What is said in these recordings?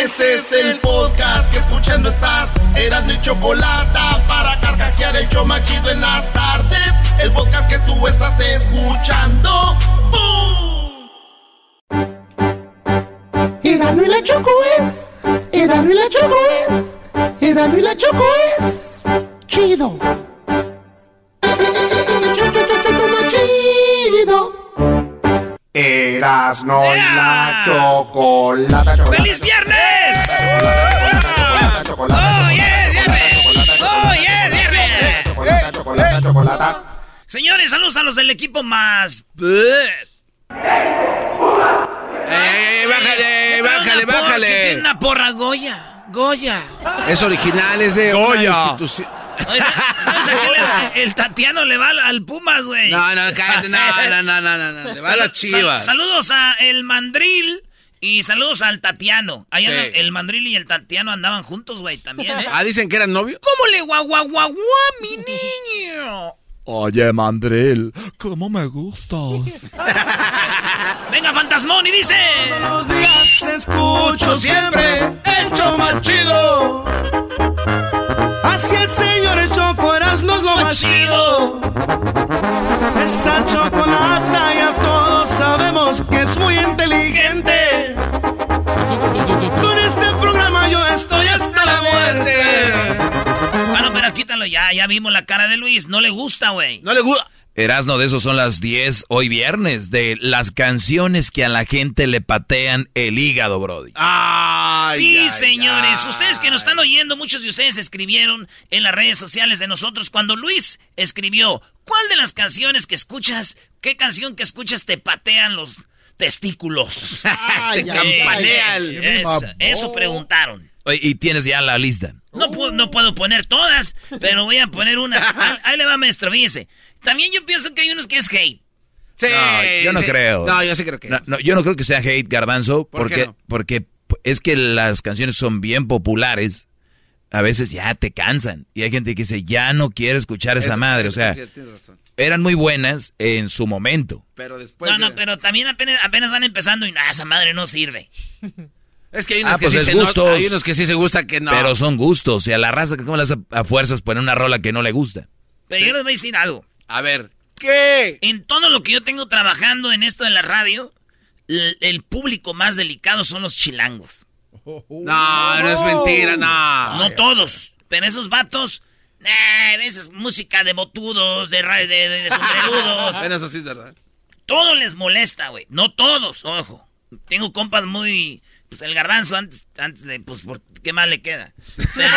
Este es el podcast que escuchando estás. Erazno y Chocolata, para carcajear el show más chido en las tardes. El podcast que tú estás escuchando. ¡Bum! Erazno y la Choco es. Erazno y la Choco es. Erazno y la Choco es. Chido. Erazno y la Chocolata. ¡Feliz viernes! Señores, saludos a los del equipo más. Bájale. ¿Qué tiene una porra? Goya. Es original, es de Goya. Una institución. ¿Sabes a qué el Tatiano le va al Pumas, güey? No, cállate, no. Le va a las Chivas. Saludos a el Mandril. Y saludos al Tatiano. Ahí sí. El Mandril y el Tatiano andaban juntos, güey, también, ¿eh? Ah, dicen que eran novios. ¿Cómo le guau, mi niño? Oye, Mandril, ¿cómo me gustas? Venga, Fantasmón, y dice... Todos los días escucho siempre el show más chido. Así el señor Choco, Erazno es lo más chido. Esa Chocolata ya todos sabemos que es muy inteligente. Con este programa yo estoy hasta la muerte. Bueno, pero quítalo ya, ya vimos la cara de Luis. No le gusta, güey. No le gusta. Erazno, de esos son las 10, hoy viernes, de las canciones que a la gente le patean el hígado, brody. Ay, sí, ay, señores. Ay. Ustedes que nos están oyendo, muchos de ustedes escribieron en las redes sociales de nosotros cuando Luis escribió, ¿cuál de las canciones que escuchas, qué canción que escuchas te patean los... testículos? Ay, te campanean. Eso preguntaron. ¿Y tienes ya la lista? No puedo poner todas, pero voy a poner unas. Ahí le va, maestro, fíjense. También yo pienso que hay unos que es hate. Sí. No, yo no creo. No, yo sí creo que no, yo no creo que sea hate, Garbanzo. Porque es que las canciones son bien populares. A veces ya te cansan. Y hay gente que dice, ya no quiero escuchar esa madre. O sea, tienes razón. Eran muy buenas en su momento. Pero después... No, pero también apenas van empezando y nada, esa madre no sirve. Es que hay unos que sí gustos, hay unos que sí se gusta que no. Pero son gustos. O sea, la raza que como las a fuerzas poner una rola que no le gusta. Pero sí. Yo les voy a decir algo. A ver. ¿Qué? En todo lo que yo tengo trabajando en esto de la radio, el público más delicado son los chilangos. No es mentira, no. No todos, pero esos vatos, esa es música de botudos, de sombrerudos. Bueno, eso sí es verdad. Todo les molesta, güey. No todos, ojo. Tengo compas muy... Pues el Garbanzo antes de... Pues, ¿qué más le queda? Pero,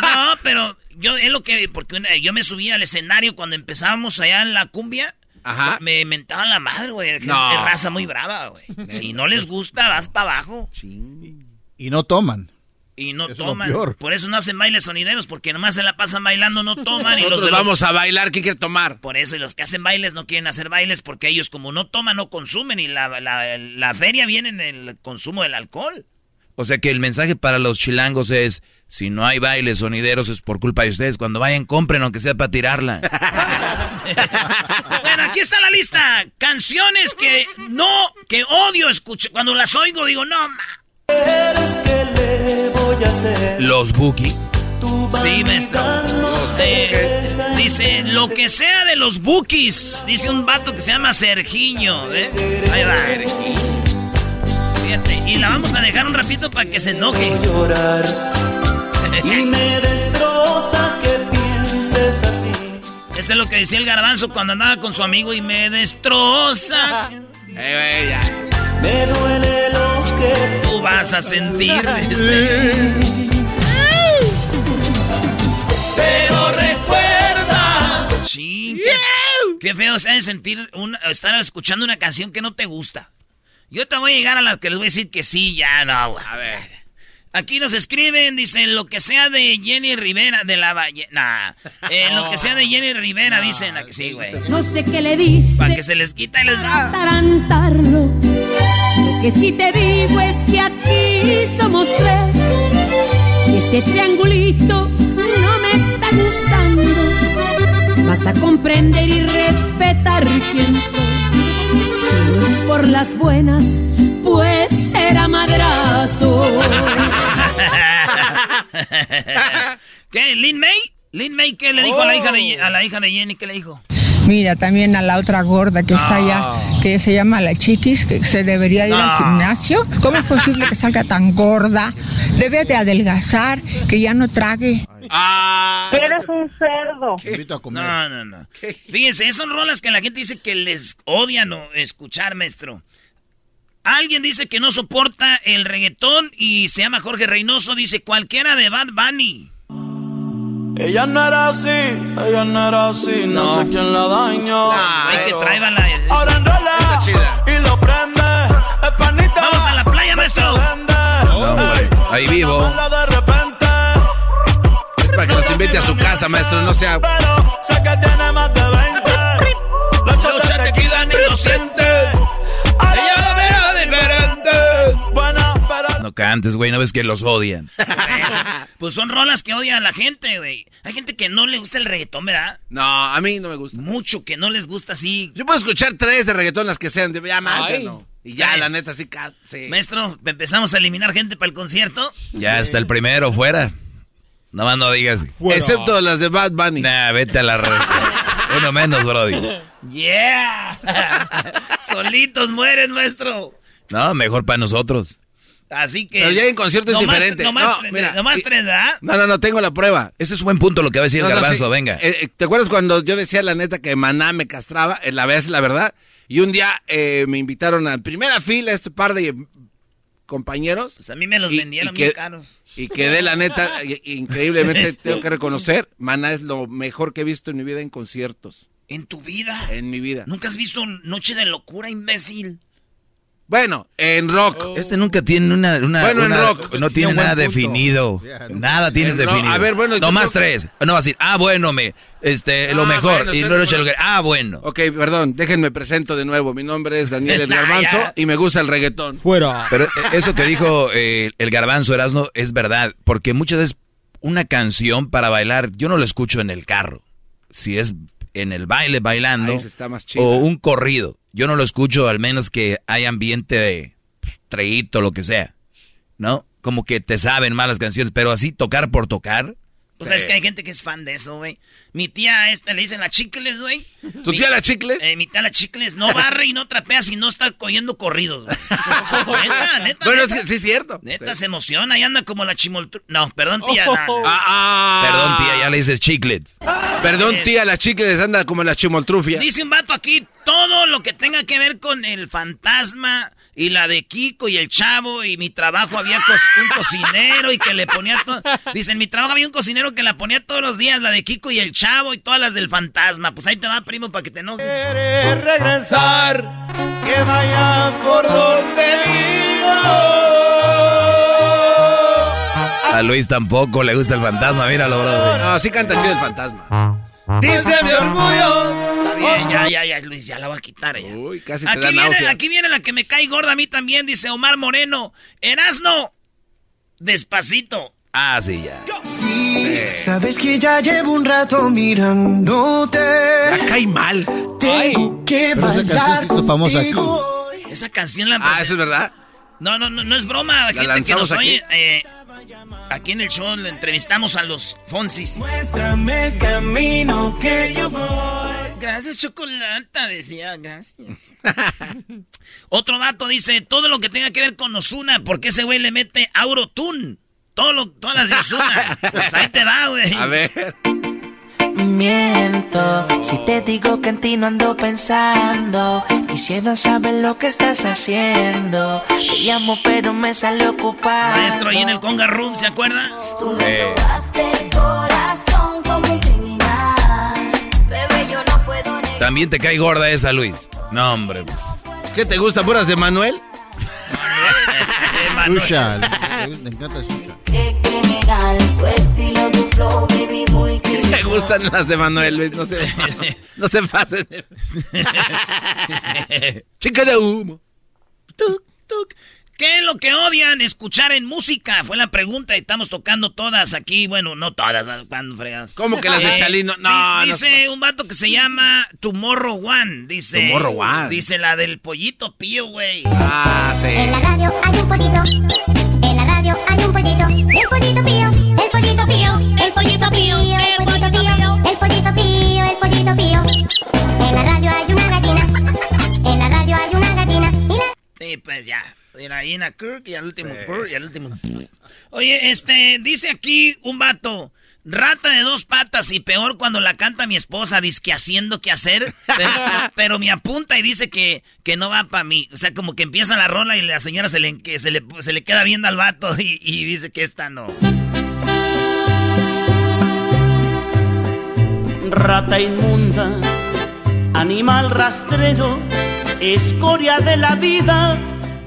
no, pero yo es lo que... Porque yo me subí al escenario cuando empezábamos allá en la cumbia. Ajá. Me mentaban la madre, güey. No. Es raza muy brava, güey. Si no les gusta, vas para abajo. Sí. Y no toman. Por eso no hacen bailes sonideros, porque nomás se la pasan bailando, no toman. Nosotros y vamos a bailar, ¿qué quiere tomar? Por eso, y los que hacen bailes no quieren hacer bailes, porque ellos como no toman, no consumen, y la feria viene en el consumo del alcohol. O sea que el mensaje para los chilangos es, si no hay bailes sonideros es por culpa de ustedes, cuando vayan compren, aunque sea para tirarla. Bueno, aquí está la lista, canciones que odio escuchar, cuando las oigo digo, no, Los Buki. Sí, maestro. Dice, lo que sea de los Bukis. Dice un vato que se llama Sergiño. Ahí va. Fíjate, y la vamos a dejar un ratito para que se enoje. Llorar, y me destroza que pienses así. Eso es lo que decía el Garbanzo cuando andaba con su amigo. Y me destroza. Ya. Me duele lo que tú vas a sentir. Pero recuerda. Sí. Qué feo se ha de sentir estar escuchando una canción que no te gusta. Yo te voy a llegar a las que les voy a decir que sí, ya no. A ver. Aquí nos escriben, dicen, lo que sea de Jenni Rivera de la Valle. Nah. Lo que sea de Jenni Rivera, no, dicen, que sí, güey. No sé qué le diste. Para que se les quita y les da. Atarantarlo. Lo que sí te digo es que aquí somos tres. Y este triangulito no me está gustando. Vas a comprender y respetar quién soy. Si no es por las buenas, pues será madrazo. ¿Qué? ¿Lyn May? ¿Lyn May qué le dijo a la hija de Jenni? ¿Qué le dijo? Mira, también a la otra gorda que está allá, que se llama la Chiquis, que se debería ir al gimnasio. ¿Cómo es posible que salga tan gorda? Debe de adelgazar, que ya no trague. Eres un cerdo. Te invito a comer. No. ¿Qué? Fíjense, son rolas que la gente dice que les odian o escuchar, maestro. Alguien dice que no soporta el reggaetón y se llama Jorge Reynoso, dice cualquiera de Bad Bunny. Ella no era así, no sé quién la dañó. Hay que tráibala. Ahora enrola y lo prende. Espanita, vamos a la playa, maestro. Ahí vivo. Es para que nos invite a su casa, maestro, no sea. Pero sé que tiene más de 20. Los tequilas ni lo sientes. Ella lo vea diferente. Buena. No cantes, güey, no ves que los odian. Pues son rolas que odian a la gente, güey. Hay gente que no le gusta el reggaetón, ¿verdad? No, a mí no me gusta. Mucho que no les gusta, sí. Yo puedo escuchar 3 de reggaetón, las que sean, ya más, ya no. Y ya, ¿sabes? La neta, sí. Maestro, empezamos a eliminar gente para el concierto. Ya, hasta el primero, fuera. Nomás no digas. Fuera. Excepto las de Bad Bunny. Nah, vete a la red. Uno menos, brody. Yeah. Solitos mueren, maestro. No, mejor para nosotros. Así que. Pero ya en concierto es diferente. Nomás tres, ¿verdad? No, tengo la prueba. Ese es un buen punto lo que va a decir el Garbanzo, sí. Venga. ¿Te acuerdas cuando yo decía la neta que Maná me castraba? La vez, la verdad. Y un día me invitaron a primera fila este par de compañeros. Pues a mí me los vendieron muy caros. Y quedé, la neta, increíblemente tengo que reconocer, Maná es lo mejor que he visto en mi vida en conciertos. ¿En tu vida? En mi vida. ¿Nunca has visto Noche de Locura, imbécil? Bueno, en rock. Este nunca tiene una bueno, en rock. No tiene nada punto. Definido. Yeah, no, nada tienes definido. A ver, bueno. Nomás tres. No va a decir, bueno, lo mejor. Bueno, y no lo he bueno. Ok, perdón, déjenme presento de nuevo. Mi nombre es Daniel El Garbanzo y me gusta el reggaetón. Fuera. Pero eso que dijo el Garbanzo Erazno es verdad. Porque muchas veces una canción para bailar, yo no lo escucho en el carro. Si es en el baile bailando. Ahí se está más chido. O un corrido. Yo no lo escucho, al menos que hay ambiente de treguito, lo que sea, ¿no? Como que te saben malas canciones, pero así tocar por tocar. O sea, es que hay gente que es fan de eso, güey. Mi tía le dicen la Chicles, güey. ¿Tu tía la Chicles? Mi tía la Chicles no barre y no trapea si no está cogiendo corridos, güey. Neta. Bueno, es que sí es cierto. Neta, sí. Se emociona y anda como la chimoltru... No, perdón, tía. Perdón, tía, ya le dices Chiclets. Perdón, tía, la Chicles anda como la chimoltrufia. Dice un vato aquí... Todo lo que tenga que ver con el fantasma y la de Kiko y el Chavo y mi trabajo había un cocinero y que le ponía todo. Dicen, mi trabajo había un cocinero que la ponía todos los días, la de Kiko y el Chavo y todas las del fantasma. Pues ahí te va, primo, para que te enojes. ¿Quieres regresar? Que vaya por donde vivo. A Luis tampoco le gusta el fantasma, míralo, brother. No, sí canta chido el fantasma. Dice mi orgullo. Bien, ya, Luis, ya la voy a quitar ya. Uy, casi te da náuseas. Aquí viene la que me cae gorda a mí también, dice Omar Moreno. Erazno, Despacito. Ah, sí, ya. Sí, sabes que ya llevo un rato mirándote. Me cae mal. Tengo que bailar contigo. Esa canción la... Ah, ¿eso es verdad? No es broma. La gente que nos oye... Aquí en el show le entrevistamos a los Fonsis. Muéstrame el camino que yo voy. Gracias, Chocolata, decía, gracias. Otro vato dice, todo lo que tenga que ver con Ozuna, porque ese güey le mete Aurotune. Todas las de Ozuna. Pues ahí te va, güey. A ver. Miento, si te digo que en ti no ando pensando. Quisiera saber lo que estás haciendo. Te llamo pero me sale ocupado. Maestro, ahí en el Conga Room, ¿se acuerda? Tú me robaste el corazón como un criminal. Bebé, yo no puedo negar. También te cae gorda esa, Luis. No, hombre, pues. ¿Qué te gusta, puras de Manuel? Susha, me encanta Susha. Qué criminal, tu estilo, tu flow, baby, muy criminal. Me gustan las de Manuel Luis, no se pasen. Chica de humo. Tuc, tuc. ¿Qué es lo que odian escuchar en música? Fue la pregunta y estamos tocando todas aquí. Bueno, no todas, cuando fregas. ¿Cómo que las de Chalino? No, dice un vato que se llama Tomorrow One. Dice Tomorrow One. Dice la del pollito pío, güey. Ah, sí. En la radio hay un pollito. En la radio hay un pollito. El pollito pío. El pollito pío. El pollito pío. El pollito pío. El pollito pío. El pollito pío. En la radio hay una gallina. En la radio hay una gallina. Sí, pues ya. Y a Kirk, y al último sí. Kirk, y al último. Oye, dice aquí un vato, rata de dos patas y peor cuando la canta mi esposa, dizque haciendo qué hacer, pero me apunta y dice que no va para mí. O sea, como que empieza la rola y la señora se le queda viendo al vato y dice que esta no. Rata inmunda, animal rastrero, escoria de la vida.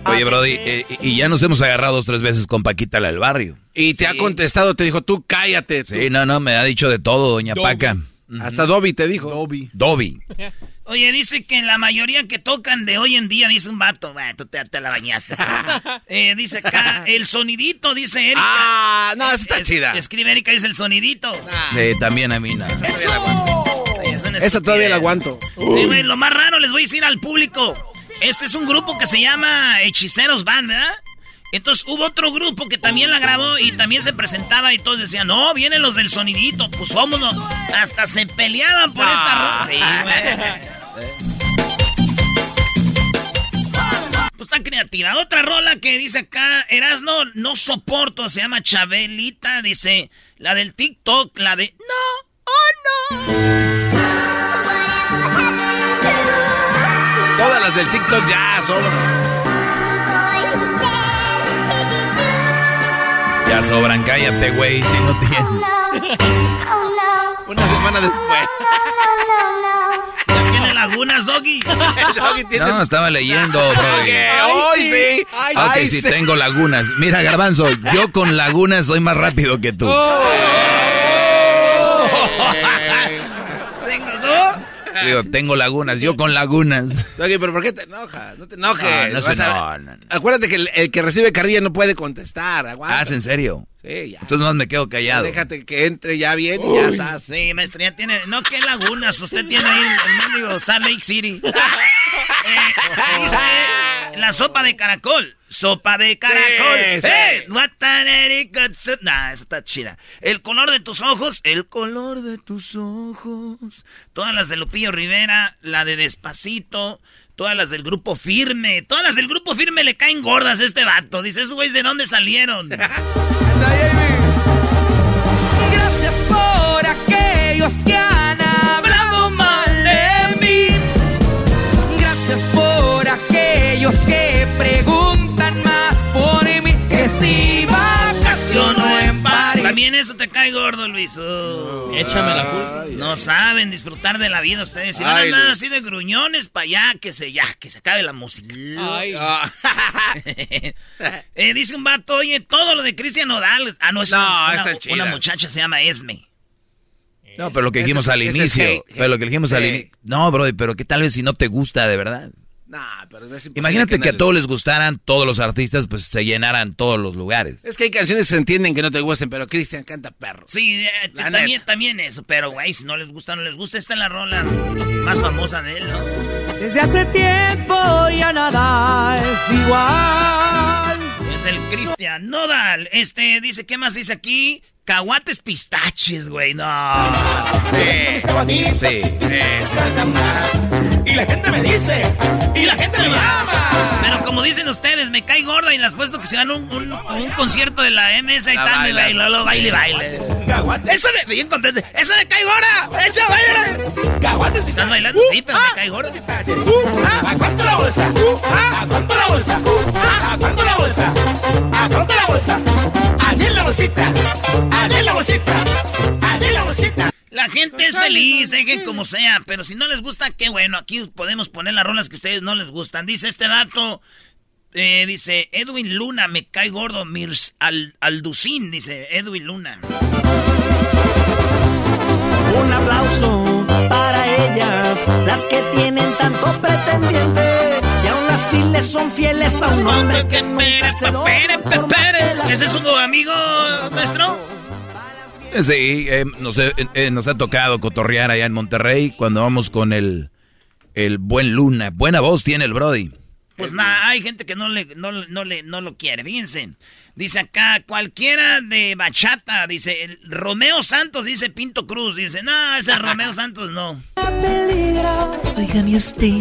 Oye, Brody, y ya nos hemos agarrado 2 o 3 veces con Paquita al Barrio. Y te sí. Ha contestado, te dijo, tú cállate. Sí, tú. No, me ha dicho de todo, doña Dobby. Paca. Uh-huh. Hasta Dobby te dijo. Dobby. Oye, dice que la mayoría que tocan de hoy en día, dice un vato, tú te la bañaste. Dice acá, el sonidito, dice Erika. Ah, no, esa está chida. Escribe Erika, dice el sonidito. Ah. Sí, también a mí, no. Esa todavía la aguanto. Sí, güey, lo más raro les voy a decir al público. Este es un grupo que se llama Hechiceros Band, ¿verdad? Entonces hubo otro grupo que también la grabó y también se presentaba y todos decían, no, vienen los del sonidito, pues vámonos. Hasta se peleaban por esta rola. Pues tan creativa. Otra rola que dice acá, Erazno, no soporto, se llama Chabelita, dice, la del TikTok, la de no, oh no. Todas las del TikTok ya sobran. Ya sobran, cállate, güey, si no tienes. Una semana después. ¿Ya tiene lagunas, Doggy? No, estaba leyendo, bro. ¡Ay, sí! Ok, sí, tengo lagunas. Mira, Garbanzo, yo con lagunas soy más rápido que tú. Digo, tengo lagunas, yo con lagunas. Okay, pero ¿por qué te enojas? No te enojes. No. Acuérdate que el que recibe carrilla no puede contestar. Aguanta. Ah, ¿en serio? Sí, ya. Entonces no me quedo callado. Pues déjate que entre ya bien. Uy. Y ya sabes. Sí, maestro, ya tiene... No, ¿qué lagunas? Usted tiene ahí el mendigo Salt Lake City. Dice, la sopa de caracol. Sopa de caracol. Sí, sí. Nah, esa está chida. El color de tus ojos. El color de tus ojos. Todas las de Lupillo Rivera. La de Despacito. Todas las del Grupo Firme. Todas las del Grupo Firme le caen gordas a este vato. Dice, esos güeyes, ¿de dónde salieron? Gracias por aquellos que han hablado mal de mí. Gracias por aquellos que preguntan más por mí. Que si vacaciono en París. También eso te cae gordo, Luis. Échame la culpa. No saben disfrutar de la vida ustedes. Si van a andar así de gruñones para allá, que se acabe la música. Ay. Dice un vato, oye, todo lo de Cristian Nodal. Ah, no, es una muchacha se llama Esme. No, pero lo que dijimos al inicio. No, bro, pero que tal vez si no te gusta de verdad. Nah, pero es imagínate que a todos les gustaran, todos los artistas, pues se llenaran todos los lugares. Es que hay canciones que se entienden que no te gusten, pero Cristian canta perro. Sí, también eso, pero güey, si no les gusta, no les gusta. Esta es la rola más famosa de él, ¿no? Desde hace tiempo ya nada es igual. Es el Cristian Nodal. Dice, ¿qué más dice aquí? Cacahuates pistaches, güey, no. Y la gente me dice, y la gente me ama. Pero como dicen ustedes, me cae gorda y las puesto que se van a un concierto de la MS y tal, y luego baile. Eso me, bien contento. ¡Eso me cae gorda! ¡Echa, baila! ¡Cacahuates pistaches! ¿Estás bailando? Sí, pero me cae gorda. ¿A cuánto la bolsa? ¿A cuánto la bolsa? ¿A cuánto la bolsa? ¿A cuánto la bolsa? ¡Adiós la bolsita! ¡Adiós la bolsita! ¡Adiós la bolsita! La gente es feliz, dejen como sea, pero si no les gusta, qué bueno, aquí podemos poner las rolas que a ustedes no les gustan. Dice este dato, dice Edwin Luna, me cae gordo, Mirs Alducín, dice Edwin Luna. Un aplauso para ellas, las que tienen tanto pretendiente. Si les son fieles a un hombre que ¿Ese es un amigo nuestro? Sí, nos ha tocado cotorrear allá en Monterrey cuando vamos con el buen Luna. Buena voz tiene el brody. Pues nada, hay gente que no lo quiere, fíjense. Dice acá, cualquiera de bachata, dice, el Romeo Santos, dice Pinto Cruz, dice, no, ese Romeo Santos no. Óigame usted.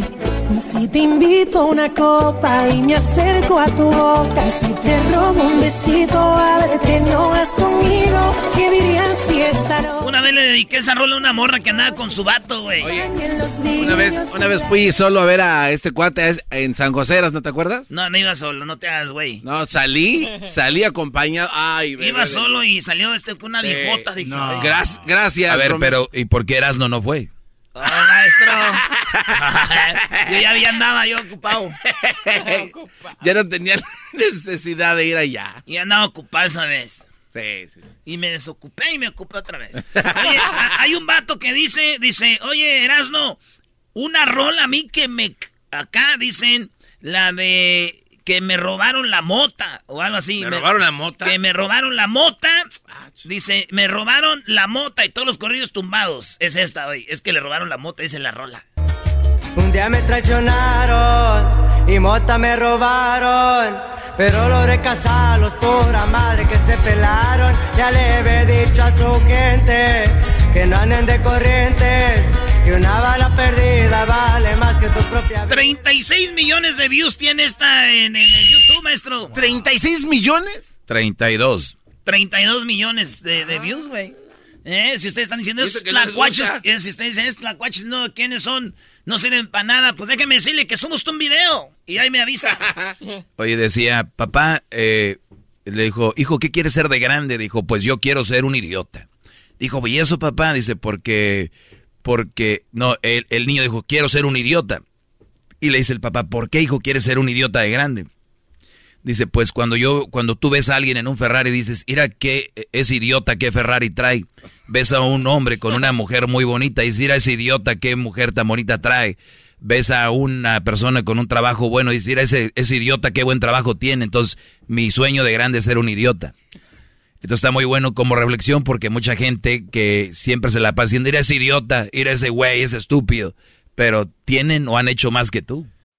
Si te invito a una copa y me acerco a tu boca, si te robo un besito, ábrete, no vas conmigo, ¿qué dirías si estarás? Una vez le dediqué esa rola a una morra que andaba con su vato, güey. Oye, una vez fui solo a ver a este cuate en San Joseras, ¿no te acuerdas? No, no iba solo, no te hagas, güey. No, salí acompañado. Ay, iba bebé. Solo y salió con una viejota. Dije, no. Gracias. A ver, Romeo. Pero ¿y por qué Erazno no fue? Oh, maestro. Yo ya andaba yo ocupado. Ya no tenía necesidad de ir allá. Y andaba ocupado esa vez. Sí. Y me desocupé y me ocupé otra vez. Oye, hay un vato que dice, oye, Erazno, una rola a mí que me... Acá dicen la de... Que me robaron la mota, o algo así. ¿Me robaron la mota? Que me robaron la mota. Dice, me robaron la mota y todos los corridos tumbados. Es esta, hoy. Es que le robaron la mota, dice la rola. Un día me traicionaron y mota me robaron. Pero los recasados, pura madre que se pelaron. Ya le he dicho a su gente que no anden de corrientes. Y una bala perdida vale más que tu propia vida. 36 millones de views tiene esta en YouTube, maestro. ¿36 millones? 32. 32 millones de views, güey. Si ustedes están diciendo es tlacuaches, si ustedes dicen es tlacuaches, no, ¿quiénes son? No sirven para nada. Pues déjenme decirle que somos un video. Y ahí me avisa. Oye, decía, papá, le dijo, hijo, ¿qué quieres ser de grande? Dijo, pues yo quiero ser un idiota. Dijo, ¿y eso, papá? Dice, porque no, el niño dijo, quiero ser un idiota. Y le dice el papá, ¿por qué, hijo, quieres ser un idiota de grande? Dice, pues cuando tú ves a alguien en un Ferrari, dices, mira qué es idiota, qué Ferrari trae. Ves a un hombre con una mujer muy bonita, y dices, mira ese idiota, qué mujer tan bonita trae. Ves a una persona con un trabajo bueno, y dices, mira ese idiota, qué buen trabajo tiene. Entonces, mi sueño de grande es ser un idiota. Entonces está muy bueno como reflexión porque mucha gente que siempre se la pasa diciendo, ir a ese idiota, ir a ese güey, ese estúpido, pero tienen o han hecho más que tú.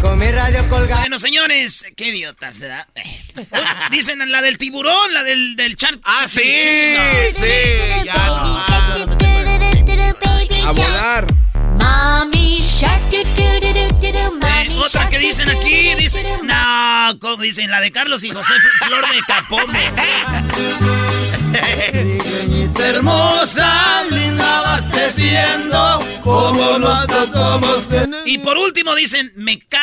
Con mi radio colgado. Bueno, señores, qué idiotas, ¿verdad? Dicen la del tiburón, la del shark. Ah, sí, sí. Ya no. A volar. Mami shark. Otra que dicen aquí, dicen. No, como dicen la de Carlos y José Flor de Capome. Hermosa, linda, vas creciendo como nosotros. Y por último dicen, me ca...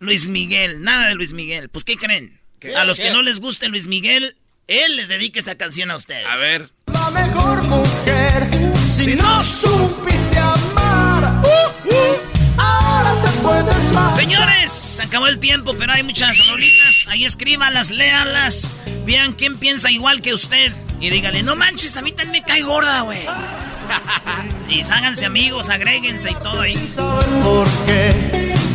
Luis Miguel, nada de Luis Miguel. Pues, ¿qué creen? ¿Qué? A los que no les guste Luis Miguel, él les dedica esta canción a ustedes. A ver. La mejor mujer, si no supiste amar, ahora te puedes más. Señores, se acabó el tiempo, pero hay muchas rolitas. Ahí escríbanlas, léanlas, vean quién piensa igual que usted. Y dígale, no manches, a mí también me cae gorda, güey. Y háganse amigos, agréguense y todo ahí.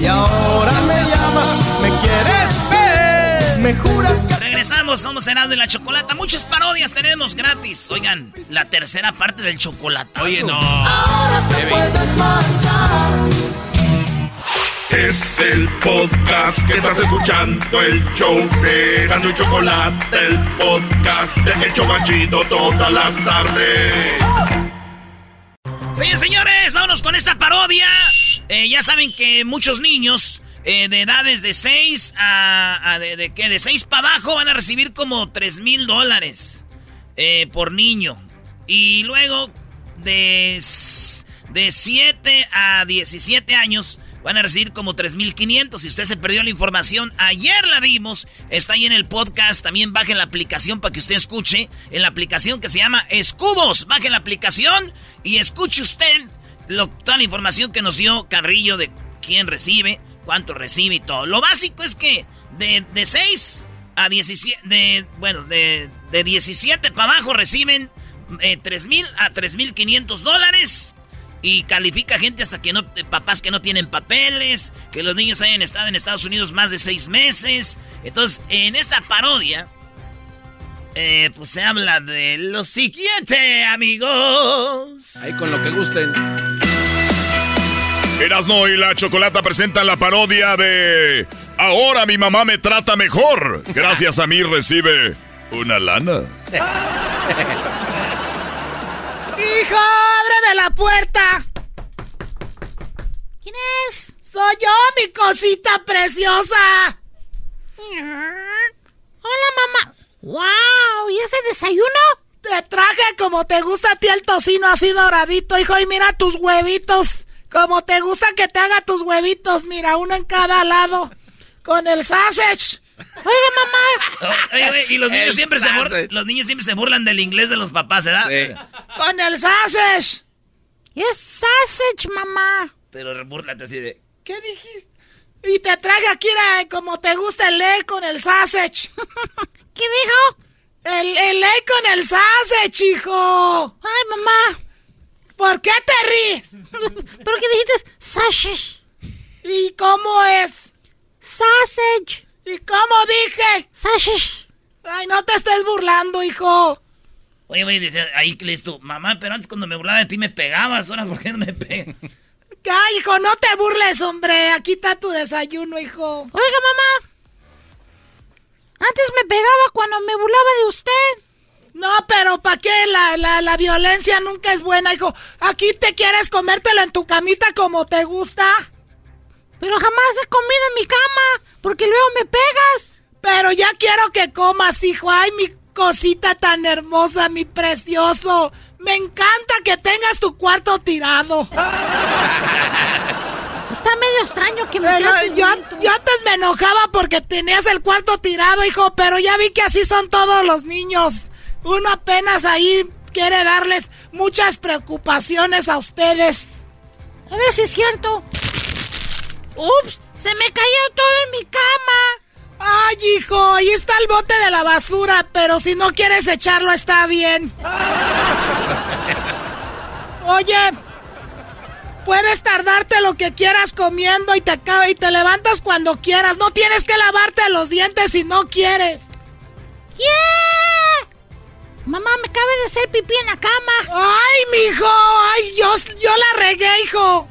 Y ahora me llamas, me quieres ver, me juras que... Regresamos, somos Erazno y la Chocolata. Muchas parodias tenemos gratis. Oigan, la tercera parte del chocolatazo. Oye, no. Ahora te puedes marchar. Es el podcast que estás escuchando, el show de Erazno y Chocolata, el podcast de El Chobachito todas las tardes. Sí, señores, vámonos con esta parodia. Ya saben que muchos niños de edades de 6 de 6 para abajo van a recibir como $3,000 por niño. Y luego de 7 a 17 años... van a recibir como $3,500. Si usted se perdió la información, ayer la dimos. Está ahí en el podcast. También bajen la aplicación para que usted escuche. En la aplicación que se llama Escubos. Bajen la aplicación y escuche usted toda la información que nos dio Carrillo de quién recibe, cuánto recibe y todo. Lo básico es que de 6 a 17... De 17 para abajo reciben $3,000 a $3,500. Y califica gente hasta que no, papás que no tienen papeles, que los niños hayan estado en Estados Unidos más de 6 meses. Entonces, en esta parodia, pues se habla de lo siguiente, amigos. Ahí con lo que gusten. Erazno y la Chocolata presentan la parodia de Ahora mi mamá me trata mejor. Gracias a mí recibe una lana. ¡Hijo, abre de la puerta! ¿Quién es? ¡Soy yo, mi cosita preciosa! ¡Hola, mamá! ¡Wow! ¿Y ese desayuno? Te traje como te gusta a ti el tocino así doradito, hijo. Y mira tus huevitos. Como te gusta que te haga tus huevitos. Mira, uno en cada lado. Con el sausage. Oiga, mamá. Y los niños siempre se burlan del inglés de los papás, ¿verdad? Sí. Con el sausage. Es sausage, mamá. Pero búrlate así de... ¿Qué dijiste? Y te traje aquí como te gusta el egg con el sausage. ¿Qué dijo? El egg con el sausage, hijo. Ay, mamá. ¿Por qué te ríes? ¿Pero qué dijiste? Sausage. ¿Y cómo es? Sausage. ¿Y cómo dije? Sausage. Ay, no te estés burlando, hijo. Oye, güey, decía, ahí listo. Mamá, pero antes cuando me burlaba de ti me pegabas. Ahora, ¿por qué no me pegas? Ay, hijo, no te burles, hombre. Aquí está tu desayuno, hijo. Oiga, mamá. Antes me pegaba cuando me burlaba de usted. No, pero ¿para qué? La violencia nunca es buena, hijo. Aquí te quieres comértelo en tu camita como te gusta. Pero jamás has comido en mi cama, porque luego me pegas. Pero ya quiero que comas, hijo. Ay, mi cosita tan hermosa, mi precioso. Me encanta que tengas tu cuarto tirado. Está medio extraño que me trates bonito. Yo antes me enojaba porque tenías el cuarto tirado, hijo, pero ya vi que así son todos los niños. Uno apenas ahí quiere darles muchas preocupaciones a ustedes. A ver si es cierto. Ups, se me cayó todo en mi cama. Ay, hijo, ahí está el bote de la basura, pero si no quieres echarlo está bien. Oye, puedes tardarte lo que quieras comiendo y te levantas cuando quieras. No tienes que lavarte los dientes si no quieres. ¡Yeah! Mamá, me cabe de hacer pipí en la cama. ¡Ay, mijo! ¡Ay, yo la regué, hijo!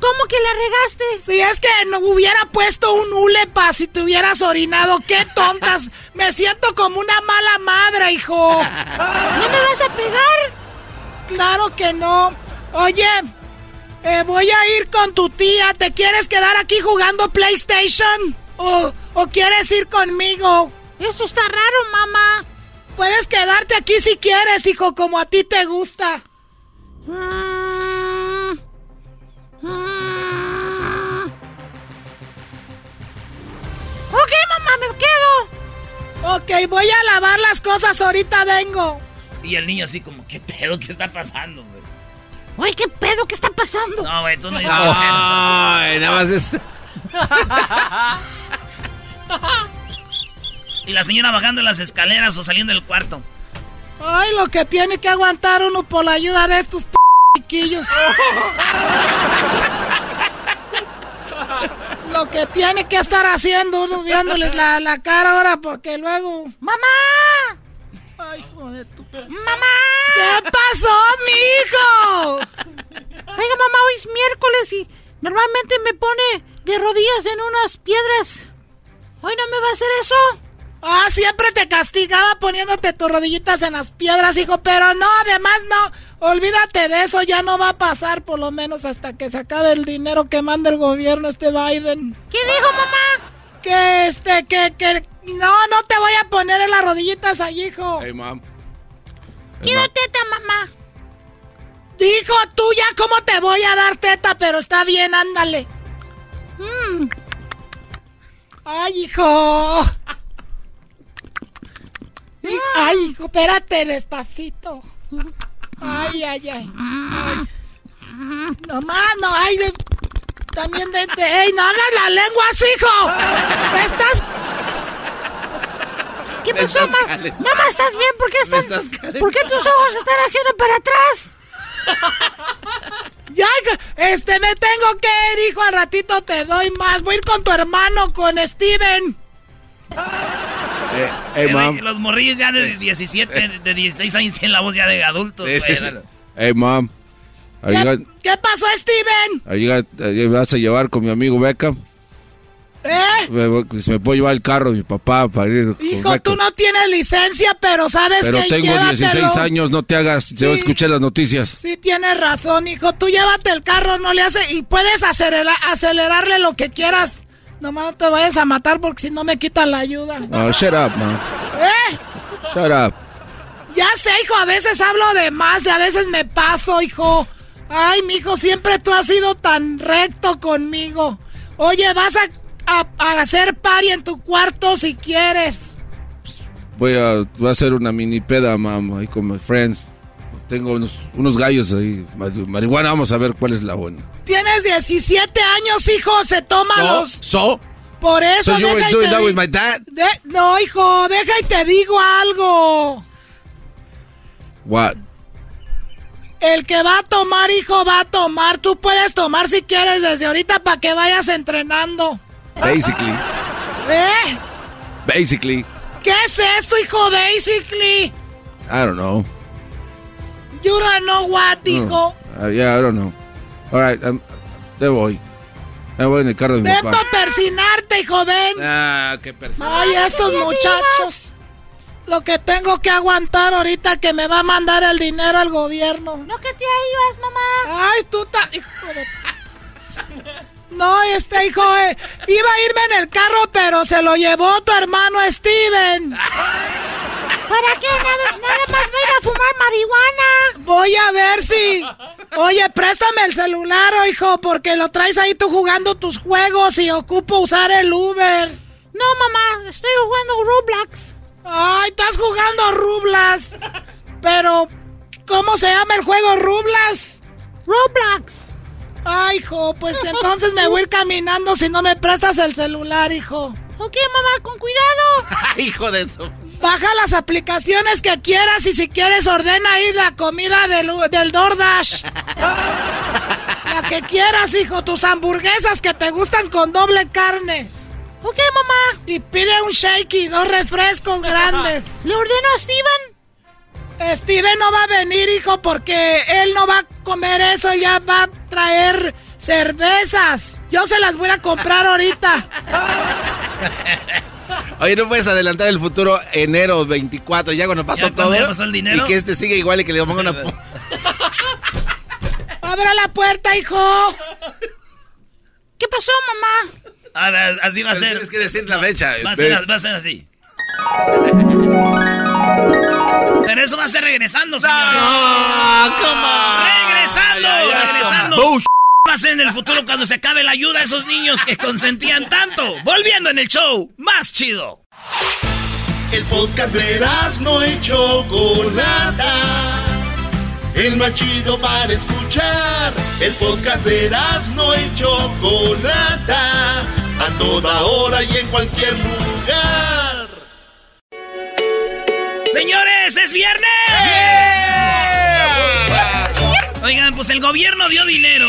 ¿Cómo que la regaste? Si es que no hubiera puesto un ulepa si te hubieras orinado. ¡Qué tontas! Me siento como una mala madre, hijo. ¿No me vas a pegar? Claro que no. Oye, voy a ir con tu tía. ¿Te quieres quedar aquí jugando PlayStation? ¿O quieres ir conmigo? Esto está raro, mamá. Puedes quedarte aquí si quieres, hijo, como a ti te gusta. Ok, mamá, me quedo. Ok, voy a lavar las cosas, ahorita vengo. Y el niño así como, ¿qué pedo? ¿Qué está pasando, güey? Oye, ¿qué pedo? ¿Qué está pasando? No, güey, tú no dices. Ay, nada más es... Y la señora bajando las escaleras o saliendo del cuarto. Ay, lo que tiene que aguantar uno por la ayuda de estos chiquillos. Lo que tiene que estar haciendo uno viéndoles la cara ahora porque luego... ¡Mamá! Ay, joder, tu... ¡Mamá! ¿Qué pasó, mijo? Oiga, mamá, hoy es miércoles y normalmente me pone de rodillas en unas piedras. ¿Hoy no me va a hacer eso? Ah, siempre te castigaba poniéndote tus rodillitas en las piedras, hijo, pero no, además no. Olvídate de eso, ya no va a pasar, por lo menos hasta que se acabe el dinero que manda el gobierno este Biden. ¿Qué dijo, mamá? Que no te voy a poner en las rodillitas allí, hijo. Hey, mam. Quiero teta, mamá. Hijo, tú ya cómo te voy a dar teta, pero está bien, ándale. Ay, hijo. Ay, hijo, espérate, despacito. Ay, ay, ay. No, más, no, ay, también ¡ey, no hagas la lengua así, hijo! ¿Qué pasó, mamá? Mamá, ¿estás bien? ¿Por qué tus ojos están haciendo para atrás? Ya, me tengo que ir, hijo. Al ratito te doy más. Voy a ir con tu hermano, con Steven. Los morrillos ya de 16 años tienen la voz ya de adultos. Hey, mom. ¿Qué pasó, Steven? Ahí vas a llevar con mi amigo Beckham. Se me puede llevar el carro de mi papá para ir. Hijo, tú no tienes licencia, pero sabes que tengo llévatelo. 16 años, no te hagas. Sí, yo escuché las noticias. Sí, tienes razón, hijo. Tú llévate el carro, no le haces. Y puedes acelerarle lo que quieras. Nomás no te vayas a matar porque si no me quitan la ayuda. No, shut up, man. Shut up. Ya sé, hijo, a veces hablo de más y a veces me paso, hijo. Ay, mijo, siempre tú has sido tan recto conmigo. Oye, vas a hacer party en tu cuarto si quieres. Voy a hacer una mini peda, mamá, ahí con mis friends. Tengo unos gallos ahí, marihuana, vamos a ver cuál es la buena. Tienes 17 años, hijo, se toma Por eso, so deja y te digo... No, hijo, deja y te digo algo. What? El que va a tomar, hijo, va a tomar. Tú puedes tomar si quieres desde ahorita para que vayas entrenando. Basically. Basically. ¿Qué es eso, hijo? Basically. I don't know. You don't know what, hijo. Yeah, I don't know. All right, te voy. Me voy en el carro de mi papá. Ven para persinarte, hijo, ven. Ah, qué persinarte. Ay, estos muchachos. Lo que tengo que aguantar ahorita que me va a mandar el dinero al gobierno. No, que te ibas, mamá. Ay, tú... No, hijo, iba a irme en el carro, pero se lo llevó tu hermano Steven. ¿Para qué? Nada más voy a fumar marihuana. Voy a ver si... Oye, préstame el celular, hijo, porque lo traes ahí tú jugando tus juegos y ocupo usar el Uber. No, mamá, estoy jugando Roblox. Ay, estás jugando Roblox. Pero, ¿cómo se llama el juego Roblox? Roblox. Ay, hijo, pues entonces me voy a ir caminando si no me prestas el celular, hijo. Ok, mamá, con cuidado. Hijo de eso. Baja las aplicaciones que quieras y si quieres ordena ahí la comida del DoorDash. La que quieras, hijo, tus hamburguesas que te gustan con doble carne. Ok, mamá. Y pide un shake y 2 refrescos grandes. ¿Le ordeno a Steven? Steven no va a venir, hijo, porque él no va a comer eso, ya va a traer cervezas. Yo se las voy a comprar ahorita. Oye, no puedes adelantar el futuro enero 24, ya cuando pasó todo. Ya pasó el dinero. Y que este siga igual y que le ponga una... ¡Abra la puerta, hijo! ¿Qué pasó, mamá? A ver, así va a ser. Tienes que decir la fecha. Va a ser así. Pero eso va a ser regresando, señores. ¡No! ¿Cómo? ¡Regresando! ¡Regresando! Va a ser en el futuro cuando se acabe la ayuda a esos niños que consentían tanto. Volviendo en el show más chido. El podcast de Erazno y Chocolata, el más chido para escuchar. El podcast de Erazno y Chocolata, a toda hora y en cualquier lugar. Señores, es viernes. ¡Yeah! Oigan, pues el gobierno dio dinero.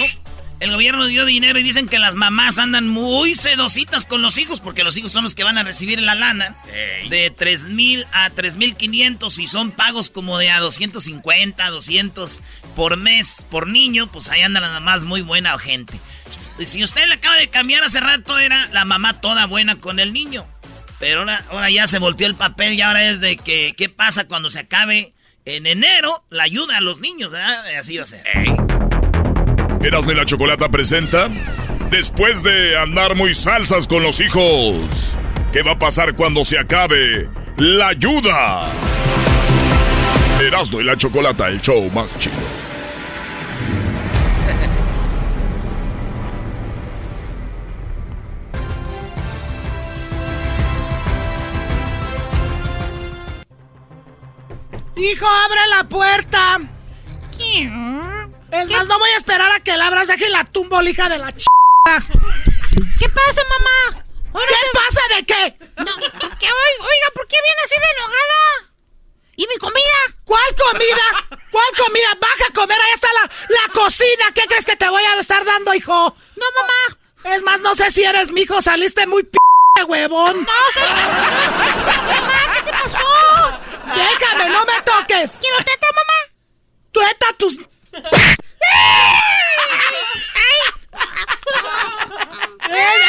El gobierno dio dinero y dicen que las mamás andan muy sedositas con los hijos porque los hijos son los que van a recibir la lana. Ey. De 3,000 a 3,500 y son pagos como de a 250, 200 por mes, por niño. Pues ahí andan las mamás muy buena gente. Si usted le acaba de cambiar hace rato, era la mamá toda buena con el niño. Pero ahora ya se volteó el papel y ahora es de que qué pasa cuando se acabe en enero la ayuda a los niños, ¿eh? Así va a ser. Ey. Erazno y la Chocolata presenta, después de andar muy salsas con los hijos, ¿qué va a pasar cuando se acabe la ayuda? Erazno y la Chocolata, el show más chido. Hijo, abre la puerta. ¿Qué? Es más, no voy a esperar a que la abras, deje la tumba, hija de la ch***. ¿Qué pasa, mamá? Ahora ¿qué pasa de qué? No, porque, oiga, ¿por qué viene así de enojada? ¿Y mi comida? ¿Cuál comida? ¿Cuál comida? Baja a comer, ahí está la cocina. ¿Qué crees que te voy a estar dando, hijo? No, mamá. Es más, no sé si eres mi hijo, saliste muy p*** de huevón. No, mamá, ¿qué te pasó? Déjame, no me toques. ¿Quiero teta, mamá? Tueta tus...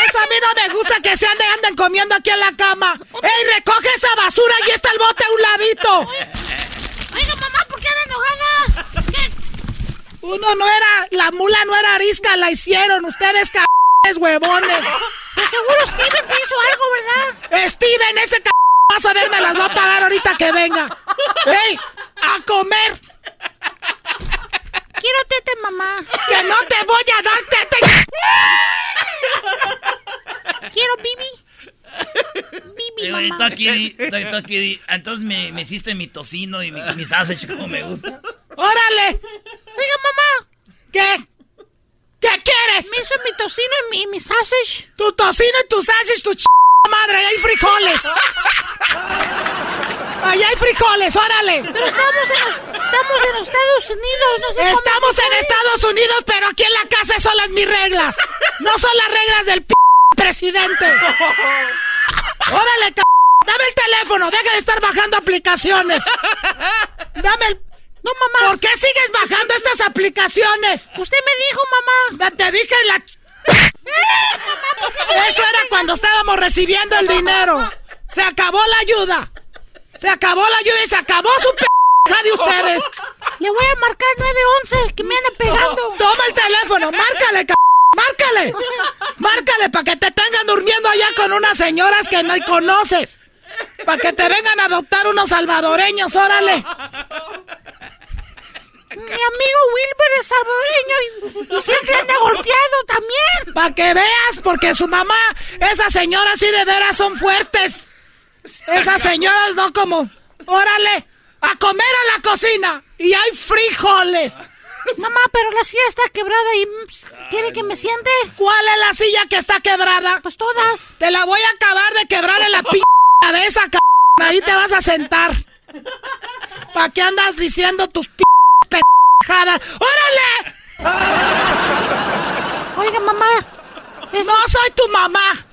Eso a mí no me gusta que se anden comiendo aquí en la cama. ¡Ey, recoge esa basura! ¡Y está el bote a un ladito! Oiga, mamá, ¿por qué era enojada? ¿Qué? Uno no era... La mula no era arisca, la hicieron. Ustedes, cabrones, huevones. Pues seguro Steven te hizo algo, ¿verdad? Steven, ese cabrón, vas a ver, me las va a pagar ahorita que venga. ¡Ey, a comer! Quiero tete, mamá. Que no te voy a dar tete. Quiero bibi. Bibi, mamá. Estoy aquí. Entonces me hiciste mi tocino y mi sausage como me gusta. ¡Órale! Oiga, mamá. ¿Qué? ¿Qué quieres? Me hizo mi tocino y mi sausage. Tu tocino y tu sausage, tu madre. Ahí hay frijoles. Allá hay frijoles, órale. Pero estamos en Estados Unidos, no sé. Estamos en Estados Unidos, pero aquí en la casa son las mis reglas. No son las reglas del p*** presidente. Órale, dame el teléfono, deja de estar bajando aplicaciones. Dame el... No, mamá. ¿Por qué sigues bajando estas aplicaciones? Usted me dijo, mamá. Te dije la... Mamá, eso era cuando estábamos recibiendo el dinero. Se acabó la ayuda. Se acabó la ayuda y se acabó su p***a de ustedes. Le voy a marcar 911, que me andan pegando. Toma el teléfono, márcale, c***, márcale. para que te tengan durmiendo allá con unas señoras que no conoces. Para que te vengan a adoptar unos salvadoreños, órale. Mi amigo Wilber es salvadoreño y siempre anda golpeado también. Para que veas, porque su mamá, esas señoras sí de veras son fuertes. Esas señoras no como, órale, a comer a la cocina. Y hay frijoles. Mamá, pero la silla está quebrada y quiere que me siente. ¿Cuál es la silla que está quebrada? Pues todas. Te la voy a acabar de quebrar en la p*** de esa c***. Ahí te vas a sentar. ¿Para qué andas diciendo tus p***? ¡Órale! Oiga, mamá. No soy tu mamá.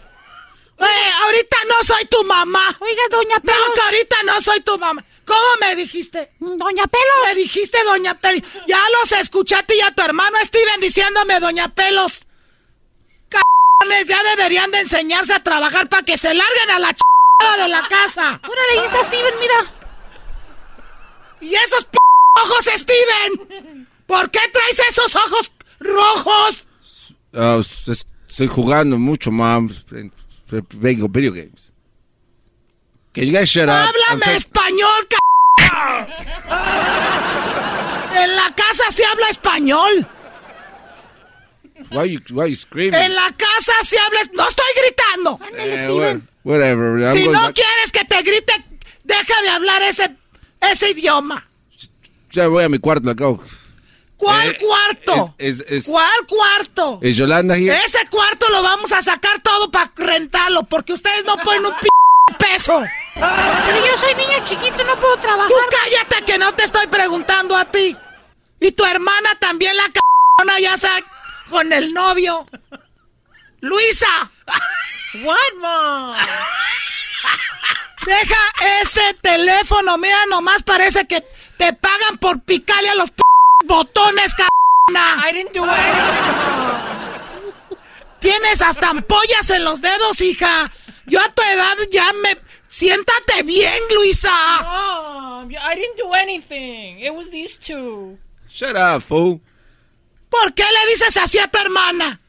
Ahorita no soy tu mamá. Oiga, doña Pelos. No, que ahorita no soy tu mamá. ¿Cómo me dijiste? Doña Pelos. Me dijiste doña Pelos. Ya los escuché a ti y a tu hermano Steven diciéndome doña Pelos. Cabrones, ya deberían de enseñarse a trabajar para que se larguen a la chingada de la casa. Órale, ahí está Steven, mira. Y esos p***. ¡Ojos, Steven! ¿Por qué traes esos ojos rojos? Estoy jugando mucho, mam. Vengo video games. Can you guys shut up? ¡Háblame español, c***! En la casa se habla español. Why you screaming? En la casa se habla... ¡No estoy gritando! Ándale, Steven. Whatever. Si no quieres que te grite, deja de hablar ese idioma. Ya voy a mi cuarto, acabo. ¿Cuál cuarto? ¿Cuál cuarto? ¿Es Yolanda here? Ese cuarto lo vamos a sacar todo para rentarlo, porque ustedes no ponen un peso. Pero yo soy niño chiquito, no puedo trabajar. Tú cállate que no te estoy preguntando a ti. Y tu hermana también, la c***ona, ya sabe, con el novio. Luisa. What, mom? Deja ese teléfono, mira, nomás parece que... Te pagan por picarle a los botones, c***na. I didn't do anything. Tienes hasta ampollas en los dedos, hija. Yo a tu edad ya me... Siéntate bien, Luisa. No, I didn't do anything. It was these two. Shut up, fool. ¿Por qué le dices así a tu hermana?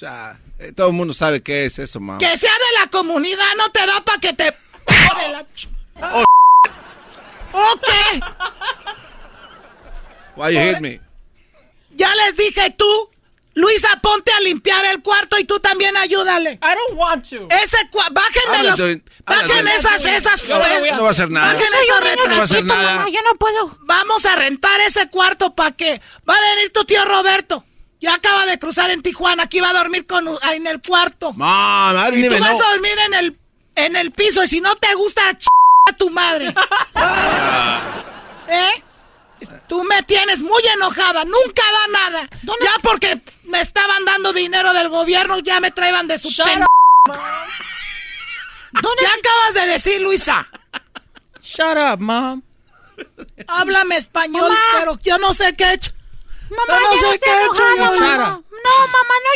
Ya, todo el mundo sabe qué es eso, mamá. Que sea de la comunidad, no te da para que te... Oh, okay. Why you hit me? Ya les dije, tú, Luisa, ponte a limpiar el cuarto y tú también ayúdale. I don't want to. Bajen esas flores. No va a hacer nada. Bajen esas retas. No va a hacer nada. Mamá, yo no puedo. Vamos a rentar ese cuarto para que va a venir tu tío Roberto. Ya acaba de cruzar en Tijuana. Aquí va a dormir en el cuarto. Mom, I didn't even know. Y tú vas a dormir en el piso. Y si no te gusta, a tu madre. Tú me tienes muy enojada, nunca da nada. ¿Dónde? Ya porque me estaban dando dinero del gobierno, ya me traían de su pena. ¿Dónde ya acabas de decir, Luisa? Shut up, mom. Háblame español, mamá. Pero yo no sé qué he hecho. Mamá, yo no sé qué he hecho. No, mamá, no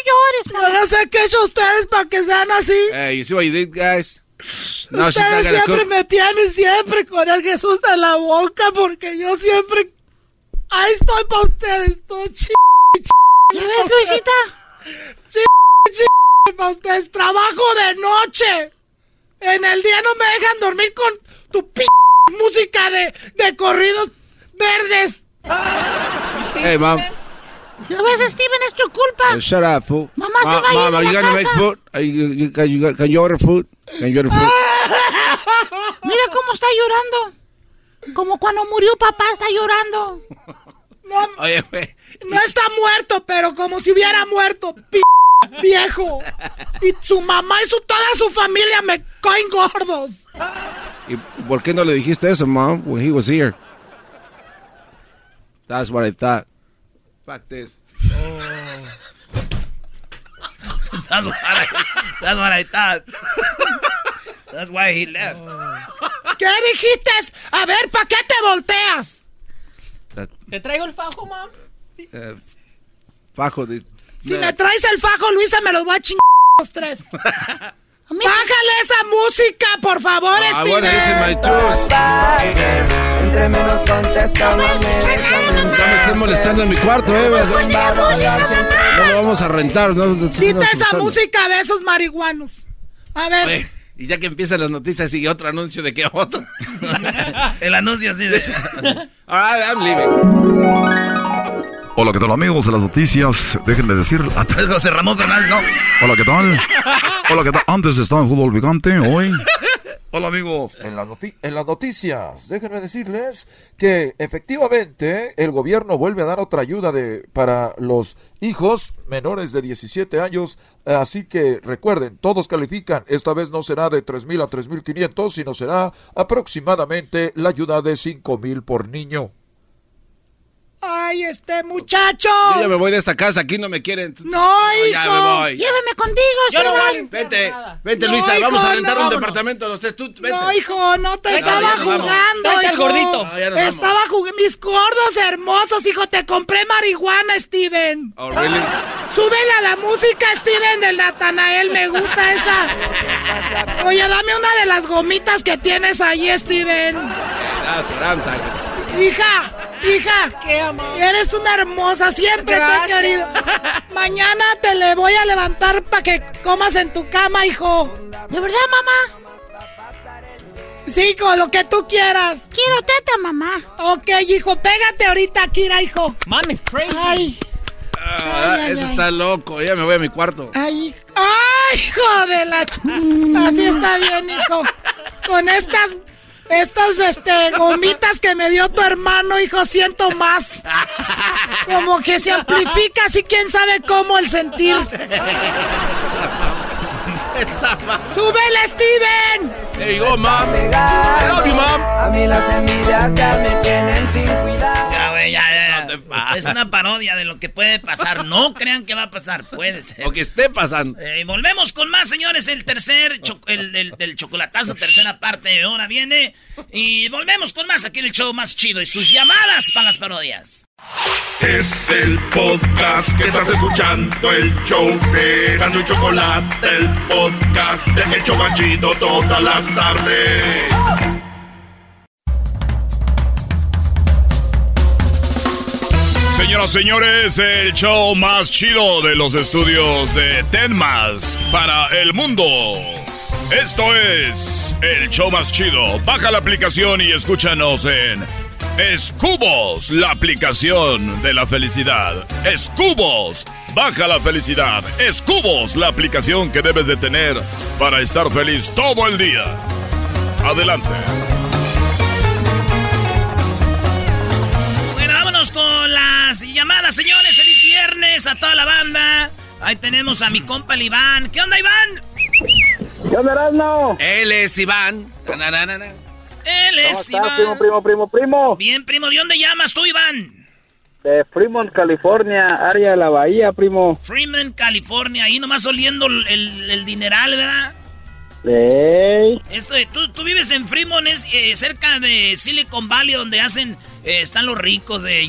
llores, mamá. Yo no sé qué he hecho ustedes para que sean así. Hey, you see what you did, guys? No, ustedes siempre me tienen siempre con el Jesús en la boca, porque yo siempre ahí estoy para ustedes, todo ¿Me ves, Luisita? Para ustedes, trabajo de noche. En el día no me dejan dormir con tu música de corridos verdes. Hey, mom. ¿Lo ves, Steven? Es tu culpa. Shut up, fool. Mamá, se va a ir de la casa. Mom, ¿estás haciendo comida? ¿Can you order food? Mira cómo está llorando. Como cuando murió papá, está llorando. Oye, güey. No está muerto, pero como si hubiera muerto, viejo. Y su mamá y toda su familia me caen gordos. ¿Y por qué no le dijiste eso, mom, when he was here? That's what I thought. Fuck this. Oh. That's what I thought. That's why he left. Oh. ¿Qué dijiste? A ver, ¿para qué te volteas? ¿Te traigo el fajo, mam? Fajo de... Si me traes el fajo, Luisa, me los voy a chingar los tres. Bájale esa música, por favor, Steven. Entre menos contestamos. No me estés molestando en mi cuarto, No, vamos a rentar. Quita esa música de esos marihuanos. A ver. Oye, y ya que empiezan las noticias, sigue otro anuncio de que otro. El anuncio así de... Alright, I'm leaving. Hola, ¿qué tal, amigos de las noticias? Déjenme decir... Atrás José Ramón Fernández, ¿no? Hola, ¿qué tal? Hola, ¿qué tal? Antes estaba en fútbol picante, hoy... Hola amigos, en las noticias, déjenme decirles que efectivamente el gobierno vuelve a dar otra ayuda para los hijos menores de 17 años, así que recuerden, todos califican, esta vez no será de 3,000 a 3,500, sino será aproximadamente la ayuda de 5,000 por niño. ¡Ay, este muchacho! Yo ya me voy de esta casa, aquí no me quieren. ¡No, hijo! Ya me voy. ¡Llévame contigo! Yo no voy. Vete, no, Luisa, hijo, vamos a rentar un departamento los tres. Tú, vete. No, hijo, no te estaba jugando, hijo. Vete al gordito. No, estaba jugando. Mis gordos hermosos, hijo, te compré marihuana, Steven. Oh, really? Súbele a la música, Steven, del Natanael, me gusta esa. Oye, dame una de las gomitas que tienes ahí, Steven. Hija, ¿qué, amor? Eres una hermosa, siempre gracias. Te he querido. Mañana te le voy a levantar para que comas en tu cama, hijo. ¿De verdad, mamá? Sí, con lo que tú quieras. Quiero teta, mamá. Ok, hijo, pégate ahorita, Kira, hijo. Mom is crazy. Ay. Ay, eso está loco, ya me voy a mi cuarto. Ay, hijo de la... Así está bien, hijo. Con estas gomitas que me dio tu hermano, hijo, siento más. Como que se amplifica, así quién sabe cómo el sentir. ¡Súbele, Steven! There you go, mom. I love you, mom. A mí las envidias ya me tienen sin cuidado. Ya, güey, ya. Es una parodia de lo que puede pasar. No crean que va a pasar, puede ser. O que esté pasando. Volvemos con más, señores. El tercer, el chocolatazo, tercera parte. Ahora viene. Y volvemos con más aquí en el show más chido. Y sus llamadas para las parodias. Es el podcast que estás escuchando, el show de Erazno y Chocolata, el podcast de El Chobachito todas las tardes. Señoras y señores, el show más chido de los estudios de Tenmas para el mundo. Esto es el show más chido. Baja la aplicación y escúchanos en... Escubos, la aplicación de la felicidad. Escubos, baja la felicidad. Escubos, la aplicación que debes de tener para estar feliz todo el día. Adelante. Bueno, vámonos con las llamadas, señores. Feliz viernes a toda la banda. Ahí tenemos a mi compa el Iván. ¿Qué onda, Iván? ¿Qué onda, Erazno? Él es Iván. Él es Iván. Primo. Bien, primo. ¿De dónde llamas tú, Iván? De Fremont, California, área de la bahía, primo. Fremont, California. Ahí nomás oliendo el dineral, ¿verdad? Hey. Tú vives en Fremont, es cerca de Silicon Valley, donde hacen... están los ricos de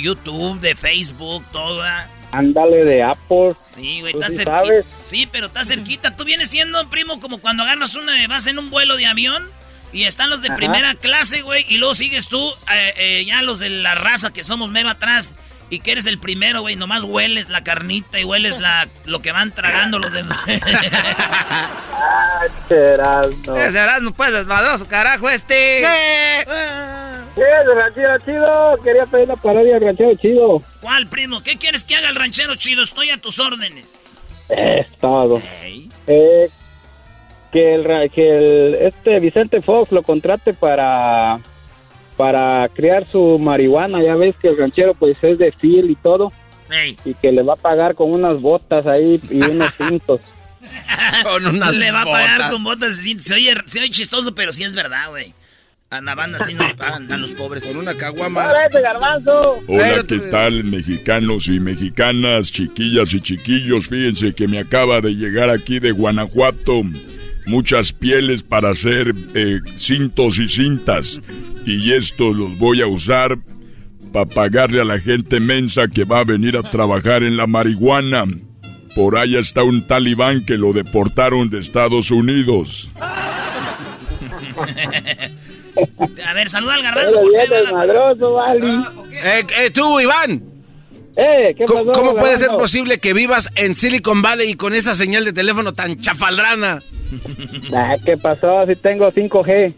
YouTube, de Facebook, todo, ¿verdad? Ándale, de Apple. Sí, güey, está cerquita. Sí, pero está cerquita. Tú vienes siendo, primo, como cuando agarras vas en un vuelo de avión... Y están los de primera clase, güey, y luego sigues tú, ya los de la raza que somos mero atrás, y que eres el primero, güey, nomás hueles la carnita y hueles lo que van tragando los demás. ¡Ah, Erazno! ¡Ese Erazno, pues, desmadroso, carajo, este! ¿Qué es el ranchero chido? Quería pedir la parodia del ranchero chido. ¿Cuál, primo? ¿Qué quieres que haga el ranchero chido? Estoy a tus órdenes. Es todo. Okay. Que Vicente Fox lo contrate para criar su marihuana. Ya ves que el ranchero pues es de fiel y todo. Hey. Y que le va a pagar con unas botas ahí y unos cintos. Con unas le va a pagar botas. Con botas y cintos. Se oye chistoso, pero sí es verdad, güey. A la banda sí nos pagan a los pobres. Con una caguama. Hola, ¿qué tal, mexicanos y mexicanas, chiquillas y chiquillos? Fíjense que me acaba de llegar aquí de Guanajuato muchas pieles para hacer cintos y cintas, y estos los voy a usar para pagarle a la gente mensa que va a venir a trabajar en la marihuana. Por allá está un talibán que lo deportaron de Estados Unidos. A ver, saluda al Garbanzo. Tú, Iván. ¿Qué pasó, ¿Cómo puede ser posible que vivas en Silicon Valley y con esa señal de teléfono tan chafaldrana? ¿Qué pasó? Si tengo 5G.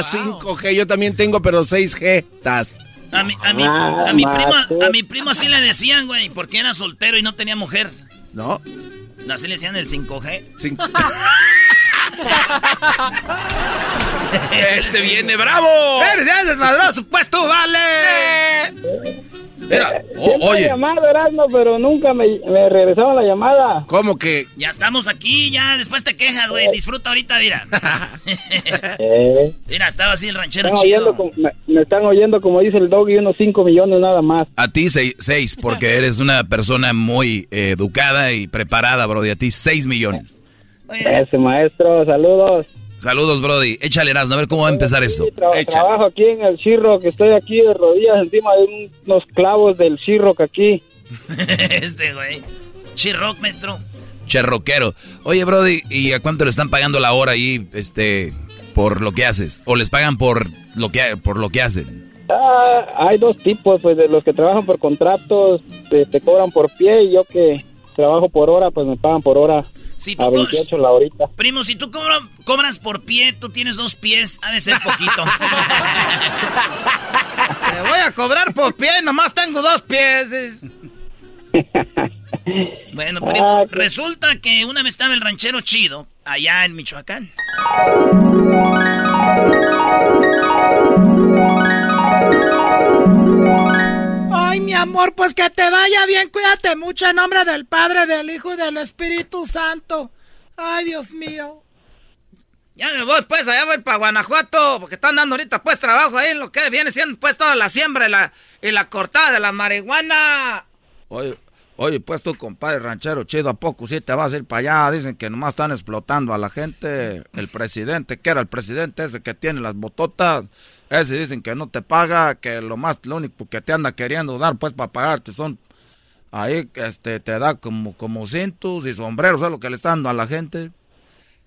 5G, yo también tengo, pero 6G. A mi primo así le decían, güey, porque era soltero y no tenía mujer. ¿No? Así le decían el 5G. 5G. Este viene bravo. Eres ladroso, pues tú, vale. Mira, oye. He llamado, Erazno, pero nunca me regresaron la llamada. ¿Cómo que? Ya estamos aquí, ya después te quejas, güey. Disfruta ahorita, mira. Mira, estaba así el ranchero chido. Me están oyendo, como dice el Doggy, unos 5 millones nada más. A ti 6, porque eres una persona muy educada y preparada, brody. A ti 6 millones. Ese maestro, saludos. Saludos, brody. Échale, Erazno, a ver cómo va a empezar esto. Trabajo aquí en el Chirro, que estoy aquí de rodillas encima de unos clavos del Chirro que aquí. Este, güey. Chirroc, maestro. Cherroquero. Oye, brody, ¿y a cuánto le están pagando la hora ahí, por lo que haces? ¿O les pagan por lo que hacen? Hay dos tipos, pues, de los que trabajan por contratos, te cobran por pie, y yo que trabajo por hora, pues me pagan por hora. Si a 28 la horita. Primo, si tú cobras por pie, tú tienes 2 pies, ha de ser poquito. Te voy a cobrar por pie, nomás tengo 2 pies. Bueno, primo, resulta que una vez estaba el ranchero chido allá en Michoacán. Ay, mi amor, pues que te vaya bien, cuídate mucho en nombre del Padre, del Hijo y del Espíritu Santo. Ay, Dios mío. Ya me voy, pues, allá voy para Guanajuato, porque están dando ahorita, pues, trabajo ahí en lo que viene siendo, pues, toda la siembra y la cortada de la marihuana. Oye, pues, tú, compadre ranchero chido, ¿a poco sí te vas a ir para allá? Dicen que nomás están explotando a la gente. El presidente, que era el presidente ese que tiene las bototas, ese dicen que no te paga, que lo único que te anda queriendo dar, pues, para pagarte son, ahí, te da como cintos y sombreros, es lo que le está dando a la gente.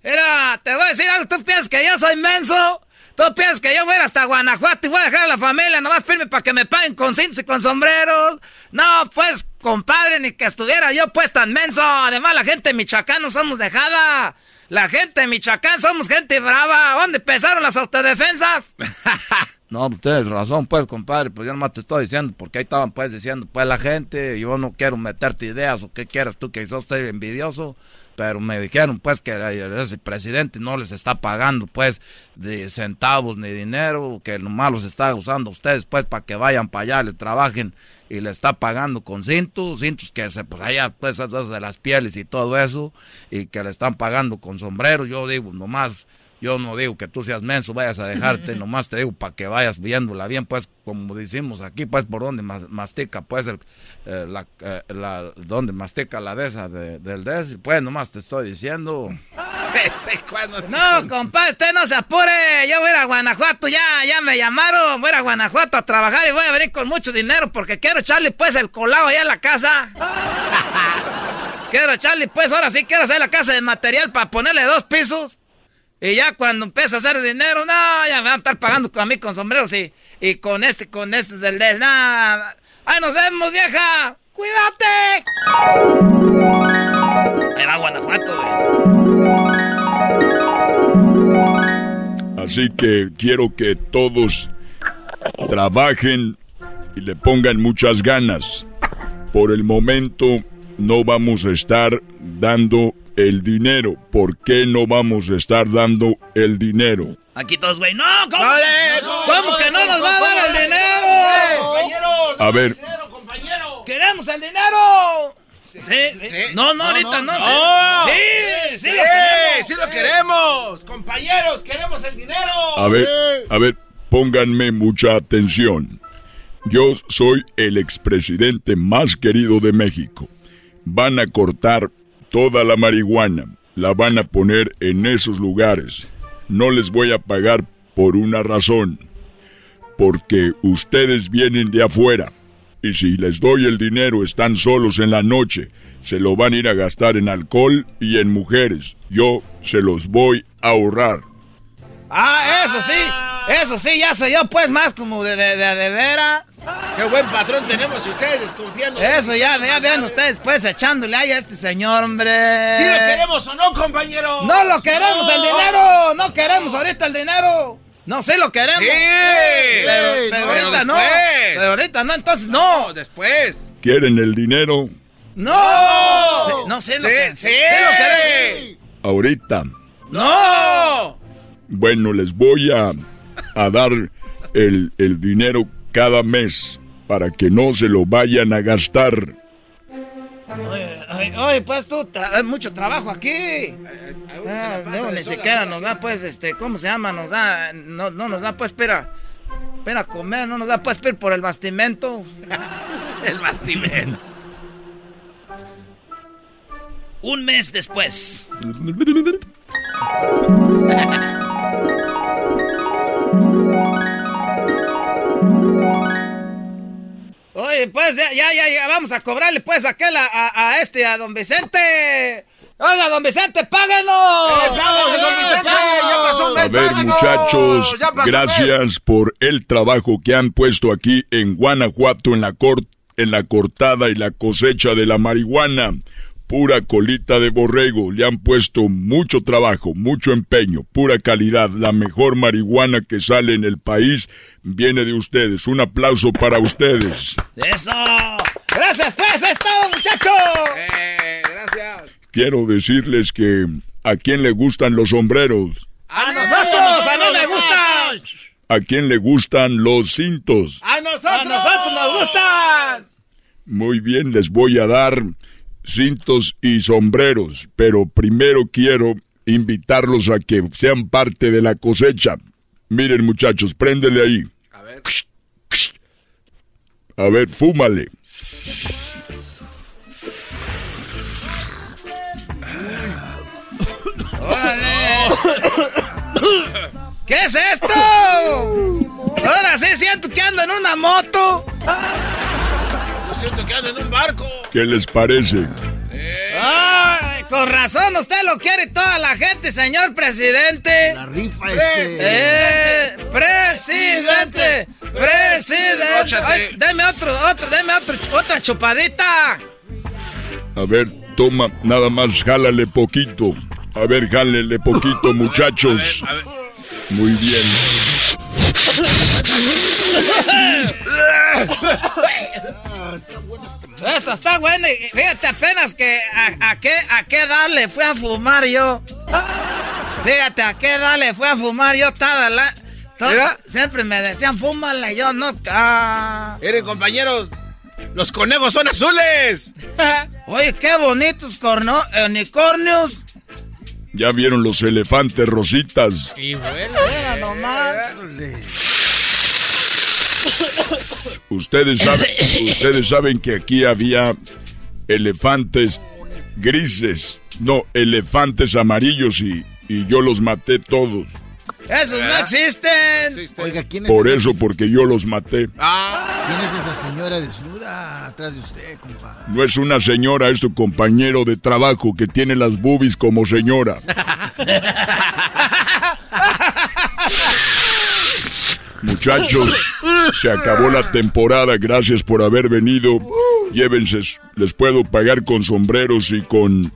Mira, te voy a decir algo, tú piensas que yo soy menso, tú piensas que yo voy a ir hasta Guanajuato y voy a dejar a la familia, nomás pedirme para que me paguen con cintos y con sombreros. No, pues, compadre, ni que estuviera yo, pues, tan menso. Además, la gente de Michoacán no somos dejada. La gente de Michoacán somos gente brava. ¿Dónde empezaron las autodefensas? No, pues tienes razón, pues, compadre. Pues yo nomás te estoy diciendo, porque ahí estaban, pues, diciendo, pues, la gente. Yo no quiero meterte ideas o qué quieras tú, que sos envidioso. Pero me dijeron, pues, que ese presidente no les está pagando, pues, de centavos ni dinero. Que nomás los está usando ustedes, pues, para que vayan para allá, les trabajen. Y le está pagando con cintos que se, pues, allá, pues, de las pieles y todo eso, y que le están pagando con sombreros. Yo digo, nomás, yo no digo que tú seas menso, vayas a dejarte, nomás te digo para que vayas viéndola bien, pues, como decimos aquí, pues, por donde mastica, pues, donde mastica la de esa del des, pues, nomás te estoy diciendo. No, compadre, usted no se apure, yo voy a ir a Guanajuato, ya me llamaron, voy a ir a Guanajuato a trabajar y voy a venir con mucho dinero porque quiero echarle, pues, el colado allá en la casa. Quiero echarle, pues, ahora sí quiero hacer la casa de material para ponerle 2 pisos. Y ya cuando empieza a hacer dinero, no, ya me van a estar pagando a mí con sombreros y con este del des, nada. ¡Ahí nos vemos, vieja! ¡Cuídate! Ahí va Guanajuato, güey. Así que quiero que todos trabajen y le pongan muchas ganas. Por el momento no vamos a estar dando el dinero. ¿Por qué no vamos a estar dando el dinero? Aquí todos, güey. ¡No! ¿Cómo, ¿Cómo que no nos va a dar el dinero? Compañeros, a ver. ¡Queremos el dinero! Sí. No, ahorita no. Sí, lo queremos. Compañeros, queremos el dinero. A ver, pónganme mucha atención. Yo soy el expresidente más querido de México. Van a cortar toda la marihuana. La van a poner en esos lugares. No les voy a pagar por una razón. Porque ustedes vienen de afuera. Y si les doy el dinero, están solos en la noche. Se lo van a ir a gastar en alcohol y en mujeres. Yo se los voy a ahorrar. ¡Ah, eso sí! Eso sí, ya soy yo, pues, más como de veras. Qué buen patrón tenemos, y ustedes desconfiando. Eso ya, ya vean ustedes, pues, echándole ahí a este señor, hombre. ¿Sí lo queremos o no, compañero? ¡No lo queremos, el dinero! ¡No queremos ahorita el dinero! No, sí lo queremos. Sí, pero ahorita no. Pero ahorita no, entonces no. No, después. ¿Quieren el dinero? ¡No! Sí, no, sí lo queremos. Sí, lo queremos. Ahorita. ¡No! Bueno, les voy a dar el dinero cada mes para que no se lo vayan a gastar. Oye, pues tú, hay mucho trabajo aquí. No, ni siquiera nos da, pues, ¿cómo se llama? Nos da, no nos da, pues, espera comer, no nos da, pues, espera por el bastimento. El bastimento. Un mes después. Oye, pues, ya, vamos a cobrarle, pues, aquel a don Vicente. Oiga, don Vicente, páguenos. A ver, muchachos, gracias por el trabajo que han puesto aquí en Guanajuato en la cortada y la cosecha de la marihuana. Pura colita de borrego, le han puesto mucho trabajo, mucho empeño, pura calidad. La mejor marihuana que sale en el país viene de ustedes. Un aplauso para ustedes. ¡Eso! ¡Gracias, pues! ¡Es todo, muchachos! ¡Gracias! Quiero decirles que ¿a quién le gustan los sombreros? ¡A nosotros! ¡A mí me gustan! ¿A quién le gustan los cintos? ¡A nosotros! ¡A nosotros nos gustan! Muy bien, les voy a dar cintos y sombreros, pero primero quiero invitarlos a que sean parte de la cosecha. Miren, muchachos, préndele ahí. A ver. A ver, fúmale. ¿Qué es esto? Ahora sí siento que ando en una moto. Que andan en un barco. ¿Qué les parece? Ay, con razón, usted lo quiere toda la gente, señor presidente. La rifa es. Presidente. Ay, deme otra chupadita. A ver, toma, nada más, jálale poquito. A ver, jálale poquito, muchachos. A ver. Muy bien. Esta está buena. Fíjate apenas que a qué edad le fui a fumar yo. Fíjate a qué edad le fui a fumar yo. Siempre me decían fúmala, yo no. Miren, compañeros, los conejos son azules. Oye, qué bonitos unicornios. Ya vieron los elefantes rositas. Y bueno, era nomás. Ustedes saben que aquí había elefantes grises. No, elefantes amarillos y yo los maté todos. ¡Esos no existen! Oiga, ¿quién es por esa? Eso, porque yo los maté. ¿Quién es esa señora desnuda atrás de usted, compa? No es una señora, es tu compañero de trabajo que tiene las boobies como señora. Muchachos, se acabó la temporada, gracias por haber venido. Llévense, les puedo pagar con sombreros y con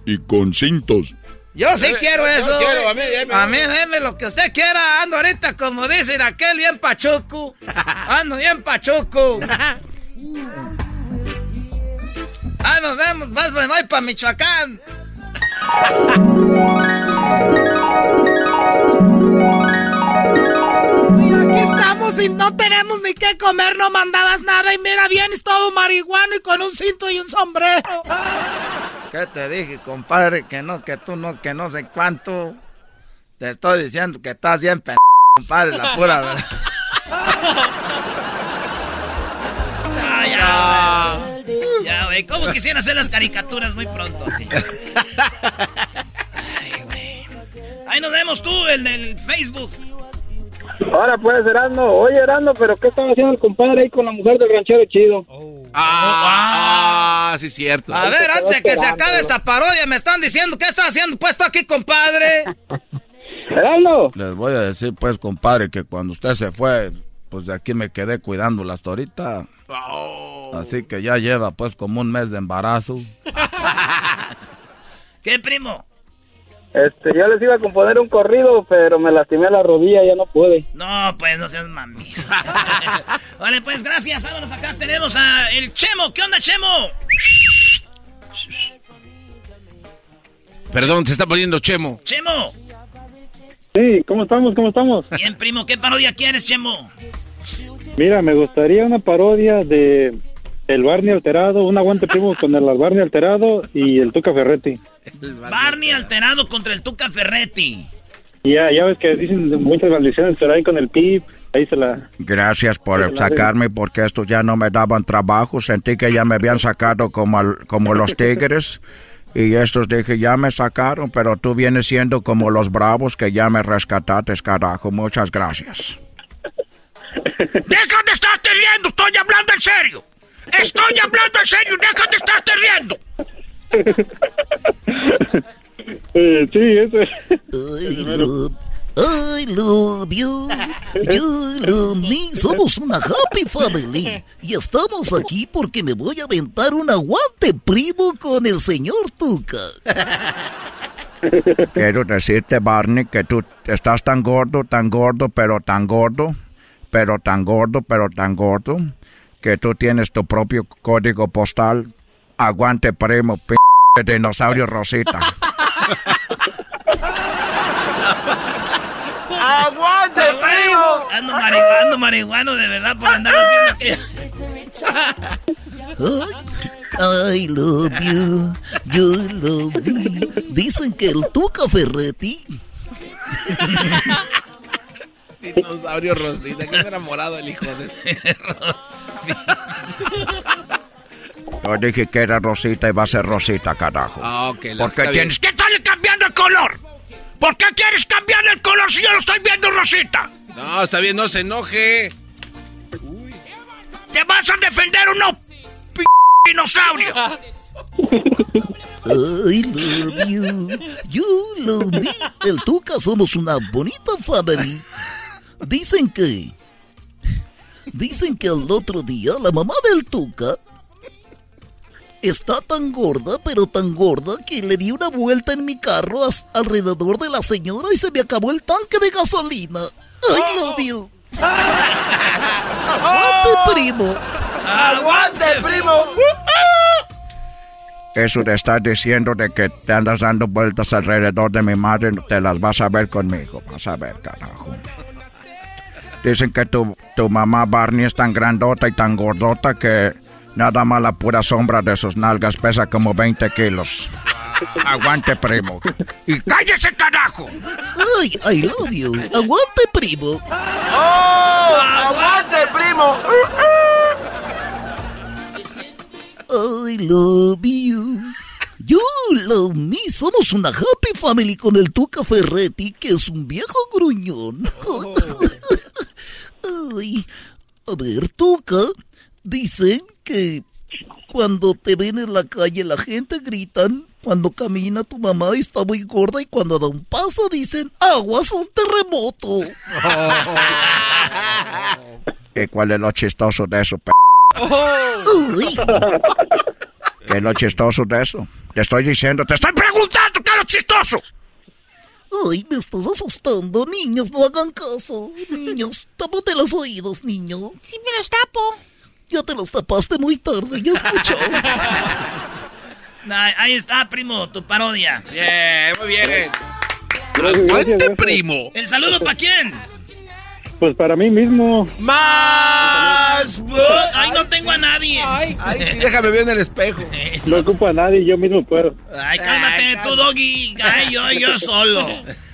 cintos. Yo sí quiero eso. Yo quiero, a mí, déme lo que usted quiera. Ando ahorita, como dicen aquel, bien pachuco. Nos vemos. Me voy para Michoacán. Y aquí estamos y no tenemos ni qué comer, no mandadas nada. Y mira, vienes todo marihuano y con un cinto y un sombrero. ¿Qué te dije, compadre? Que no sé cuánto. Te estoy diciendo que estás bien pendejo, compadre, la pura verdad. Ya, güey. ¿Cómo quisiera hacer las caricaturas muy pronto? ¿Sí? Ay, güey. Ahí nos vemos tú, el del Facebook. Ahora pues, Erazno. Oye, Erazno, ¿pero qué estaba haciendo el compadre ahí con la mujer del ranchero chido? Sí, cierto. A ver, antes de que se acabe esta parodia, me están diciendo, ¿qué estás haciendo puesto aquí, compadre? Erazno. Les voy a decir, pues, compadre, que cuando usted se fue, pues de aquí me quedé cuidándola hasta ahorita. Oh. Así que ya lleva, pues, como un mes de embarazo. ¿Qué, primo? Yo les iba a componer un corrido, pero me lastimé la rodilla, ya no pude. No, pues, no seas mami. Vale, pues, gracias, vámonos acá. Tenemos a el Chemo. ¿Qué onda, Chemo? Perdón, se está poniendo Chemo. ¡Chemo! Sí, ¿cómo estamos? ¿Cómo estamos? Bien, primo, ¿qué parodia quieres, Chemo? Mira, me gustaría una parodia de El Barney Alterado, un aguante primo con el Barney Alterado y el Tuca Ferretti. El Barney Alterado contra el Tuca Ferretti. Ya ves que dicen muchas maldiciones, pero ahí con el Pip, ahí se la... Gracias por sacarme, porque estos ya no me daban trabajo, sentí que ya me habían sacado como los tigres. Y estos dije, ya me sacaron, pero tú vienes siendo como los bravos que ya me rescataste, carajo. Muchas gracias. ¡Deja de estarte riendo! ¡Estoy hablando en serio! ¡Estoy hablando en serio! ¡Deja de estarte riendo! Sí, eso es. I love you, you love me. Somos una happy family. Y estamos aquí porque me voy a aventar un aguante primo con el señor Tuca. Quiero decirte, Barney, que tú estás tan gordo, tan gordo, pero tan gordo, pero tan gordo, pero tan gordo, que tú tienes tu propio código postal. Aguante primo, p*** de dinosaurio Rosita. ¡Aguante, primo! Ando marihuano, de verdad, por andar haciendo I love you, you love me. Dicen que el Tuca Ferretti. Dinosaurio Rosita, que es enamorado el hijo de Yo dije que era Rosita y va a ser Rosita, carajo. Ah, okay, porque tienes que estarle cambiando el color. ¿Por qué quieres cambiar el color si yo lo estoy viendo, Rosita? No, está bien, no se enoje. Uy. Te vas a defender unos p*** dinosaurio. I love you, you love me. El Tuca, somos una bonita familia. Dicen que el otro día la mamá del Tuca está tan gorda, pero tan gorda, que le di una vuelta en mi carro alrededor de la señora y se me acabó el tanque de gasolina. I love you. ¡Aguante, primo! ¡Aguante, primo! Eso te estás diciendo de que te andas dando vueltas alrededor de mi madre, te las vas a ver conmigo. Vas a ver, carajo. Dicen que tu mamá Barney es tan grandota y tan gordota que... nada más la pura sombra de sus nalgas pesa como 20 kilos. Aguante, primo. ¡Y cállese, carajo! ¡Ay, I love you! ¡Aguante, primo! ¡Oh! ¡Aguante, primo! I love you. You love me. Somos una happy family con el Tuca Ferretti, que es un viejo gruñón. Oh. Ay. A ver, Tuca, dicen que cuando te ven en la calle la gente gritan, cuando camina tu mamá está muy gorda y cuando da un paso dicen, aguas, un terremoto. ¿Y cuál es lo chistoso de eso, p***? ¿Qué es lo chistoso de eso? Te estoy diciendo, te estoy preguntando qué es lo chistoso. Ay, me estás asustando, niños, no hagan caso. Niños, tápate los oídos, niño. Sí, me los tapo. Ya te los tapaste muy tarde, ya escuchó. Nah, ahí está, primo, tu parodia. Yeah, muy bien. ¡Aguante, primo! ¿El saludo para quién? Pues para mí mismo. ¡Más! ¡Ay, no tengo a nadie! ¡Ay, sí, déjame ver en el espejo! No ocupo a nadie, yo mismo puedo. ¡Ay, cálmate tú, Doggy! ¡Ay, yo solo!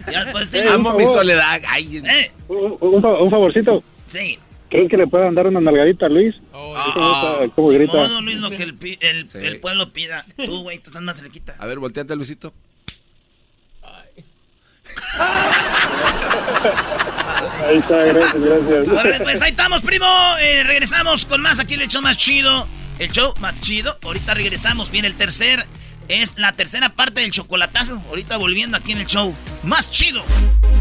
Ya, pues, te amo mi soledad. Ay, un favorcito. Sí. ¿Crees que le puedan dar una nalgadita a Luis? ¿Cómo grita? No, Luis, lo que el pueblo pida. Tú, güey, tú estás más cerquita. A ver, volteate, Luisito. Ay. Ahí está, gracias. Bueno, pues ahí estamos, primo. Regresamos con más. Aquí el show más chido. El show más chido. Ahorita regresamos. Viene el tercer Es la tercera parte del chocolatazo. Ahorita volviendo aquí en el show más chido.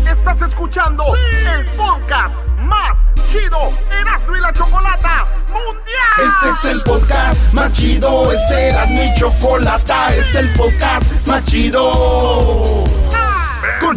Estás escuchando el podcast más chido, Erazno y la Chocolata Mundial. Este es el podcast más chido, es Erazno y Chocolata. Este es el podcast más chido. Con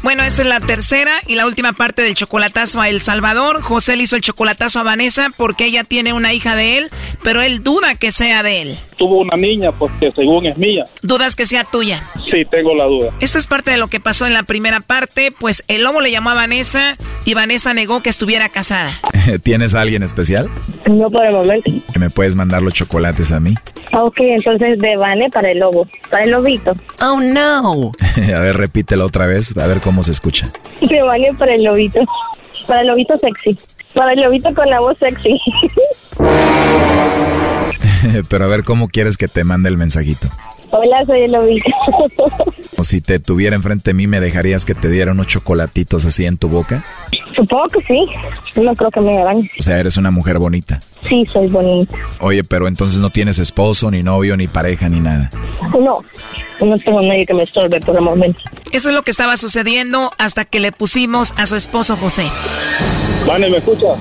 Bueno, esa es la tercera y la última parte del chocolatazo a El Salvador. José le hizo el chocolatazo a Vanessa porque ella tiene una hija de él, pero él duda que sea de él. Tuvo una niña, pues que según es mía. ¿Dudas que sea tuya? Sí, tengo la duda. Esta es parte de lo que pasó en la primera parte, pues el lobo le llamó a Vanessa y Vanessa negó que estuviera casada. ¿Tienes a alguien especial? No por el momento. ¿Me puedes mandar los chocolates a mí? Ok, entonces de Vane para el lobo, para el lobito. Oh, no. A ver, repítelo otra vez, a ver cómo se escucha. De Vane para el lobito sexy, para el lobito con la voz sexy. Pero a ver, ¿cómo quieres que te mande el mensajito? Hola, soy el lobito. O si te tuviera enfrente de mí, ¿me dejarías que te diera unos chocolatitos así en tu boca? Supongo que sí, no creo que me hagan. O sea, eres una mujer bonita. Sí, soy bonita. Oye, pero entonces no tienes esposo, ni novio, ni pareja, ni nada. No, no tengo nadie que me estorbe por el momento. Eso es lo que estaba sucediendo hasta que le pusimos a su esposo José. Vane, ¿me escuchas?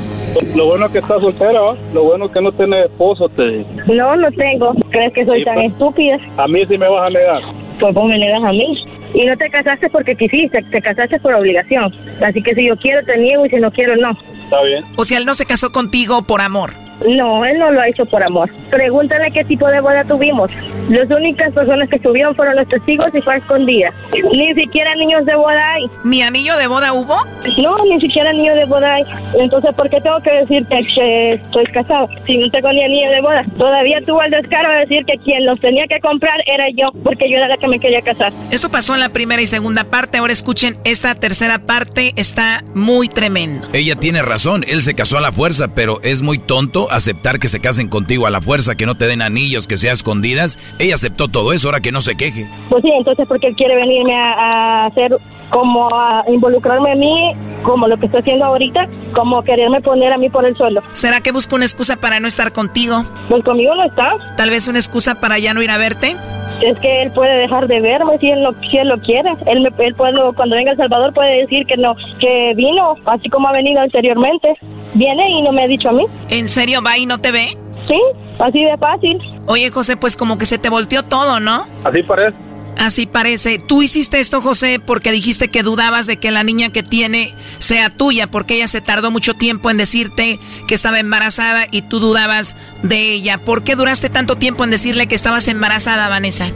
Lo bueno que estás soltera, ¿no? Lo bueno que no tienes esposo, te digo. No, no tengo. ¿Crees que soy tan estúpida? A mí sí me vas a negar. Pues vos me negas a mí. Y no te casaste porque quisiste, te casaste por obligación. Así que si yo quiero te niego y si no quiero, no. Está bien. O sea, él no se casó contigo por amor. No, él no lo ha hecho por amor. Pregúntale qué tipo de boda tuvimos. Las únicas personas que estuvieron fueron los testigos y fue a escondidas. Ni siquiera niños de boda hay. ¿Ni anillo de boda hubo? No, ni siquiera anillo de boda hay. Entonces, ¿por qué tengo que decirte que estoy casado si no tengo ni anillo de boda? Todavía tuvo el descaro de decir que quien los tenía que comprar era yo, porque yo era la que me quería casar. Eso pasó en la primera y segunda parte. Ahora escuchen, esta tercera parte está muy tremendo. Ella tiene razón, él se casó a la fuerza, pero es muy tonto aceptar que se casen contigo a la fuerza, que no te den anillos, que sea escondidas. Ella aceptó todo eso, ahora que no se queje. Pues sí, entonces porque él quiere venirme a hacer, como a involucrarme a mí, como lo que estoy haciendo ahorita, como quererme poner a mí por el suelo. ¿Será que busco una excusa para no estar contigo? Pues conmigo no está. ¿Tal vez una excusa para ya no ir a verte? Es que él puede dejar de verme si él lo quiere. Él puede, cuando venga a El Salvador, puede decir que no, que vino, así como ha venido anteriormente. Viene y no me ha dicho a mí. ¿En serio va y no te ve? Sí, así de fácil. Oye, José, pues como que se te volteó todo, ¿no? Así parece. Así parece. Tú hiciste esto, José, porque dijiste que dudabas de que la niña que tiene sea tuya, porque ella se tardó mucho tiempo en decirte que estaba embarazada y tú dudabas de ella. ¿Por qué duraste tanto tiempo en decirle que estabas embarazada, Vanessa?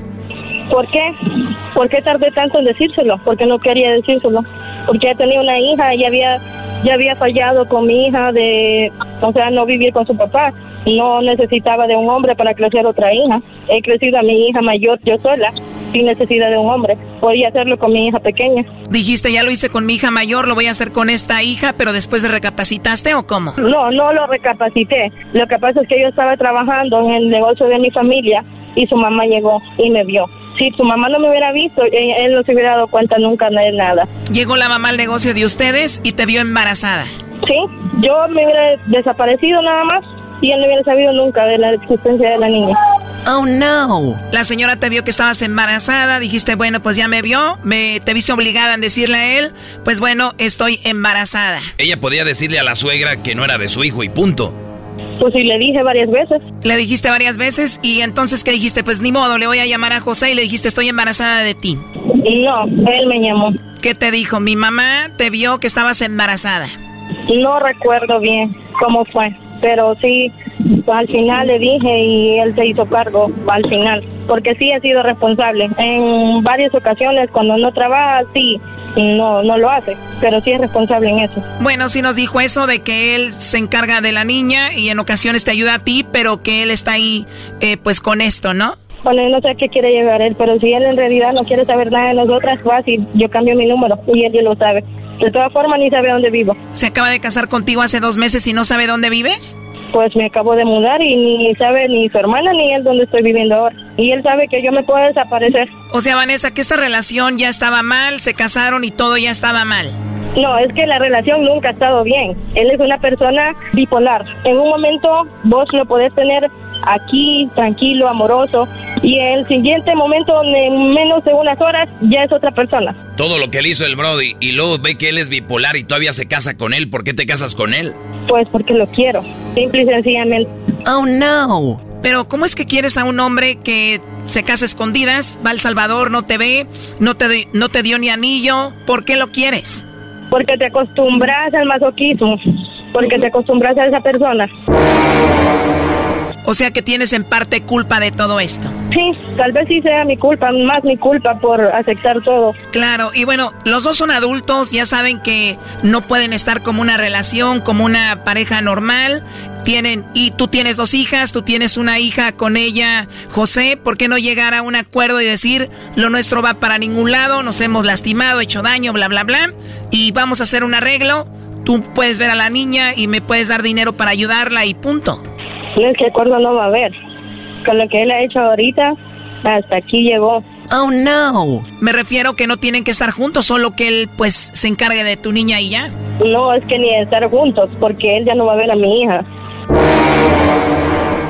¿Por qué? ¿Por qué tardé tanto en decírselo? Porque no quería decírselo. Porque ya tenía una hija, ya había fallado con mi hija de, o sea, no vivir con su papá. No necesitaba de un hombre para crecer otra hija. He crecido a mi hija mayor yo sola, sin necesidad de un hombre. Podía hacerlo con mi hija pequeña. Dijiste, ya lo hice con mi hija mayor, lo voy a hacer con esta hija, pero después recapacitaste, ¿o cómo? No lo recapacité. Lo que pasa es que yo estaba trabajando en el negocio de mi familia y su mamá llegó y me vio. Si su mamá no me hubiera visto, él no se hubiera dado cuenta nunca de nada. Llegó la mamá al negocio de ustedes y te vio embarazada. Sí, yo me hubiera desaparecido nada más y él no hubiera sabido nunca de la existencia de la niña. Oh, no. La señora te vio que estabas embarazada, dijiste, bueno, pues ya me vio, te viste obligada en decirle a él, pues bueno, estoy embarazada. Ella podía decirle a la suegra que no era de su hijo y punto. Pues sí, le dije varias veces. Le dijiste varias veces y entonces, ¿qué dijiste? Pues ni modo, le voy a llamar a José y le dijiste, estoy embarazada de ti. No, él me llamó. ¿Qué te dijo? Mi mamá te vio que estabas embarazada. No recuerdo bien cómo fue, pero sí, pues al final le dije y él se hizo cargo al final. Porque sí he sido responsable. En varias ocasiones, cuando no trabaja, sí, no lo hace, pero sí es responsable en eso. Bueno, sí nos dijo eso de que él se encarga de la niña y en ocasiones te ayuda a ti, pero que él está ahí pues con esto, ¿no? Bueno, yo no sé qué quiere llevar él, pero si él en realidad no quiere saber nada de nosotras, fácil, yo cambio mi número y él ya lo sabe. De todas formas, ni sabe dónde vivo. ¿Se acaba de casar contigo hace 2 meses y no sabe dónde vives? Pues me acabo de mudar y ni sabe ni su hermana ni él dónde estoy viviendo ahora. Y él sabe que yo me puedo desaparecer. O sea, Vanessa, que esta relación ya estaba mal, se casaron y todo ya estaba mal. No, es que la relación nunca ha estado bien. Él es una persona bipolar. En un momento vos lo podés tener aquí, tranquilo, amoroso, y en el siguiente momento, en menos de unas horas, ya es otra persona. Todo lo que él hizo el Brody, y luego ve que él es bipolar y todavía se casa con él. ¿Por qué te casas con él? Pues porque lo quiero, simple y sencillamente. Oh, no. Pero, ¿cómo es que quieres a un hombre que se casa a escondidas, va a El Salvador, no te ve, no te dio ni anillo? ¿Por qué lo quieres? Porque te acostumbras al masoquismo, porque te acostumbras a esa persona. O sea que tienes en parte culpa de todo esto. Sí, tal vez sí sea mi culpa, más mi culpa por aceptar todo. Claro, y bueno, los dos son adultos, ya saben que no pueden estar como una relación, como una pareja normal. Y tú tienes 2 hijas, tú tienes una hija con ella, José. ¿Por qué no llegar a un acuerdo y decir, lo nuestro va para ningún lado, nos hemos lastimado, hecho daño, bla, bla, bla, y vamos a hacer un arreglo? Tú puedes ver a la niña y me puedes dar dinero para ayudarla y punto. No, es que acuerdo no va a haber. Con lo que él ha hecho ahorita, hasta aquí llegó. Oh, no. Me refiero que no tienen que estar juntos, solo que él, pues, se encargue de tu niña y ya. No, es que ni de estar juntos, porque él ya no va a ver a mi hija.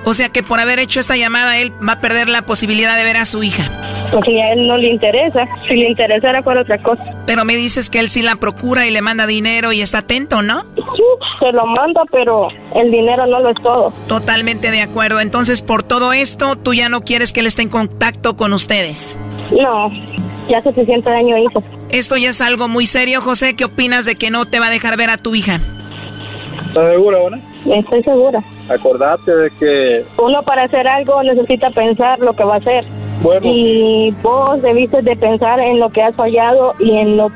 O sea que por haber hecho esta llamada, él va a perder la posibilidad de ver a su hija. Porque a él no le interesa. Si le interesara, fuera otra cosa. Pero me dices que él sí la procura y le manda dinero y está atento, ¿no? Sí, se lo manda, pero el dinero no lo es todo. Totalmente de acuerdo. Entonces, por todo esto, ¿tú ya no quieres que él esté en contacto con ustedes? No, ya suficiente daño hizo. Esto ya es algo muy serio, José. ¿Qué opinas de que no te va a dejar ver a tu hija? ¿Estás segura, Ana? Estoy segura. Acordate de que... uno para hacer algo necesita pensar lo que va a hacer. Bueno. Y vos debiste de pensar en lo que has fallado y en lo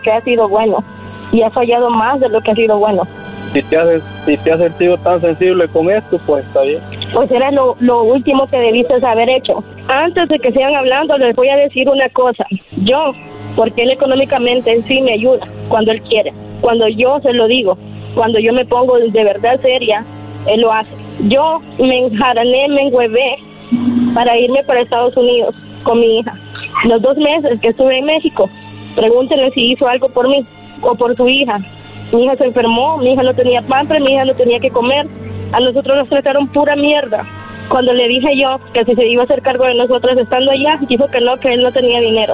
que ha sido bueno. Y has fallado más de lo que ha sido bueno. Si te has sentido tan sensible con esto, pues está bien. Pues era lo último que debiste haber hecho. Antes de que sigan hablando, les voy a decir una cosa. Yo, porque él económicamente sí me ayuda cuando él quiere. Cuando yo se lo digo, cuando yo me pongo de verdad seria, él lo hace. Yo me enjarané, me engüevé para irme para Estados Unidos con mi hija. Los 2 meses que estuve en México, pregúntenle si hizo algo por mí o por su hija. Mi hija se enfermó, mi hija no tenía pamper, mi hija no tenía que comer. A nosotros nos trataron pura mierda. Cuando le dije yo que si se iba a hacer cargo de nosotros estando allá, dijo que él no tenía dinero.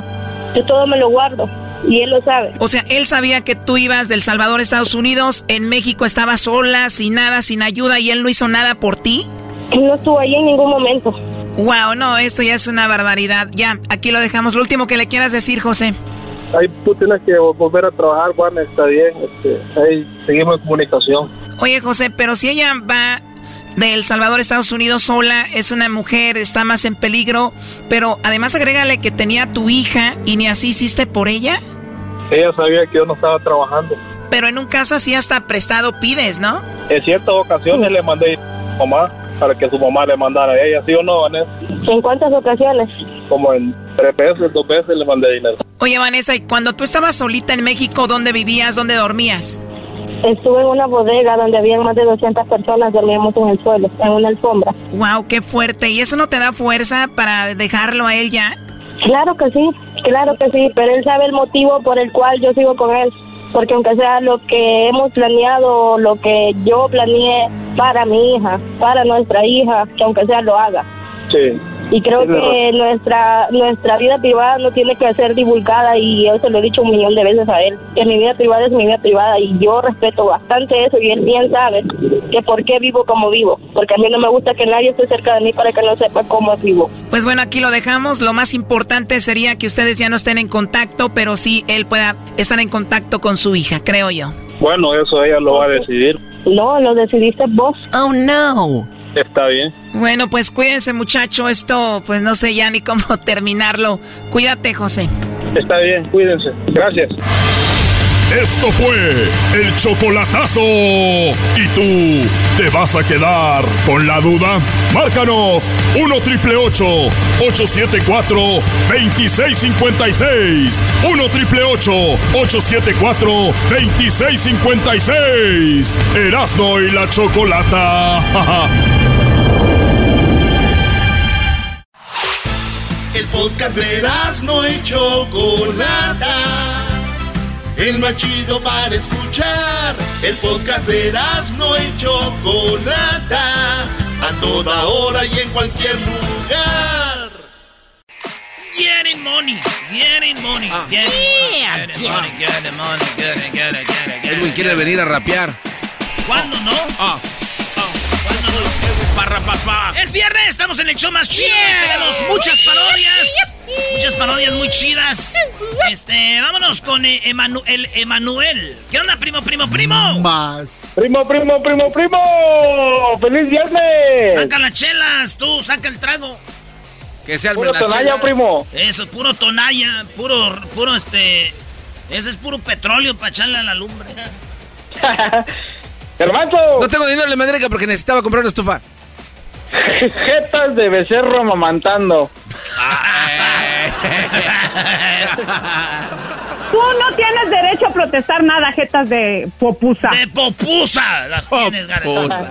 Yo todo me lo guardo y él lo sabe. O sea, él sabía que tú ibas del Salvador a Estados Unidos, en México estabas sola, sin nada, sin ayuda, y él no hizo nada por ti. Él no estuvo ahí en ningún momento. Wow, no, esto ya es una barbaridad. Ya, aquí lo dejamos. Lo último que le quieras decir, José. Ahí tú tienes que volver a trabajar, Juan, está bien. Ahí seguimos en comunicación. Oye, José, pero si ella va de El Salvador a Estados Unidos sola, es una mujer, está más en peligro, pero además agrégale que tenía a tu hija y ni así hiciste por ella. Ella sabía que yo no estaba trabajando. Pero en un caso así hasta prestado pides, ¿no? En ciertas ocasiones le mandé a mamá, para que su mamá le mandara a ella, ¿sí o no, Vanessa? ¿En cuántas ocasiones? Como en 3 veces, 2 veces le mandé dinero. Oye, Vanessa, ¿y cuando tú estabas solita en México, dónde vivías, dónde dormías? Estuve en una bodega donde había más de 200 personas, dormíamos en el suelo, en una alfombra. Wow, qué fuerte. ¿Y eso no te da fuerza para dejarlo a él ya? Claro que sí, pero él sabe el motivo por el cual yo sigo con él. Porque aunque sea lo que hemos planeado, lo que yo planeé para mi hija, para nuestra hija, que aunque sea lo haga. Sí. Y creo que nuestra vida privada no tiene que ser divulgada, y yo se lo he dicho un millón de veces a él, que mi vida privada es mi vida privada, y yo respeto bastante eso, y él bien sabe que por qué vivo como vivo, porque a mí no me gusta que nadie esté cerca de mí para que no sepa cómo vivo. Pues bueno, aquí lo dejamos. Lo más importante sería que ustedes ya no estén en contacto, pero sí él pueda estar en contacto con su hija, creo yo. Bueno, eso ella lo va a decidir. No, lo decidiste vos. Oh, no. Está bien. Bueno, pues cuídense, muchacho. Esto, pues no sé ya ni cómo terminarlo. Cuídate, José. Está bien, cuídense. Gracias. Esto fue el chocolatazo. ¿Y tú te vas a quedar con la duda? Márcanos 1-888-874-2656. 1-888-874-2656. Erazno y la Chocolata. El podcast de Erazno y Chocolata. El más chido para escuchar. El podcast de Erazno y Chocolata. A toda hora y en cualquier lugar. Getting money, getting money, getting money, getting money, getting money. Edwin quiere venir a rapear. ¿Cuándo no? ¿Cuándo no? Parra, papá. Es viernes, estamos en el show más chido. Tenemos muchas parodias. Muchas parodias muy chidas. Vámonos con Emanuel. ¿Qué onda, primo? Más. Primo. ¡Feliz viernes! Saca las chelas, tú, saca el trago. Que sea el puro tonalla, primo. Eso, puro tonalla, puro. Ese es puro petróleo para echarle a la lumbre. Hermano. No tengo dinero en la madera porque necesitaba comprar una estufa. Jetas de becerro mamantando. Tú no tienes derecho a protestar nada, jetas de popusa. De popusa las tienes, Garbanzo.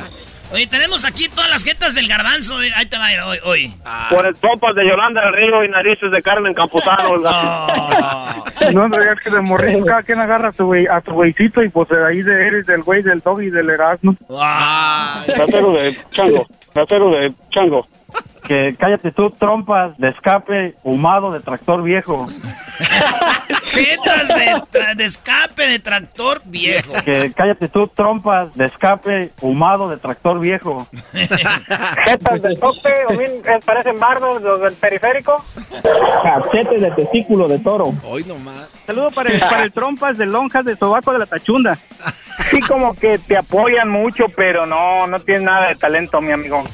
Oye, tenemos aquí todas las jetas del Garbanzo. Ahí te va a ir hoy. Por el pompas de Yolanda del Río y narices de Carmen Campuzano. No, no, es que de morrito cada quien agarra a tu güeycito, y pues de ahí eres del güey, del Doggy, del Erazno. Ratero de chango. Que cállate tú, trompas de escape humado de tractor viejo. Jetas de escape de tractor viejo. Que cállate tú, trompas de escape humado de tractor viejo. Jetas de tope, o bien parecen bardos los del periférico. Cachetes de testículo de toro. Hoy nomás. Saludo para el trompas de lonjas de sobaco de la tachunda. Sí, como que te apoyan mucho, pero no tienes nada de talento, mi amigo.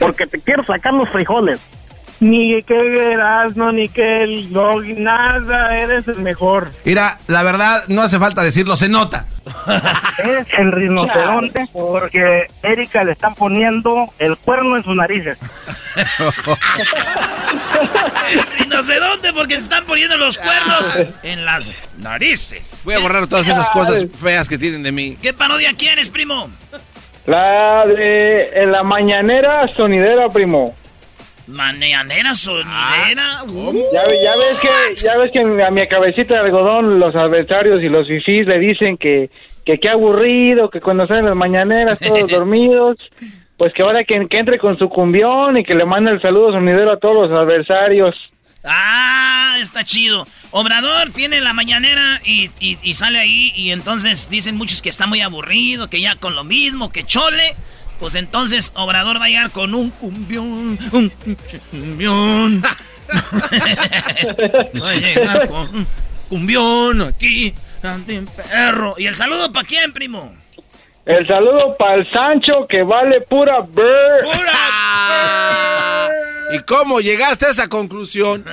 Porque te quiero sacar los frijoles. Ni que Erazno, ni que el Doggy, nada, eres el mejor. Mira, la verdad, no hace falta decirlo, se nota. Eres el rinoceronte porque Erika le están poniendo el cuerno en sus narices. El rinoceronte porque se están poniendo los cuernos en las narices. Voy a borrar todas esas cosas feas que tienen de mí. ¿Qué parodia quieres, primo? La de la mañanera sonidera, primo. Mañanera sonidera. Ya ves que a mi cabecita de algodón los adversarios y los fifís le dicen que qué aburrido, que cuando salen las mañaneras todos dormidos, pues que ahora que entre con su cumbión y que le manda el saludo sonidero a todos los adversarios. Está chido. Obrador tiene la mañanera y sale ahí, y entonces dicen muchos que está muy aburrido, que ya con lo mismo, que chole. Pues entonces Obrador va a llegar con un cumbión, va a llegar con un cumbión aquí, ante un perro. ¿Y el saludo para quién, primo? El saludo para el Sancho, que vale pura bird. ¡Pura bird! ¿Y cómo llegaste a esa conclusión?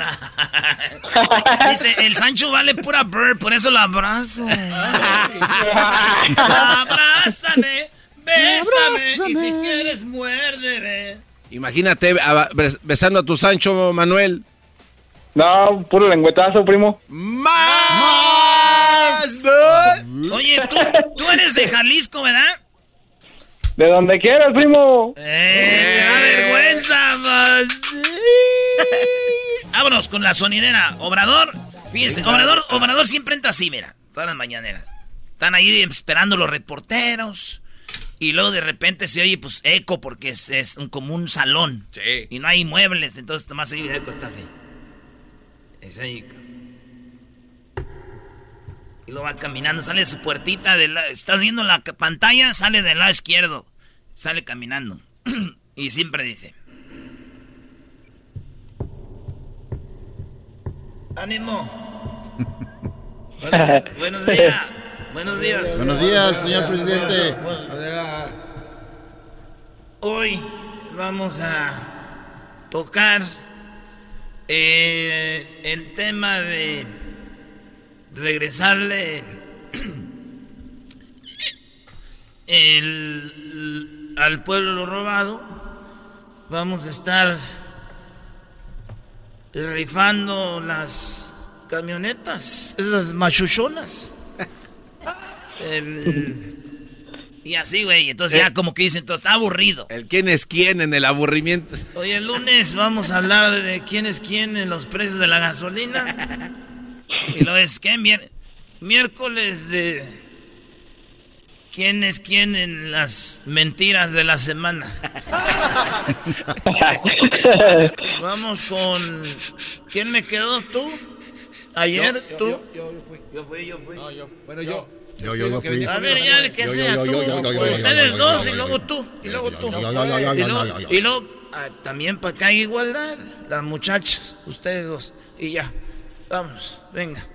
Dice, el Sancho vale pura bird, por eso lo abrazo. Abrázame, bésame, y si quieres muérdeme. Imagínate besando a tu Sancho, Manuel. No, puro lengüetazo, primo. ¡Más! Oye, tú eres de Jalisco, ¿verdad? De donde quieras, primo. ¡Da vergüenza, más! Vámonos con la sonidera. Obrador, fíjense, Obrador siempre entra así, mira. Todas las mañaneras. Están ahí esperando los reporteros. Y luego de repente se oye, pues, eco, porque es como un salón. Sí. Y no hay muebles, entonces nomás se oye eco, está así. Es ahí. Y luego va caminando, sale de su puertita, estás viendo la pantalla, sale del lado izquierdo. Sale caminando. Y siempre dice... ¡Ánimo! Buenos días. Buenos días. Buenos días, señor presidente. Hoy vamos a tocar el tema de regresarle al pueblo robado. Vamos a estar rifando las camionetas, esas machuchonas. Y así, güey, entonces ya como que dicen, está aburrido. El quién es quién en el aburrimiento. Hoy el lunes vamos a hablar de quién es quién en los precios de la gasolina. Y lo es que miércoles de quién es quién en las mentiras de la semana. Vamos con ¿quién me quedó tú? Ayer tú. Yo fui. No, yo. Bueno, yo. A ver, ya el que sea tú. Ustedes dos y luego tú. Y luego tú. Y luego también para que haya igualdad. Las muchachas, ustedes dos. Y ya. Vamos, venga.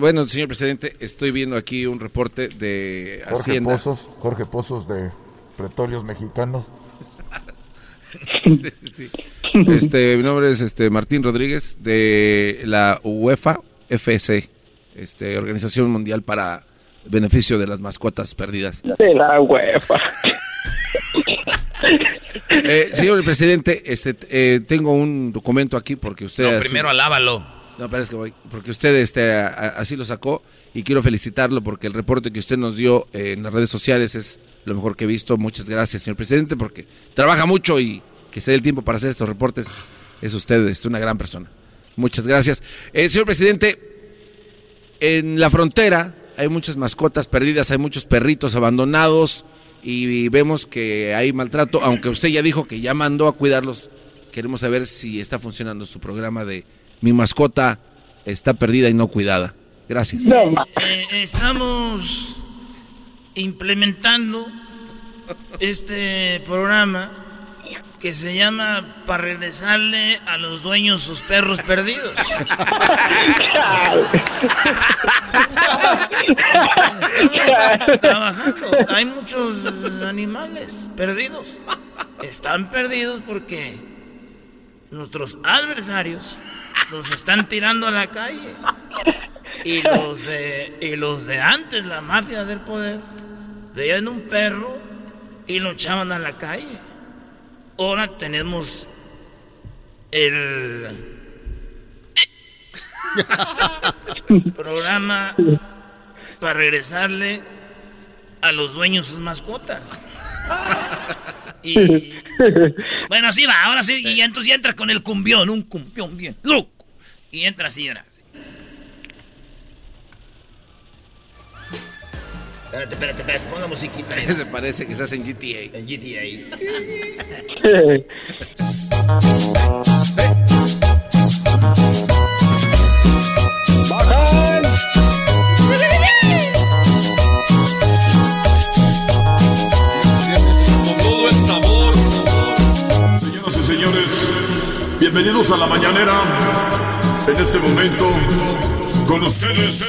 Bueno, señor presidente, estoy viendo aquí un reporte de Hacienda. Jorge Pozos de Pretorios Mexicanos. Sí. Mi nombre es Martín Rodríguez de la UEFA FC, Organización Mundial para Beneficio de las Mascotas Perdidas. De la UEFA. Señor presidente, tengo un documento aquí porque usted... No, primero alábalo. No, pero es que voy, porque usted así lo sacó y quiero felicitarlo porque el reporte que usted nos dio en las redes sociales es lo mejor que he visto. Muchas gracias, señor presidente, porque trabaja mucho y que se dé el tiempo para hacer estos reportes. Es usted, una gran persona. Muchas gracias. Señor presidente, en la frontera hay muchas mascotas perdidas, hay muchos perritos abandonados y vemos que hay maltrato, aunque usted ya dijo que ya mandó a cuidarlos. Queremos saber si está funcionando su programa de... Mi mascota está perdida y no cuidada. Gracias. Estamos implementando este programa que se llama para regresarle a los dueños sus perros perdidos. Trabajando. Hay muchos animales perdidos. Están perdidos porque nuestros adversarios los están tirando a la calle. Y los de antes, la mafia del poder, veían un perro y lo echaban a la calle. Ahora tenemos el programa para regresarle a los dueños sus mascotas. Y bueno, así va, ahora sí, y entonces ya entras con el cumbión, un cumbión bien loco. Y entras así, ahora sí. Espérate, pon la musiquita ahí. Se parece que estás en GTA. En GTA. Bienvenidos a La Mañanera. En este momento, con ustedes,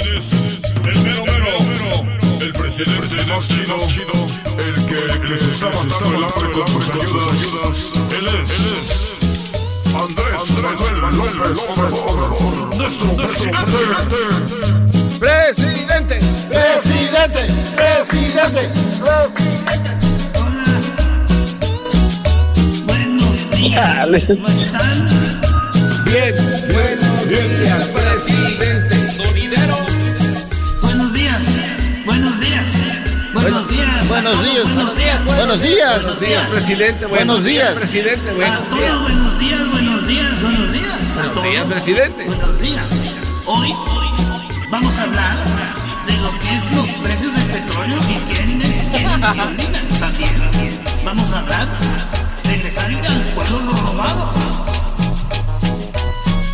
el mero, el presidente más chido, el que les está mandando el hambre con sus ayudas. Él es Andrés Manuel López Obrador, nuestro presidente. ¿Cómo están? Bien, buenos días, presidente Sonidero. Buenos días, presidente. Buenos días, presidente. Hoy vamos a hablar de lo que es los precios del petróleo y quiénes también. Vamos a hablar de que salga al pueblo lo robado.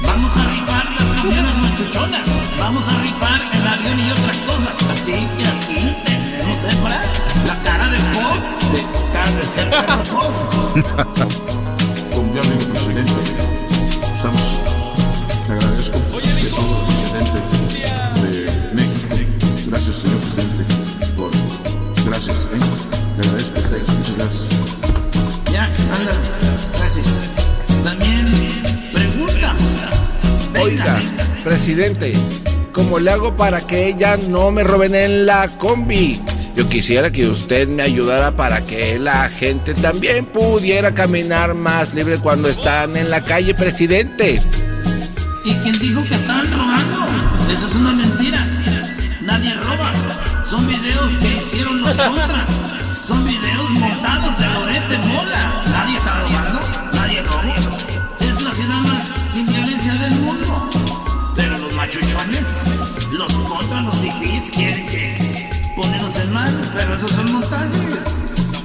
Vamos a rifar las camiones machuchonas. Vamos a rifar el avión y otras cosas. Así que aquí tenemos hembra, la cara del pop, de cara del pop. Con mi amigo presidente, estamos. Te agradezco que todo el presidente de México. Gracias, señor presidente. Por gracias, te agradezco a ustedes. Muchas gracias. Ya, anda. Gracias. También pregunta. Oiga, presidente, ¿cómo le hago para que ella no me roben en la combi? Yo quisiera que usted me ayudara para que la gente también pudiera caminar más libre cuando están en la calle, presidente. ¿Y quién dijo que estaban robando? Eso es una mentira. Nadie roba. Son videos que hicieron los contras. Son videos montados de Lorete Mola. Nadie está robando. Nadie roba. Es la ciudad más sin violencia del mundo. Pero los machuchones, los contras, los difíciles quieren que ponernos en mal. Pero esos son montajes.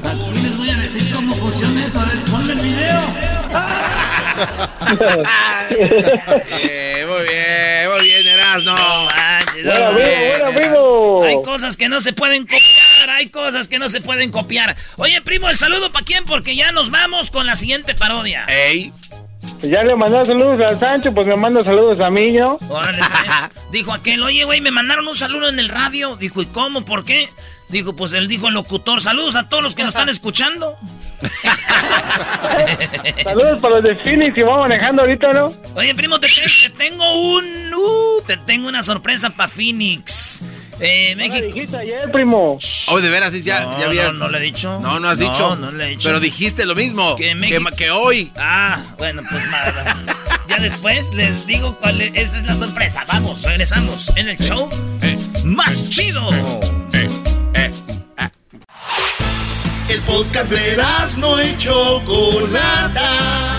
Aquí les voy a decir cómo funciona eso. A ver, ponme el video. Muy bien, Erazno. Bueno, primo. Hay cosas que no se pueden copiar, Oye, primo, ¿el saludo para quién? Porque ya nos vamos con la siguiente parodia. Ey. Ya le mandó saludos a Sancho, pues me manda saludos a mí, ¿no? Órale, pues. Dijo aquel, oye, güey, me mandaron un saludo en el radio. Dijo, ¿y cómo? ¿Por qué? Dijo, pues él dijo el locutor, saludos a todos los que nos están escuchando. Saludos para los de Phoenix que vamos manejando ahorita, ¿no? Oye, primo, te tengo una sorpresa para Phoenix. México. No dijiste ayer, primo. Oh, de veras, ya habías. No, no le he dicho. No, no has dicho. No le he dicho. Pero dijiste lo mismo. Que hoy. Ah, bueno, pues nada. Ya después les digo cuál es. Esa es la sorpresa. Vamos, regresamos en el show más chido. El podcast de Erazno y Chocolata.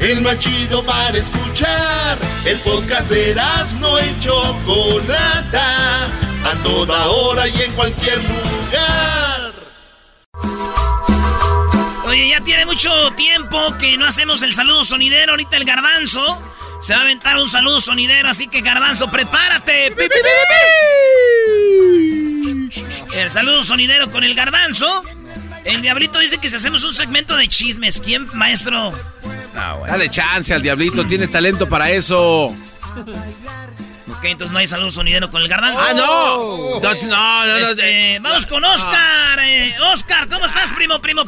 El más chido para escuchar. El podcast de Erazno y Chocolata. A toda hora y en cualquier lugar. Oye, ya tiene mucho tiempo que no hacemos el saludo sonidero. Ahorita el Garbanzo se va a aventar un saludo sonidero. Así que, Garbanzo, prepárate. El saludo sonidero con el Garbanzo. El Diablito dice que si hacemos un segmento de chismes, ¿quién, maestro? No, bueno. Dale chance al Diablito, tiene talento para eso. Ok, entonces no hay saludo sonidero con el Garbanzo. ¡Ah, no! Vamos con Oscar. Oscar, ¿cómo estás, primo? Primo.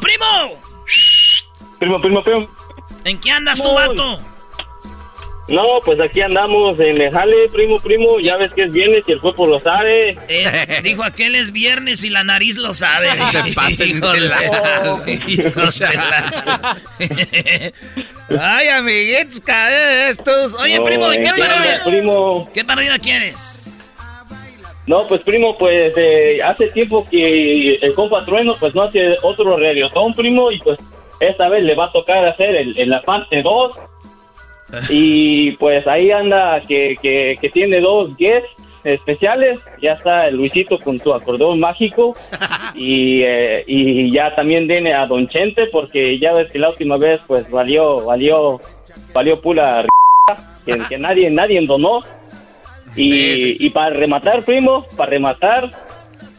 ¿En qué andas tú, vato? No, pues aquí andamos en el jale, primo. Ya ves que es viernes y el cuerpo lo sabe. Dijo aquel es viernes y la nariz lo sabe. Se pasa en Ay, amiguitos, estos. Oye, primo, ¿de qué parodia? ¿Qué parodia quieres? No, pues, primo, pues hace tiempo que el compa Trueno pues no hace otro reggaetón, primo. Y pues esta vez le va a tocar hacer en la parte 2. Y pues ahí anda que tiene dos guests especiales. Ya está el Luisito con su acordeón mágico. Y ya también viene a Don Chente, porque ya ves que la última vez pues valió pura que nadie donó. Y para rematar,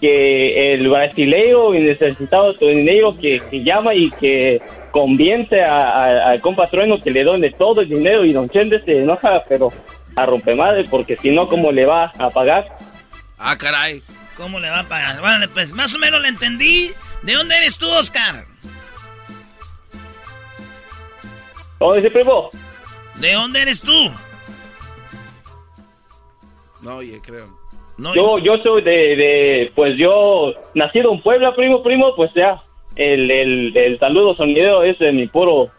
que el brasileño necesitado dinero que llama y que conviene al compa Trueno que le done todo el dinero, y Don Chende se enoja, pero a rompemadre, porque si no, ¿cómo le va a pagar? Ah, caray. ¿Cómo le va a pagar? Bueno, pues más o menos le entendí. ¿De dónde eres tú, Oscar? ¿Dónde dice, primo? ¿De dónde eres tú? No, oye, creo. No, yo soy pues yo nacido en Puebla, primo, pues ya. El saludo sonidero es de mi puro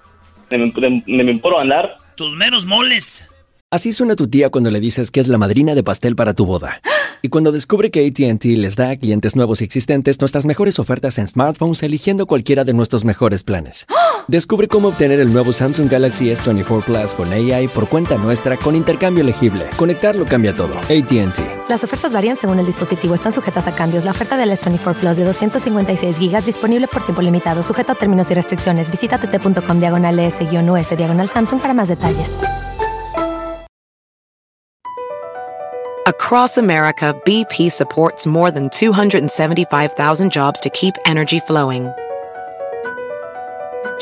andar. Tus meros moles. Así suena tu tía cuando le dices que es la madrina de pastel para tu boda. Y cuando descubre que AT&T les da a clientes nuevos y existentes nuestras mejores ofertas en smartphones eligiendo cualquiera de nuestros mejores planes. Descubre cómo obtener el nuevo Samsung Galaxy S24 Plus con AI por cuenta nuestra con intercambio elegible. Conectarlo cambia todo. AT&T. Las ofertas varían según el dispositivo. Están sujetas a cambios. La oferta del S24 Plus de 256 GB disponible por tiempo limitado. Sujeto a términos y restricciones. Visita tt.com/s-us/Samsung para más detalles. Across America, BP supports more than 275,000 jobs to keep energy flowing.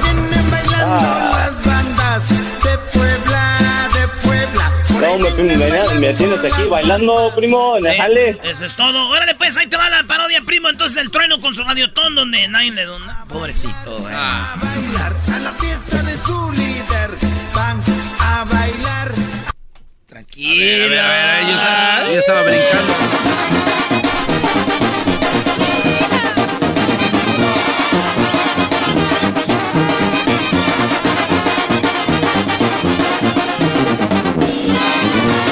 vienen bailando las bandas de Puebla. No, me tienes aquí bailando, primo, en el jale. Eso es todo. Órale, pues, ahí te va la parodia, primo. Entonces, el trueno con su radiotón donde nadie le dona. Pobrecito, güey. A bailar a la fiesta de su líder. Van a bailar. Tranquilo. A ver, ella estaba brincando.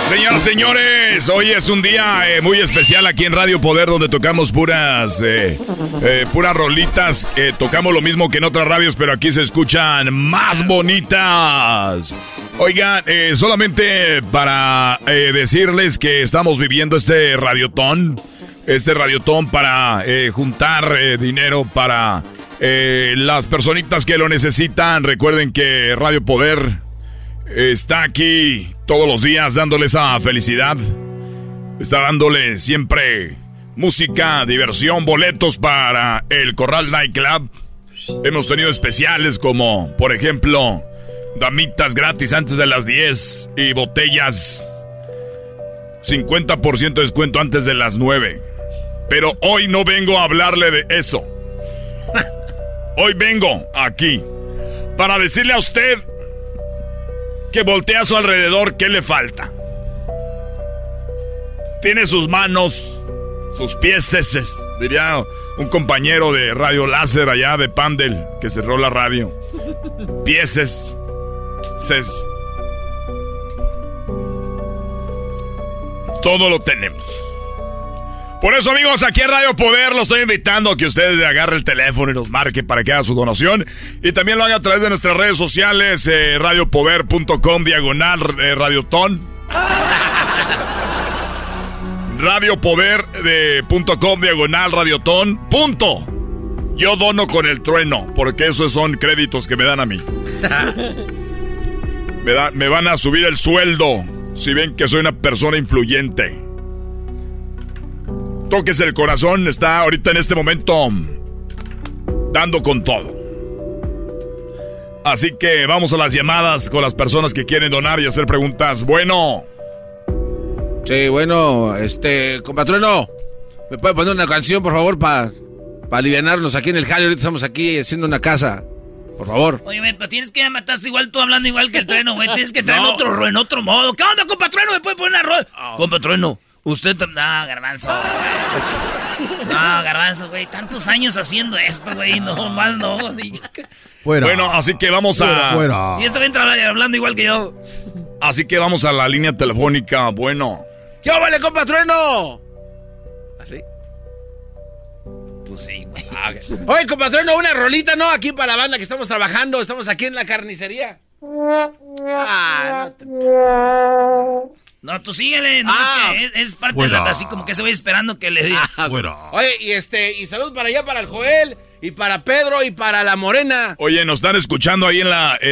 Señoras, señores, hoy es un día muy especial aquí en Radio Poder, donde tocamos puras rolitas. Tocamos lo mismo que en otras radios, pero aquí se escuchan más bonitas. Oigan, solamente para decirles que estamos viviendo este radiotón para juntar dinero para las personitas que lo necesitan. Recuerden que Radio Poder está aquí todos los días dándoles esa felicidad. Está dándoles siempre música, diversión, boletos para el Corral Night Club. Hemos tenido especiales como, por ejemplo, damitas gratis antes de las 10 y botellas 50% de descuento antes de las 9. Pero hoy no vengo a hablarle de eso. Hoy vengo aquí para decirle a usted que voltea a su alrededor, ¿qué le falta? Tiene sus manos, sus pies, diría un compañero de Radio Láser allá de Pandel, que cerró la radio. Pieses, ses. Todo lo tenemos. Por eso, amigos, aquí en Radio Poder los estoy invitando a que ustedes agarren el teléfono y nos marquen para que haga su donación. Y también lo haga a través de nuestras redes sociales, radiopoder.com/radiotón. radiopoder.com/radiotón. Punto. Yo dono con el trueno, porque esos son créditos que me dan a mí. Me van a subir el sueldo si ven que soy una persona influyente. Toques el corazón, está ahorita en este momento dando con todo. Así que vamos a las llamadas con las personas que quieren donar y hacer preguntas. Bueno. Sí, bueno, compatrueno, ¿me puede poner una canción, por favor, para aliviarnos aquí en el jale? Ahorita estamos aquí haciendo una casa. Por favor. Oye, güey, pero tienes que matarte igual tú hablando igual que el trueno, güey. Tienes que traer en otro modo. ¿Qué onda, compatrueno? ¿Me puede poner una rola? Oh. Compatrueno, usted Garbanzo, güey. Tantos años haciendo esto, güey. No, más no. Fuera. Bueno, así que vamos fuera. Y esto va a entrar hablando igual que yo. Así que vamos a la línea telefónica. Bueno. ¡Qué vale, compatrueno! Sí, güey. Oye, compatrueno, una rolita, ¿no? Aquí para la banda que estamos trabajando. Estamos aquí en la carnicería. No, tú síguele. No, es parte de la... Así como que se va esperando que le diga. Oye, y salud para allá, para el Joel, y para Pedro, y para la Morena. Oye, nos están escuchando ahí en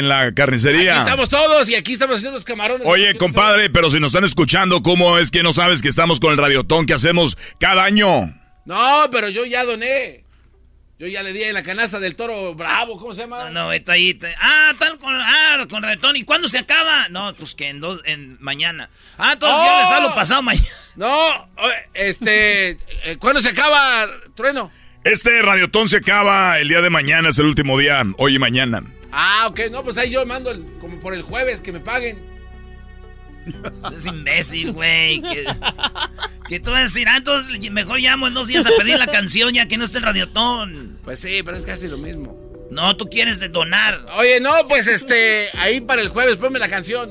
la carnicería. Aquí estamos todos y aquí estamos haciendo los camarones. Oye, compadre, no, pero si nos están escuchando, ¿cómo es que no sabes que estamos con el radiotón que hacemos cada año? No, pero yo ya doné. Yo ya le di en la canasta del toro bravo, ¿cómo se llama? No, está ahí. Con Retón. ¿Y cuándo se acaba? No, pues que mañana. Ah, todos ya les hablo pasado mañana. No, ¿cuándo se acaba, Trueno? Este radiotón se acaba el día de mañana, es el último día, hoy y mañana. Ah, ok, no, pues ahí yo mando el, como por el jueves que me paguen. Es imbécil, güey. Que tú vas a decir, ah, entonces mejor llamo en 2 días a pedir la canción ya que no esté el radiotón. Pues sí, pero es casi lo mismo. No, tú quieres donar. Oye, no, pues ahí para el jueves, ponme la canción.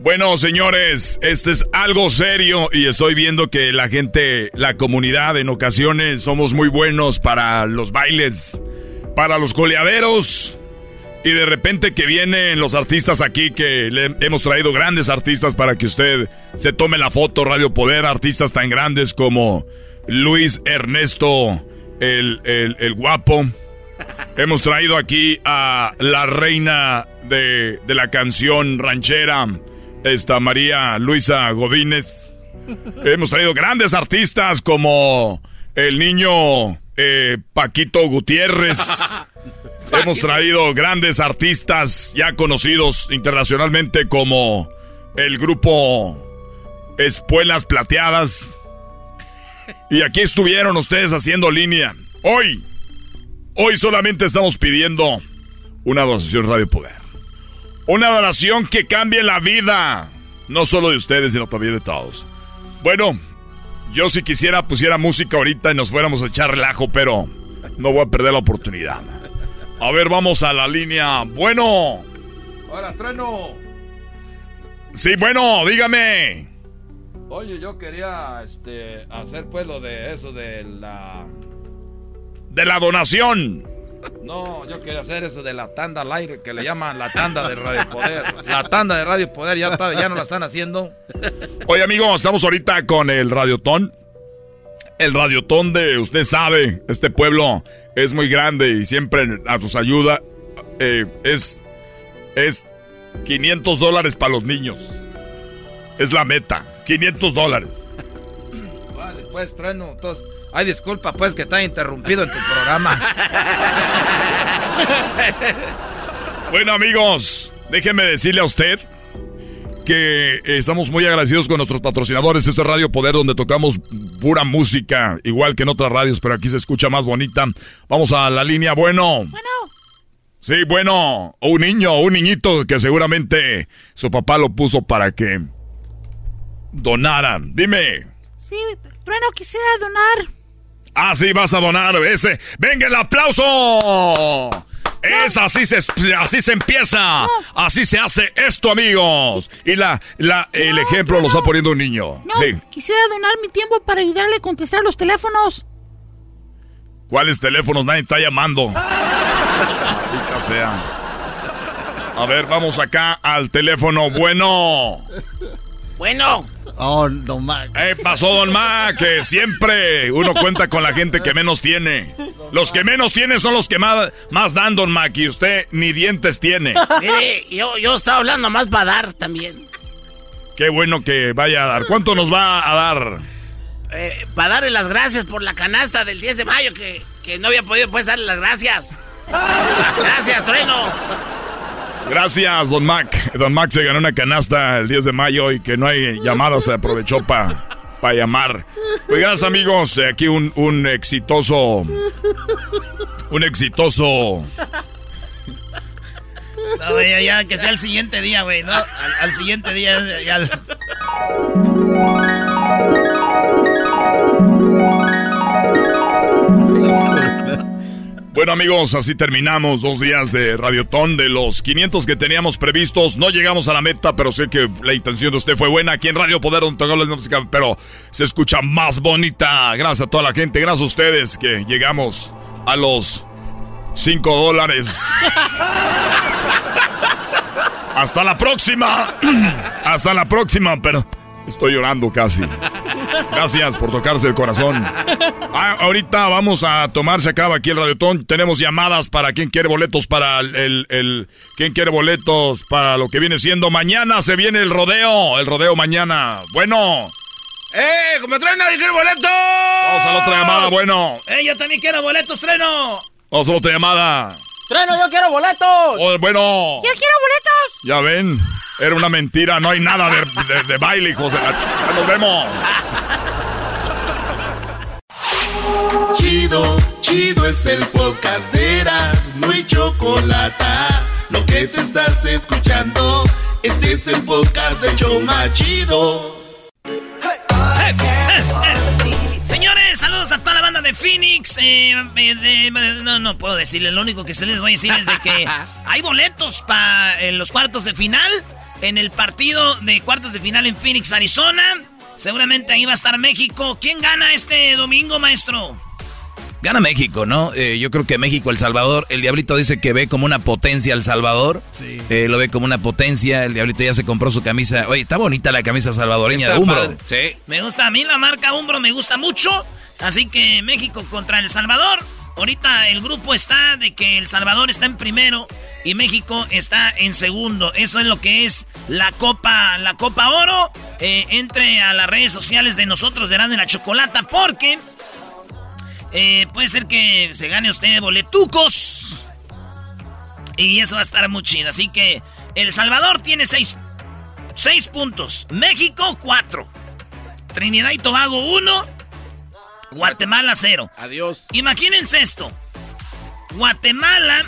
Bueno, señores, es algo serio y estoy viendo que la gente, la comunidad en ocasiones somos muy buenos para los bailes, para los coleaderos. Y de repente que vienen los artistas aquí, que le hemos traído grandes artistas para que usted se tome la foto, Radio Poder, artistas tan grandes como Luis Ernesto, el guapo. Hemos traído aquí a la reina de la canción ranchera, María Luisa Godínez. Hemos traído grandes artistas como el niño Paquito Gutiérrez. Hemos traído grandes artistas ya conocidos internacionalmente como el grupo Espuelas Plateadas. Y aquí estuvieron ustedes haciendo línea. Hoy solamente estamos pidiendo una donación Radio Poder. Una donación que cambie la vida, no solo de ustedes, sino también de todos. Bueno, yo si quisiera pusiera música ahorita y nos fuéramos a echar relajo, pero no voy a perder la oportunidad. A ver, vamos a la línea. Bueno. Hola, Trueno. Sí, bueno, dígame. Oye, yo quería hacer pues lo de eso de la... ¿De la donación? No, yo quería hacer eso de la tanda al aire, que le llaman la tanda de Radio Poder. La tanda de Radio Poder ya no la están haciendo. Oye, amigo, estamos ahorita con el radiotón. El radiotón de, usted sabe, este pueblo es muy grande y siempre a sus ayudas es $500 para los niños. Es la meta, $500. Vale, pues, Trueno, entonces, ay, disculpa, pues, que te haya interrumpido en tu programa. Bueno, amigos, déjenme decirle a usted que estamos muy agradecidos con nuestros patrocinadores. Esto es Radio Poder, donde tocamos pura música, igual que en otras radios, pero aquí se escucha más bonita. Vamos a la línea, bueno. Sí, bueno, un niñito que seguramente su papá lo puso para que donaran. Dime. Sí, Trueno, quisiera donar. Ah, sí, vas a donar ese. ¡Venga el aplauso! Es así se empieza, así se hace esto, amigos. Y el ejemplo lo está poniendo un niño. No, sí. Quisiera donar mi tiempo para ayudarle a contestar los teléfonos. ¿Cuáles teléfonos? Nadie está llamando. Maldita sea. A ver, vamos acá al teléfono. Bueno. Oh, don Mac. Pasó don Mac, que siempre uno cuenta con la gente que menos tiene. Los que menos tienen son los que más dan, don Mac, y usted ni dientes tiene. Mire, yo estaba hablando más para dar también. Qué bueno que vaya a dar. ¿Cuánto nos va a dar? Para darle las gracias por la canasta del 10 de mayo, que no había podido pues darle las gracias. Gracias, Trueno. Gracias, don Mac. Don Mac se ganó una canasta el 10 de mayo y que no hay llamadas, se aprovechó para llamar. Pues gracias, amigos. Aquí un exitoso. No, güey, ya que sea el siguiente día, güey, ¿no? Al siguiente día. Bueno, amigos, así terminamos 2 días de Radiotón. De los 500 que teníamos previstos, no llegamos a la meta, pero sé que la intención de usted fue buena. Aquí en Radio Poder, donde tocamos la música, pero se escucha más bonita. Gracias a toda la gente, gracias a ustedes que llegamos a los $5. Hasta la próxima. Hasta la próxima, pero estoy llorando casi. Gracias por tocarse el corazón. Ahorita vamos a tomar, se acaba aquí el radiotón. Tenemos llamadas para quien quiere boletos para quien quiere boletos para lo que viene siendo. Mañana se viene el rodeo mañana. Bueno. Como Trueno, yo quiero boletos. Vamos a la otra llamada, bueno. Yo también quiero boletos, Trueno. Vamos a la otra llamada. Trueno, yo quiero boletos. Bueno. Yo quiero boletos. Ya ven. Era una mentira, no hay nada de baile, hijos de la chica. ¡Nos vemos! Chido. Chido es el podcast de Erazno y Chocolata. Lo que te estás escuchando, este es el podcast de Choma Chido. Señores, saludos a toda la banda de Phoenix. No puedo decirles, lo único que se les voy a decir es de que hay boletos para los cuartos de final, en el partido de cuartos de final en Phoenix, Arizona. Seguramente ahí va a estar México. ¿Quién gana este domingo, maestro? Gana México, ¿no? Yo creo que México, El Salvador. El Diablito dice que ve como una potencia El Salvador. Sí. Lo ve como una potencia. El Diablito ya se compró su camisa. Oye, está bonita la camisa salvadoreña está de Umbro. Padre. Sí. Me gusta. A mí la marca Umbro me gusta mucho. Así que México contra El Salvador. Ahorita el grupo está de que El Salvador está en primero y México está en segundo. Eso es lo que es la Copa Oro. Entre a las redes sociales de nosotros, de Erazno y la Chocolata, porque puede ser que se gane usted boletucos. Y eso va a estar muy chido. Así que El Salvador tiene 6 puntos. México, 4. Trinidad y Tobago, 1. Guatemala, 0. Adiós. Imagínense esto. Guatemala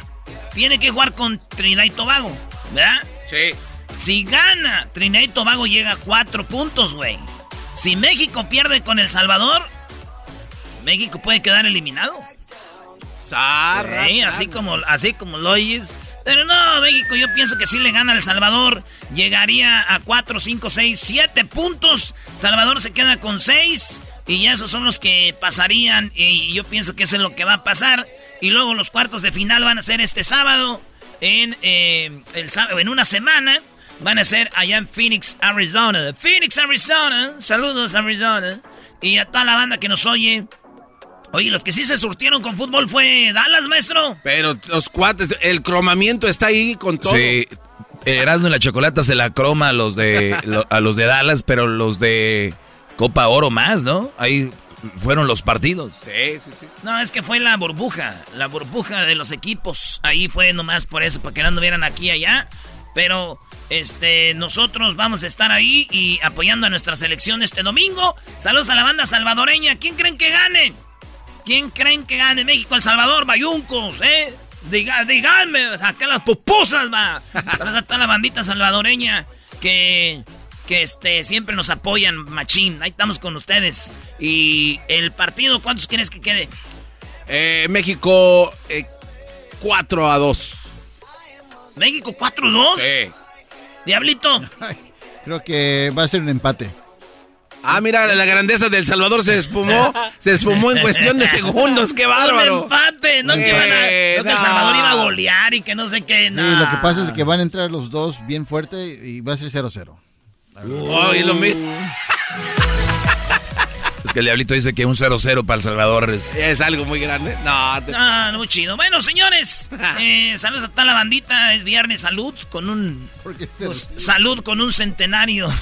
tiene que jugar con Trinidad y Tobago, ¿verdad? Sí. Si gana Trinidad y Tobago llega a 4 puntos, güey. Si México pierde con El Salvador, México puede quedar eliminado. Zarra, sí, así como lo oyes. Pero no, México, yo pienso que si le gana El Salvador, llegaría a 4, 5, 6, 7 puntos. Salvador se queda con 6 y ya esos son los que pasarían. Y yo pienso que eso es lo que va a pasar. Y luego los cuartos de final van a ser este sábado. En una semana van a ser allá en Phoenix, Arizona. Phoenix, Arizona. Saludos, Arizona. Y a toda la banda que nos oye. Oye, los que sí se surtieron con fútbol fue Dallas, maestro. Pero los cuates, el cromamiento está ahí con todo. Sí, Erazno y la Chocolata se la croma a los de Dallas, pero los de Copa Oro más, ¿no? Ahí fueron los partidos. Sí, sí, sí. No, es que fue la burbuja de los equipos. Ahí fue nomás por eso, para que no anduvieran aquí y allá. Pero nosotros vamos a estar ahí y apoyando a nuestra selección este domingo. Saludos a la banda salvadoreña. ¿Quién creen que gane? ¿Quién creen que gane? México, El Salvador, bayuncos, ¿eh? Díganme, saca las pupusas, va. Saludos a toda la bandita salvadoreña que siempre nos apoyan, machín. Ahí estamos con ustedes. Y el partido, ¿cuántos quieres que quede? México 4-2. ¿México 4-2? Sí. Diablito. Creo que va a ser un empate. Ah, mira, la grandeza del Salvador se esfumó en cuestión de segundos, qué bárbaro. Un empate, no que van a, no, que El Salvador iba a golear y que no sé qué. No. Sí, lo que pasa es que van a entrar los dos bien fuerte y va a ser 0-0. Y lo mismo. Es que el Diablito dice que un 0-0 para El Salvador es algo muy grande. No, muy chido. Bueno, señores, saludos a toda la bandita. Es viernes, salud con un centenario.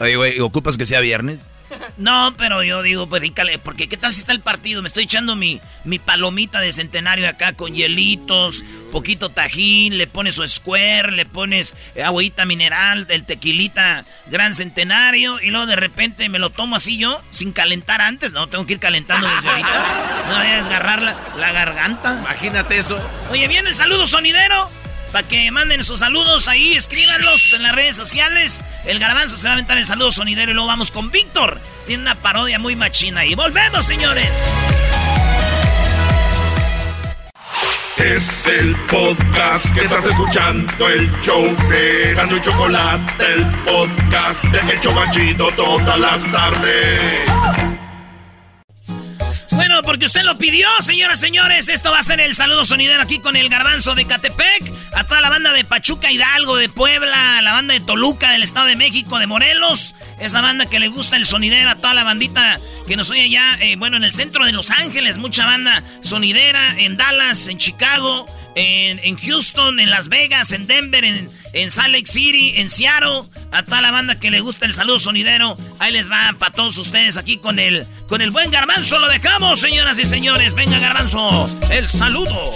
Oye, güey, ¿ocupas que sea viernes? No, pero yo digo, pues, rícale, porque ¿qué tal si está el partido? Me estoy echando mi palomita de centenario acá con hielitos, poquito tajín, le pones su square, le pones agüita mineral, el tequilita, gran centenario, y luego de repente me lo tomo así yo, sin calentar antes, no, tengo que ir calentando desde ahorita, no voy a desgarrar la garganta. Imagínate eso. Oye, viene el saludo sonidero, para que manden sus saludos ahí, escríbanlos en las redes sociales. El Garbanzo se va a aventar el saludo sonidero y luego vamos con Víctor. Tiene una parodia muy machina y volvemos, señores. Es el podcast que estás escuchando, el show de Erazno y Chocolata, el podcast de El Chobachito todas las tardes. Bueno, porque usted lo pidió, señoras y señores. Esto va a ser el saludo sonidero aquí con el Garbanzo de Catepec. A toda la banda de Pachuca, Hidalgo, de Puebla, la banda de Toluca, del Estado de México, de Morelos. Esa banda que le gusta el sonidero, a toda la bandita que nos oye allá, en el centro de Los Ángeles. Mucha banda sonidera, en Dallas, en Chicago, en Houston, en Las Vegas, en Denver, en Salt Lake City, en Seattle. A toda la banda que le gusta el saludo sonidero, ahí les va para todos ustedes aquí con el buen Garbanzo. Lo dejamos, señoras y señores. Venga, Garbanzo, el saludo.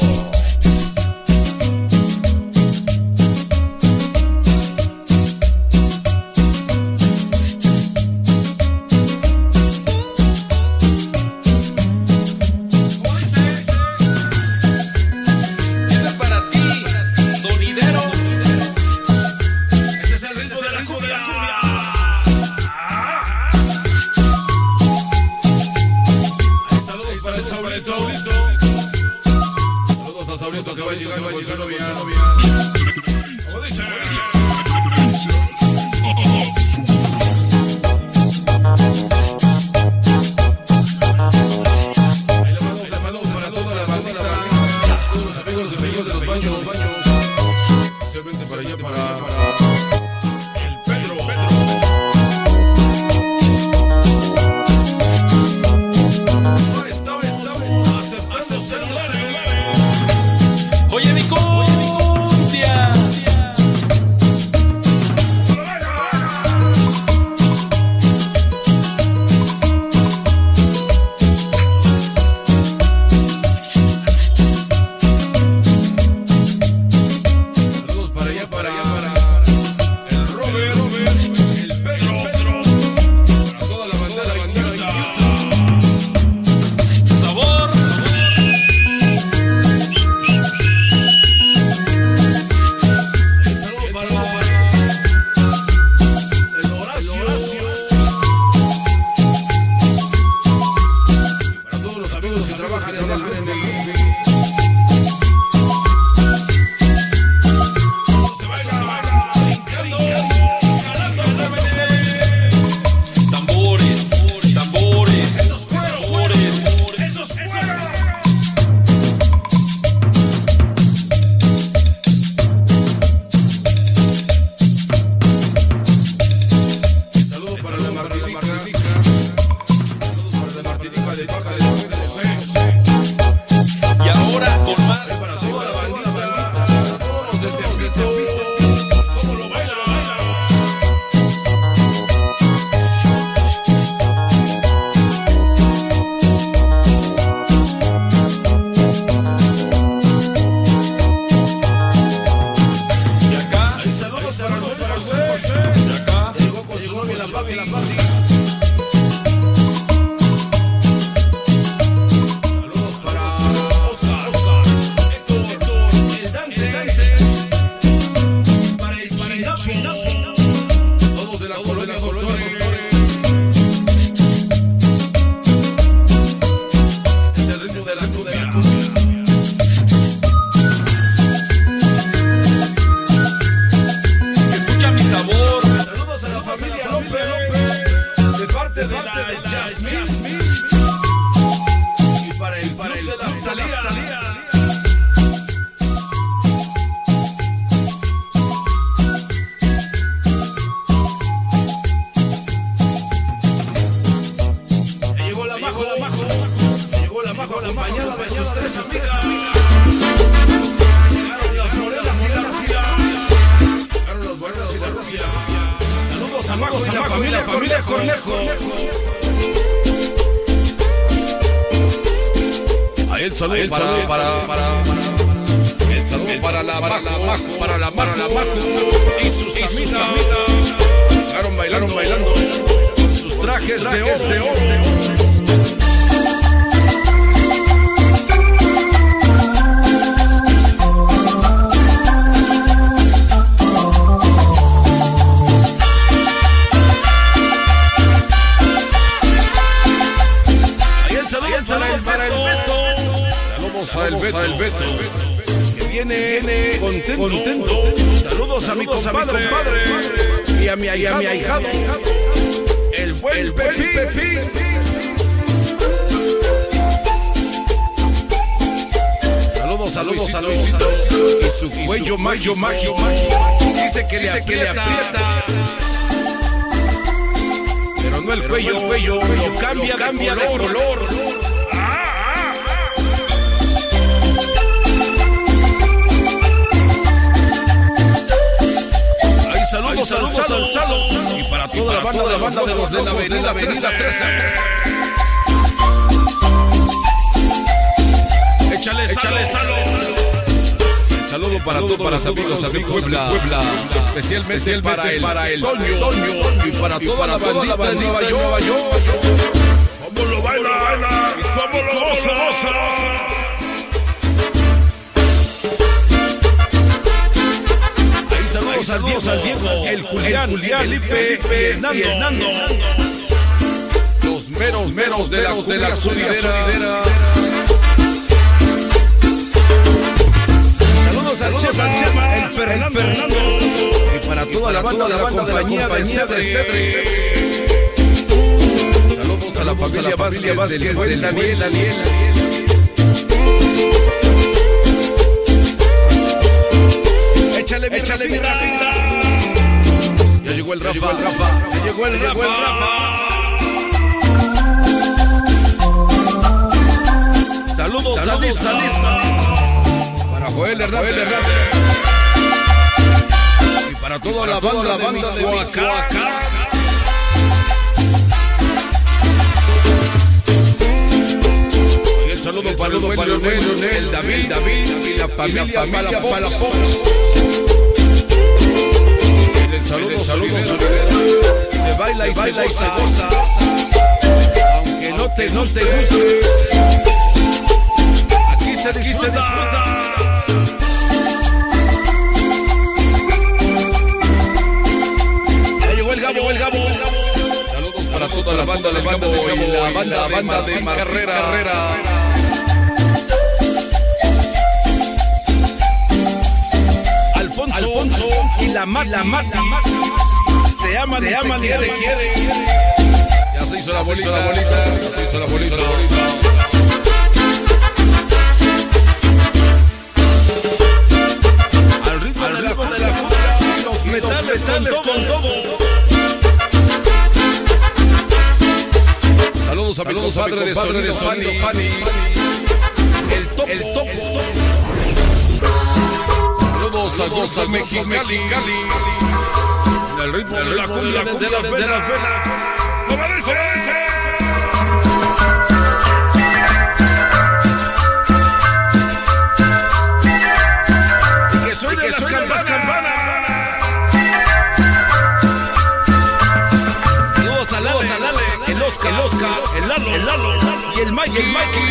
Mikey.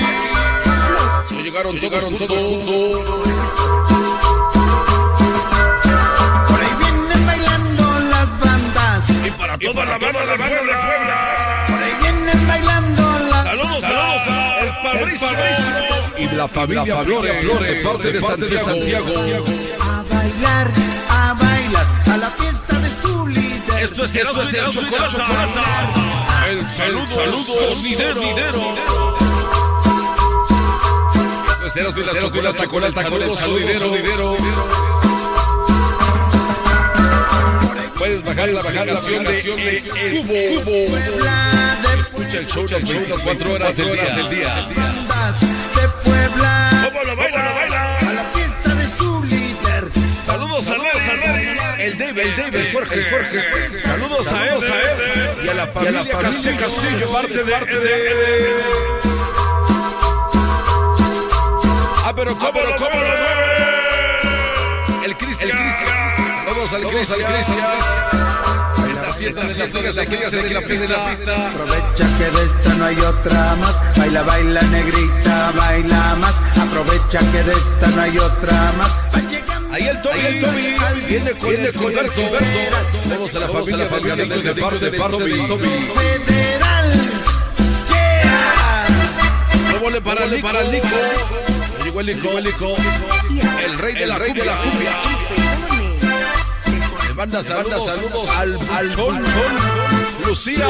No llegaron, todos juntos. Por ahí vienen bailando las bandas. Y para toda la banda de Puebla. Por ahí vienen bailando las bandas. Saludos a el Fabricio y la familia Flores, parte de Santiago. A bailar, a la fiesta de Zuli. Esto es Erazno y Chocolata. El saludo sonidero. Nuestros de la Chocolata con el sonidero. Puedes bajar la aplicación de Cubo. Escucha el show las 4 horas del día. ¡Cómo lo baila! A la fiesta de su líder. Saludos. El Jorge. Saludos a él. Y a la familia Castillo, parte de... Pero cómo lo el Cristian. Vamos al Cristian. Las chicas de la pista. Aprovecha que de esta no hay otra más. Baila negrita, baila más. Aprovecha que de esta no hay otra más. Ahí el Toby viene con Alberto. Vamos a la familia de parte de Toby. No vuelve para el Nico. Llegó el Nico. El rey de la cumbia. Le manda saludos al Chon, Lucía.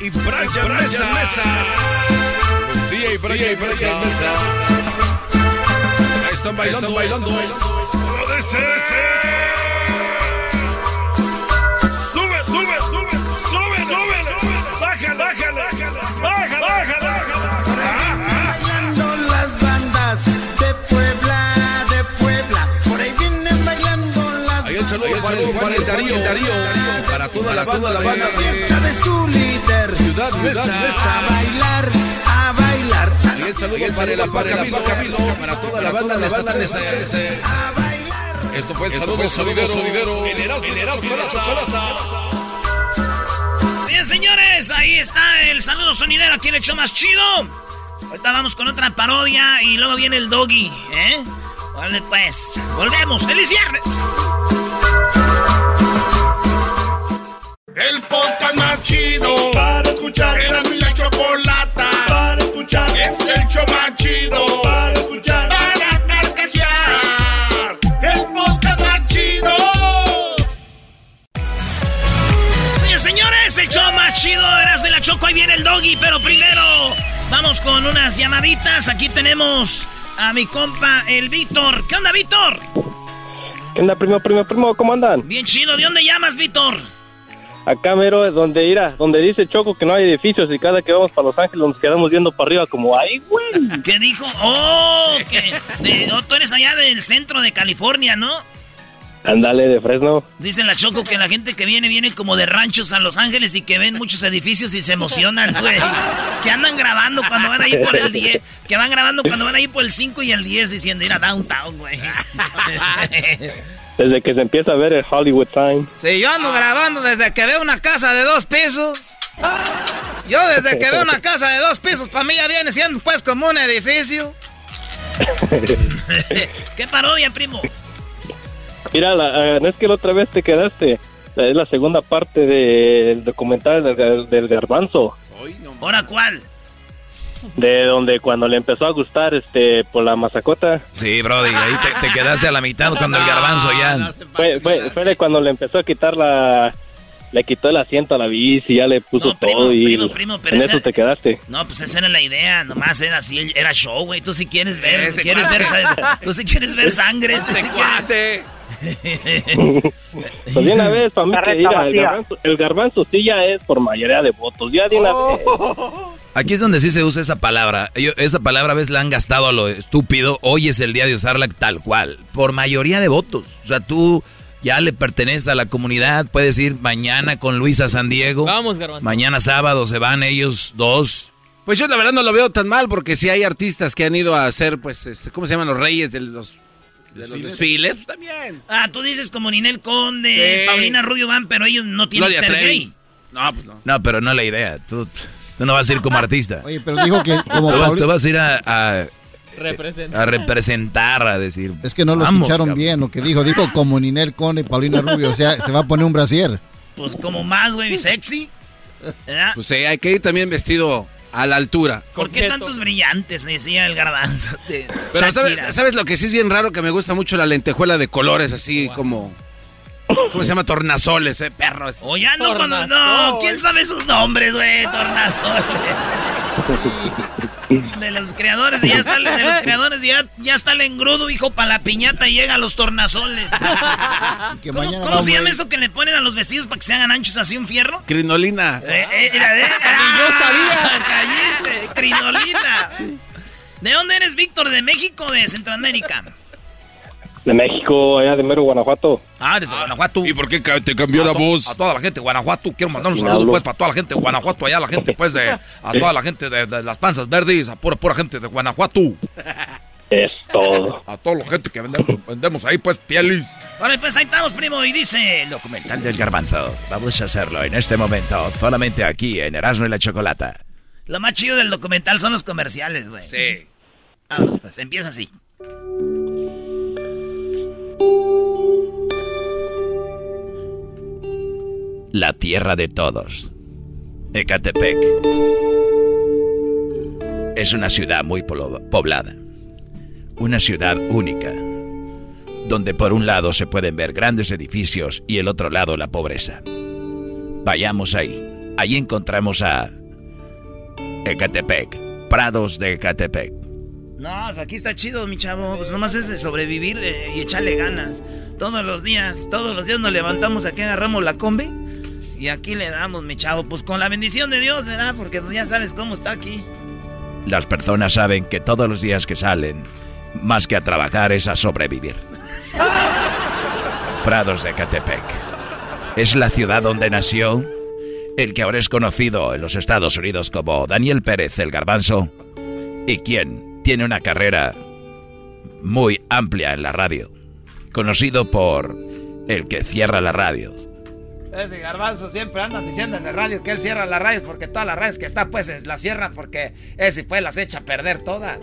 Y Brian Mesa. Están bailando. Sube. Bájala. Bailando las bandas de Puebla. Por ahí vienen bailando las. Ahí un saludo para el Darío. Para toda la banda de su líder. Ciudad Mesa. A bailar. Y el saludo para la Camilo, para toda la banda de ese. Esto fue el saludo sonidero. El Erazno y la Chocolata. Bien, señores, ahí está el saludo sonidero. Aquí el hecho más chido. Ahorita vamos con otra parodia y luego viene el Doggy, ¿eh? Vale, pues. Volvemos. ¡Feliz viernes! El podcast más chido para escuchar. Erazno y la Chocolata. Es el show más chido para escuchar, para carcajear, el podcast más chido. Sí, señores, el show más chido, Erazno y la Choco, ahí viene el Doggy, pero primero vamos con unas llamaditas. Aquí tenemos a mi compa, el Víctor. ¿Qué onda, Víctor? ¿Qué onda, primo? ¿Cómo andan? Bien chido, ¿de dónde llamas, Víctor? Acá mero es donde irá, donde dice Choco que no hay edificios y cada que vamos para Los Ángeles nos quedamos viendo para arriba como ¡ay, güey! ¿Qué dijo? ¡Oh! Tú eres allá del centro de California, ¿no? Ándale, de Fresno. Dicen la Choco que la gente que viene como de ranchos a Los Ángeles y que ven muchos edificios y se emocionan, güey. Que andan grabando cuando van ahí por el 10. Que van grabando cuando van ahí por el 5 y el 10 diciendo ir a downtown, güey. Desde que se empieza a ver el Hollywood Sign. Sí, yo ando grabando desde que veo una casa de 2 pisos. Yo desde que veo una casa de 2 pisos, para mí ya viene siendo pues como un edificio. ¿Qué parodia, primo? Mira, es que la otra vez te quedaste. Es la segunda parte del documental del Garbanzo. ¿Ahora cuál? De donde cuando le empezó a gustar por la masacota. Sí, brody, ahí te quedaste a la mitad cuando el Garbanzo ya. No fue cuando le empezó a quitar le quitó el asiento a la bici, ya le puso no, primo, todo y primo, pero en eso te quedaste. No, pues esa era la idea, nomás era así, era show, güey. Tú si sí quieres ver, tú si quieres ver sangre, este cuate. Pues de una vez, para mí que mira, el garbanzo sí ya es por mayoría de votos, ya de una vez. Aquí es donde sí se usa esa palabra. Esa palabra a veces la han gastado a lo estúpido. Hoy es el día de usarla tal cual. Por mayoría de votos. O sea, tú ya le perteneces a la comunidad. Puedes ir mañana con Luis a San Diego. Vamos, Garbanzo. Mañana sábado se van ellos 2. Pues yo la verdad no lo veo tan mal porque sí hay artistas que han ido a hacer, pues, ¿cómo se llaman? Los reyes de los... De los desfiles, pues también. Ah, tú dices como Ninel Conde, sí. Paulina Rubio van, pero ellos no tienen que ser gay. No, pues no. No, pero no la idea. Tú... Tú no vas a ir como artista. Oye, pero dijo que... Como tú vas a ir a representar, a decir... Es que no lo escucharon bien lo que dijo. Dijo como Ninel Conde y Paulina Rubio. O sea, se va a poner un brasier. Pues como más, güey, sexy. Pues hay que ir también vestido a la altura. ¿Por qué tantos brillantes? Decía el garbanzo. Pero ¿sabes lo que sí es bien raro? Que me gusta mucho la lentejuela de colores, así como... ¿Cómo se llama? Tornasoles, perros. Oye, ando con los... No, ¿quién sabe esos nombres, güey? Tornasoles. De los creadores, ya está, de los creadores ya está el engrudo, hijo, para la piñata y llega a los tornasoles. ¿Cómo se llama eso que le ponen a los vestidos para que se hagan anchos así un fierro? Crinolina. Yo sabía. Cállate, crinolina. ¿De dónde eres, Víctor? ¿De México o de Centroamérica? De México, allá de mero Guanajuato. Ah, desde Guanajuato. ¿Y por qué te cambió la voz? A toda la gente de Guanajuato. Quiero mandar un saludo, pues, para toda la gente de Guanajuato. Allá la gente, pues, a toda la gente de las panzas verdes. A pura gente de Guanajuato. Es todo. A toda la gente que vendemos ahí, pues, pieles. Vale, pues, ahí estamos, primo. Y dice el documental del garbanzo. Vamos a hacerlo en este momento. Solamente aquí, en Erazno y la Chocolata. Lo más chido del documental son los comerciales, güey. Sí. Vamos, pues, empieza así. La tierra de todos. Ecatepec es una ciudad muy poblada. Una ciudad única, donde por un lado se pueden ver grandes edificios y el otro lado la pobreza. Vayamos ahí. Allí encontramos a Ecatepec, prados de Ecatepec. No, aquí está chido, mi chavo. Pues nomás es de sobrevivir y echarle ganas. Todos los días nos levantamos, aquí agarramos la combi y aquí le damos, mi chavo, pues con la bendición de Dios, ¿verdad? Porque pues ya sabes cómo está aquí. Las personas saben que todos los días que salen, más que a trabajar, es a sobrevivir. Prados de Ecatepec. Es la ciudad donde nació el que ahora es conocido en los Estados Unidos como Daniel Pérez, el Garbanzo, y quien tiene una carrera muy amplia en la radio. Conocido por el que cierra las radios. Ese garbanzo siempre andan diciendo en el radio que él cierra las radios porque todas las radios que está, pues, las cierra porque ese, pues, las echa a perder todas.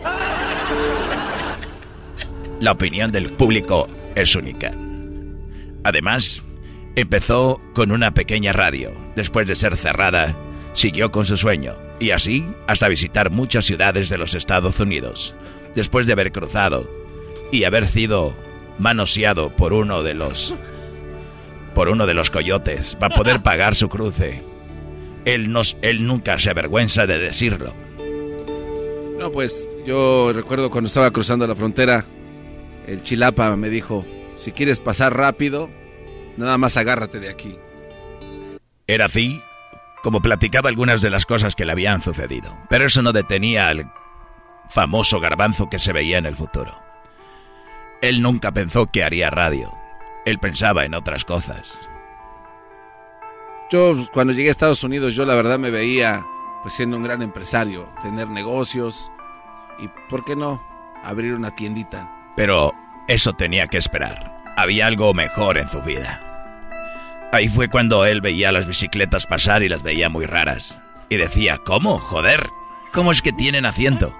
La opinión del público es única. Además, empezó con una pequeña radio. Después de ser cerrada, siguió con su sueño. Y así hasta visitar muchas ciudades de los Estados Unidos. Después de haber cruzado y haber sido manoseado por uno de los coyotes para poder pagar su cruce. Él nunca se avergüenza de decirlo. No, pues, yo recuerdo cuando estaba cruzando la frontera, el Chilapa me dijo, si quieres pasar rápido, nada más agárrate de aquí. Era así como platicaba algunas de las cosas que le habían sucedido. Pero eso no detenía al famoso garbanzo que se veía en el futuro. Él nunca pensó que haría radio. Él pensaba en otras cosas. Yo, cuando llegué a Estados Unidos, yo la verdad me veía, pues, siendo un gran empresario, tener negocios y, ¿por qué no?, abrir una tiendita. Pero eso tenía que esperar. Había algo mejor en su vida. Ahí fue cuando él veía las bicicletas pasar y las veía muy raras. Y decía, ¿cómo? Joder, ¿cómo es que tienen asiento?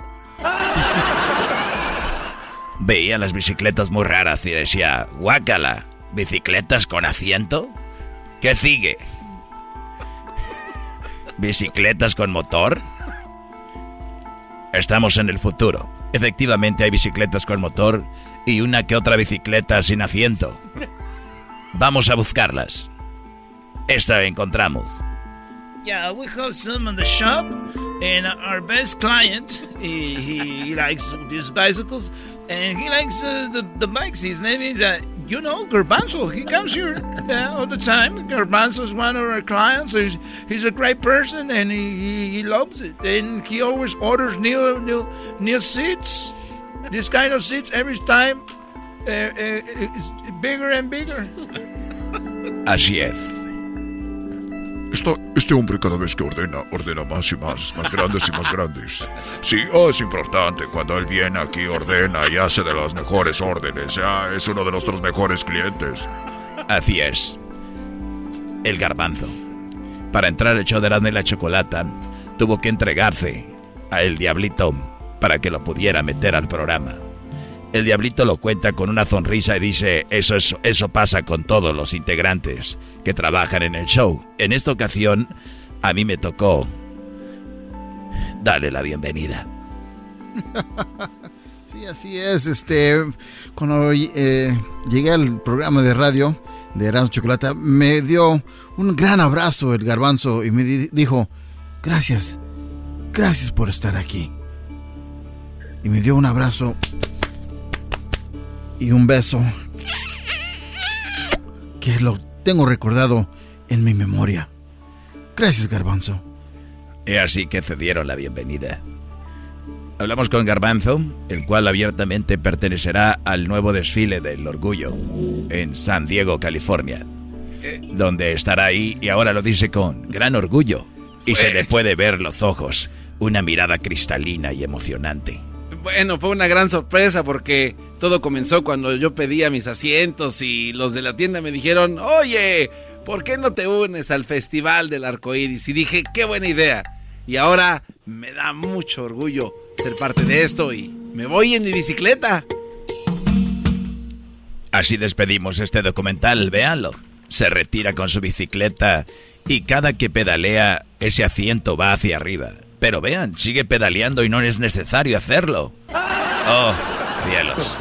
Veía las bicicletas muy raras y decía, guácala, ¿bicicletas con asiento? ¿Qué sigue? ¿Bicicletas con motor? Estamos en el futuro. Efectivamente hay bicicletas con motor y una que otra bicicleta sin asiento. Vamos a buscarlas. Esta la encontramos. Yeah, we have some in the shop, and our best client, he likes these bicycles, and he likes the bikes. His name is, Garbanzo. He comes here all the time. Garbanzo is one of our clients. He's a great person, and he loves it. And he always orders new seats, this kind of seats every time. It's bigger and bigger. Así es. Este hombre cada vez que ordena más y más, más grandes y más grandes. Sí, es importante, cuando él viene aquí ordena y hace de las mejores órdenes. Es uno de nuestros mejores clientes. Así es. El garbanzo. Para entrar al show de Erazno y la Chocolata, tuvo que entregarse a el Diablito para que lo pudiera meter al programa. El Diablito lo cuenta con una sonrisa y dice, eso pasa con todos los integrantes que trabajan en el show. En esta ocasión, a mí me tocó darle la bienvenida. Sí, así es. Cuando llegué al programa de radio de Erazno y Chocolata, me dio un gran abrazo el Garbanzo y me dijo, gracias por estar aquí. Y me dio un abrazo y un beso que lo tengo recordado en mi memoria. Gracias, Garbanzo. Y así que se dieron la bienvenida. Hablamos con Garbanzo, el cual abiertamente pertenecerá al nuevo desfile del orgullo en San Diego, California, donde estará ahí, y ahora lo dice con gran orgullo y se le puede ver los ojos, una mirada cristalina y emocionante. Bueno, fue una gran sorpresa porque todo comenzó cuando yo pedía mis asientos y los de la tienda me dijeron, oye, ¿por qué no te unes al Festival del Arcoíris? Y dije, qué buena idea. Y ahora me da mucho orgullo ser parte de esto y me voy en mi bicicleta. Así despedimos este documental, véanlo. Se retira con su bicicleta y cada que pedalea ese asiento va hacia arriba. Pero vean, sigue pedaleando y no es necesario hacerlo. ¡Oh, cielos!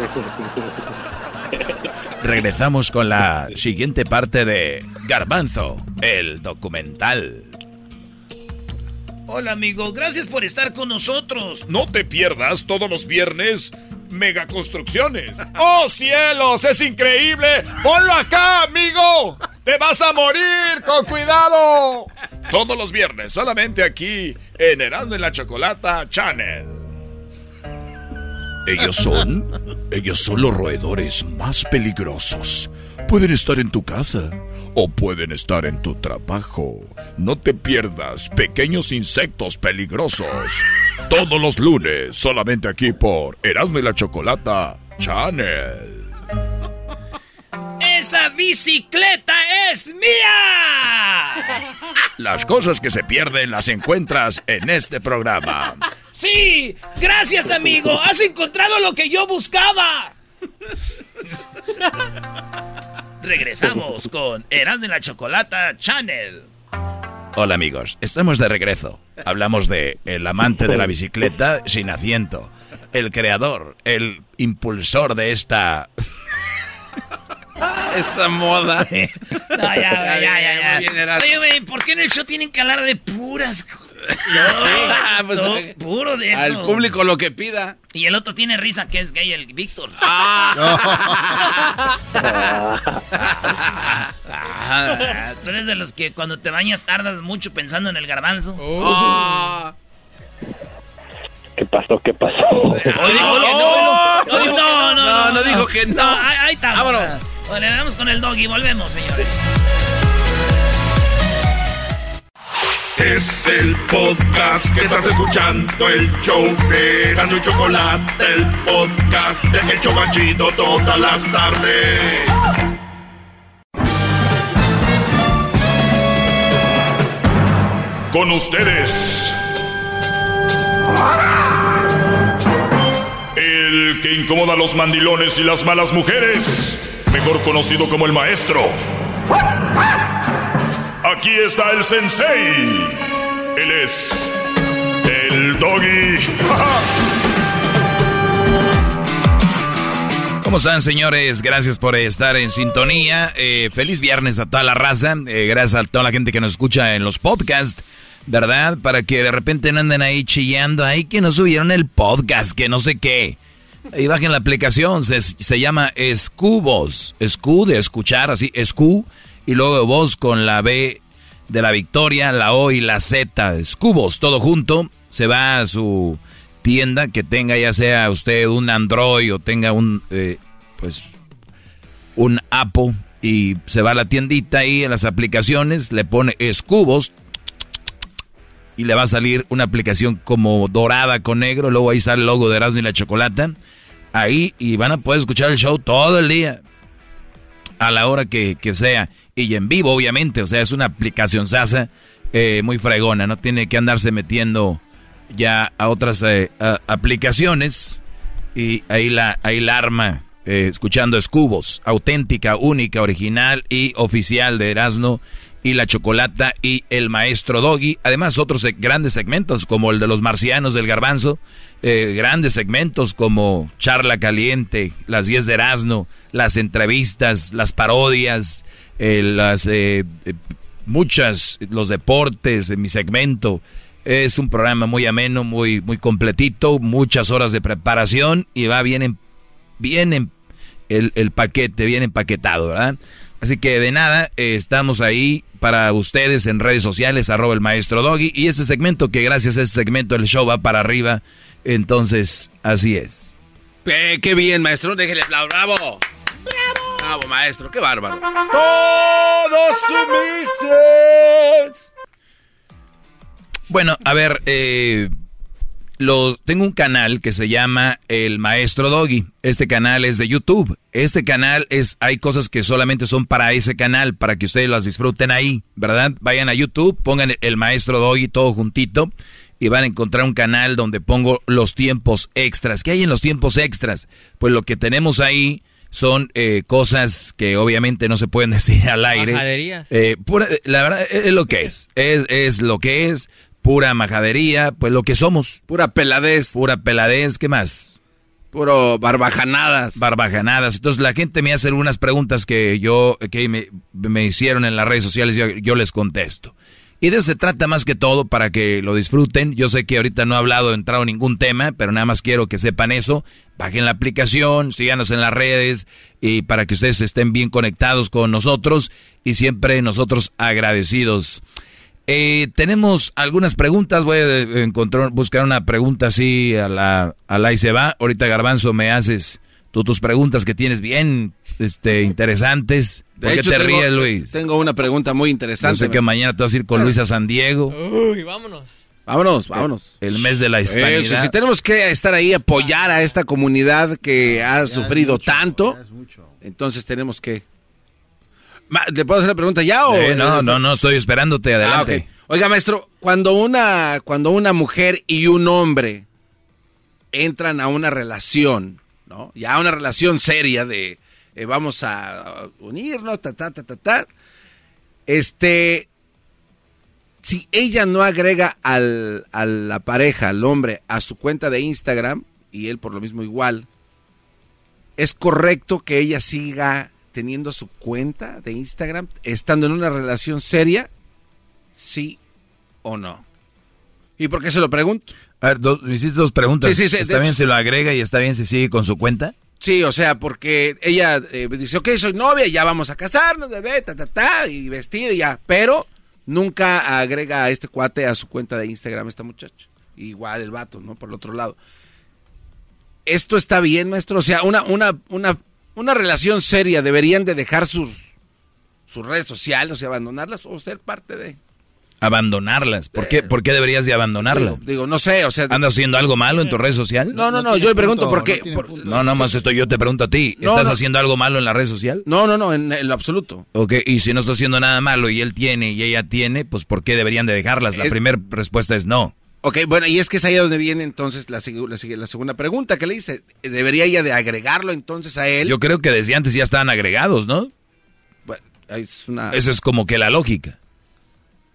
Regresamos con la siguiente parte de Garbanzo, el documental. Hola, amigo, gracias por estar con nosotros. No te pierdas todos los viernes Megaconstrucciones. ¡Oh, cielos! ¡Es increíble! ¡Ponlo acá, amigo! ¡Te vas a morir! ¡Con cuidado! Todos los viernes, solamente aquí en Erazno y la Chocolata Channel. Ellos son los roedores más peligrosos. Pueden estar en tu casa o pueden estar en tu trabajo. No te pierdas Pequeños Insectos Peligrosos. Todos los lunes, solamente aquí por Erazno y la Chocolata Channel. ¡Esa bicicleta es mía! Las cosas que se pierden las encuentras en este programa. ¡Sí! ¡Gracias, amigo! ¡Has encontrado lo que yo buscaba! Regresamos con Erazno y la Chocolata Channel. Hola, amigos, estamos de regreso. Hablamos de el amante de la bicicleta sin asiento, el creador, el impulsor de esta moda. No, ya. Oye, ¿por qué en el show tienen que hablar de puras? No, pues, no, puro de eso. Al público lo que pida. Y el otro tiene risa, que es gay, el Víctor. Tú eres de los que cuando te bañas tardas mucho pensando en el Garbanzo. ¿Qué pasó? No dijo que no. Ahí está. Vámonos. Bueno, vamos con el Doggy, volvemos, señores. Es el podcast que estás escuchando, el show de Erazno y Chocolate, el podcast de El Chobachito todas las tardes. Con ustedes, el que incomoda a los mandilones y las malas mujeres, mejor conocido como el maestro. Aquí está el sensei. Él es el Doggy. ¿Cómo están, señores? Gracias por estar en sintonía. Feliz viernes a toda la raza. Gracias a toda la gente que nos escucha en los podcasts, ¿verdad? Para que de repente no anden ahí chillando. Ay, que no subieron el podcast, que no sé qué. Y bajen la aplicación. Se llama Escubos. Escu de escuchar, así, Escu. Y luego vos con la B de la victoria, la O y la Z. Escubos, todo junto. Se va a su tienda que tenga, ya sea usted un Android o tenga un Apple. Y se va a la tiendita ahí en las aplicaciones, le pone Escubos y le va a salir una aplicación como dorada con negro. Luego ahí sale el logo de Erazno y la Chocolata. Ahí, y van a poder escuchar el show todo el día, a la hora que sea, y en vivo, obviamente. O sea, es una aplicación sasa muy fregona, no tiene que andarse metiendo ya a otras aplicaciones, y ahí la arma, escuchando Escubos, auténtica, única, original y oficial de Erazno y la Chocolata y el maestro Doggy. Además, otros grandes segmentos como el de los marcianos del Garbanzo, grandes segmentos como Charla Caliente, las 10 de Erazno, las entrevistas, las parodias, muchas, los deportes, en mi segmento. Es un programa muy ameno, muy, muy completito, muchas horas de preparación y va bien en el paquete, bien empaquetado, ¿verdad? Así que de nada, estamos ahí para ustedes en redes sociales, @elmaestrodoggy. Y este segmento, que gracias a este segmento el show va para arriba. Entonces, así es. ¡Qué bien, maestro! ¡Déjele aplaudir! ¡Bravo! ¡Bravo! ¡Bravo, maestro! ¡Qué bárbaro! ¡Todos sumisos! Bueno, a ver, tengo un canal que se llama El Maestro Doggy. Este canal es de YouTube. Este canal hay cosas que solamente son para ese canal, para que ustedes las disfruten ahí, ¿verdad? Vayan a YouTube, pongan El Maestro Doggy todo juntito y van a encontrar un canal donde pongo los tiempos extras. ¿Qué hay en los tiempos extras? Pues lo que tenemos ahí son cosas que obviamente no se pueden decir al aire. Majaderías. La verdad, es lo que es. Es lo que es. Pura majadería, pues lo que somos. Pura peladez. Pura peladez, ¿qué más? Puro barbajanadas. Barbajanadas. Entonces la gente me hace algunas preguntas que me hicieron en las redes sociales y yo les contesto. Y de eso se trata más que todo, para que lo disfruten. Yo sé que ahorita no he hablado, entrado en ningún tema, pero nada más quiero que sepan eso. Bajen la aplicación, síganos en las redes, y para que ustedes estén bien conectados con nosotros y siempre nosotros agradecidos. Tenemos algunas preguntas. Voy a buscar una pregunta así a la ahí se va. Ahorita, Garbanzo, me haces tus preguntas que tienes bien interesantes. ¿Por qué te ríes, Luis? Tengo una pregunta muy interesante. Yo sé que mañana te vas a ir con Luis a San Diego. Uy, vámonos. Vámonos. El mes de la hispanidad. Sí, tenemos que estar ahí, apoyar a esta comunidad que ha sufrido mucho, tanto. Entonces tenemos que... ¿Le puedo hacer la pregunta ya o...? No, estoy esperándote, adelante. Okay. Oiga, maestro, cuando una mujer y un hombre entran a una relación, ¿no? Ya una relación seria de vamos a unirnos, si ella no agrega a la pareja, al hombre, a su cuenta de Instagram, y él por lo mismo igual, ¿es correcto que ella siga teniendo su cuenta de Instagram, estando en una relación seria, sí o no? ¿Y por qué se lo pregunto? A ver, hiciste dos preguntas. Sí, ¿está bien si lo agrega y está bien si sigue con su cuenta? Sí, o sea, porque ella dice, ok, soy novia, ya vamos a casarnos, bebé, y vestir, y ya, pero nunca agrega a este cuate a su cuenta de Instagram, esta muchacha. Igual el vato, ¿no? Por el otro lado. ¿Esto está bien, maestro? O sea, una relación seria, ¿deberían de dejar sus redes sociales, o sea, abandonarlas o ser parte de...? ¿Abandonarlas? ¿Por qué deberías de abandonarlas? Digo, no sé, o sea... ¿Andas haciendo algo malo en tu red social? No, yo le pregunto por qué... yo te pregunto a ti, ¿estás haciendo algo malo en la red social? No, en lo absoluto. Ok, y si no estás haciendo nada malo y él tiene y ella tiene, pues ¿por qué deberían de dejarlas? La primera respuesta es no. Ok, bueno, y es que es ahí donde viene entonces la segunda pregunta que le hice. ¿Debería ella de agregarlo entonces a él? Yo creo que desde antes ya estaban agregados, ¿no? Bueno, esa es como que la lógica.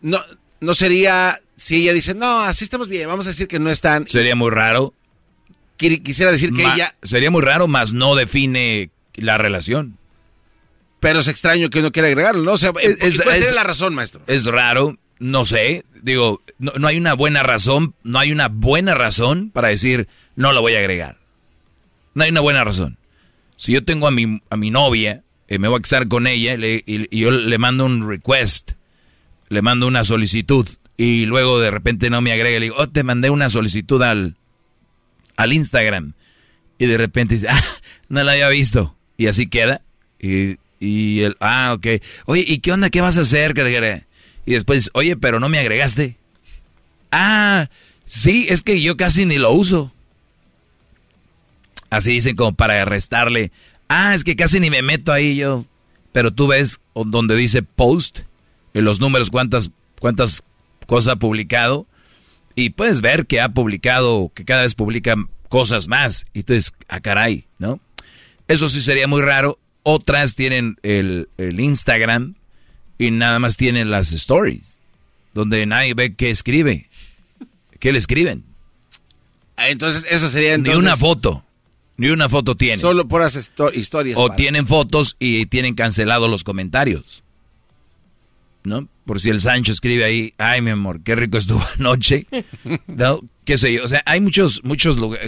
No sería, si ella dice, no, así estamos bien, vamos a decir que no están... Sería muy raro. Quisiera decir que ella... Sería muy raro, mas no define la relación. Pero es extraño que uno quiera agregarlo, ¿no? O sea, ¿cuál sería la razón, maestro? Es raro. No sé, digo, no hay una buena razón, para decir, no la voy a agregar. No hay una buena razón. Si yo tengo a mi novia, me voy a casar con ella y yo le mando un request, le mando una solicitud, y luego de repente no me agrega, le digo, te mandé una solicitud al Instagram. Y de repente dice, no la había visto. Y así queda. Y él, ok. Oye, ¿y qué onda? ¿Qué vas a hacer? Y después, oye, pero no me agregaste. Sí, es que yo casi ni lo uso. Así dicen como para restarle. Es que casi ni me meto ahí yo. Pero tú ves donde dice post, en los números, cuántas cosa ha publicado y puedes ver que ha publicado, que cada vez publica cosas más. Y entonces, ah, caray, ¿no? Eso sí sería muy raro. Otras tienen el Instagram y nada más tienen las stories, donde nadie ve qué escribe, qué le escriben. Entonces, eso sería entonces... Ni una foto tienen. Solo por las historias. O tienen fotos y tienen cancelados los comentarios, ¿no? Por si el Sancho escribe ahí, ay, mi amor, qué rico estuvo anoche, ¿no? Qué sé yo. O sea, hay muchos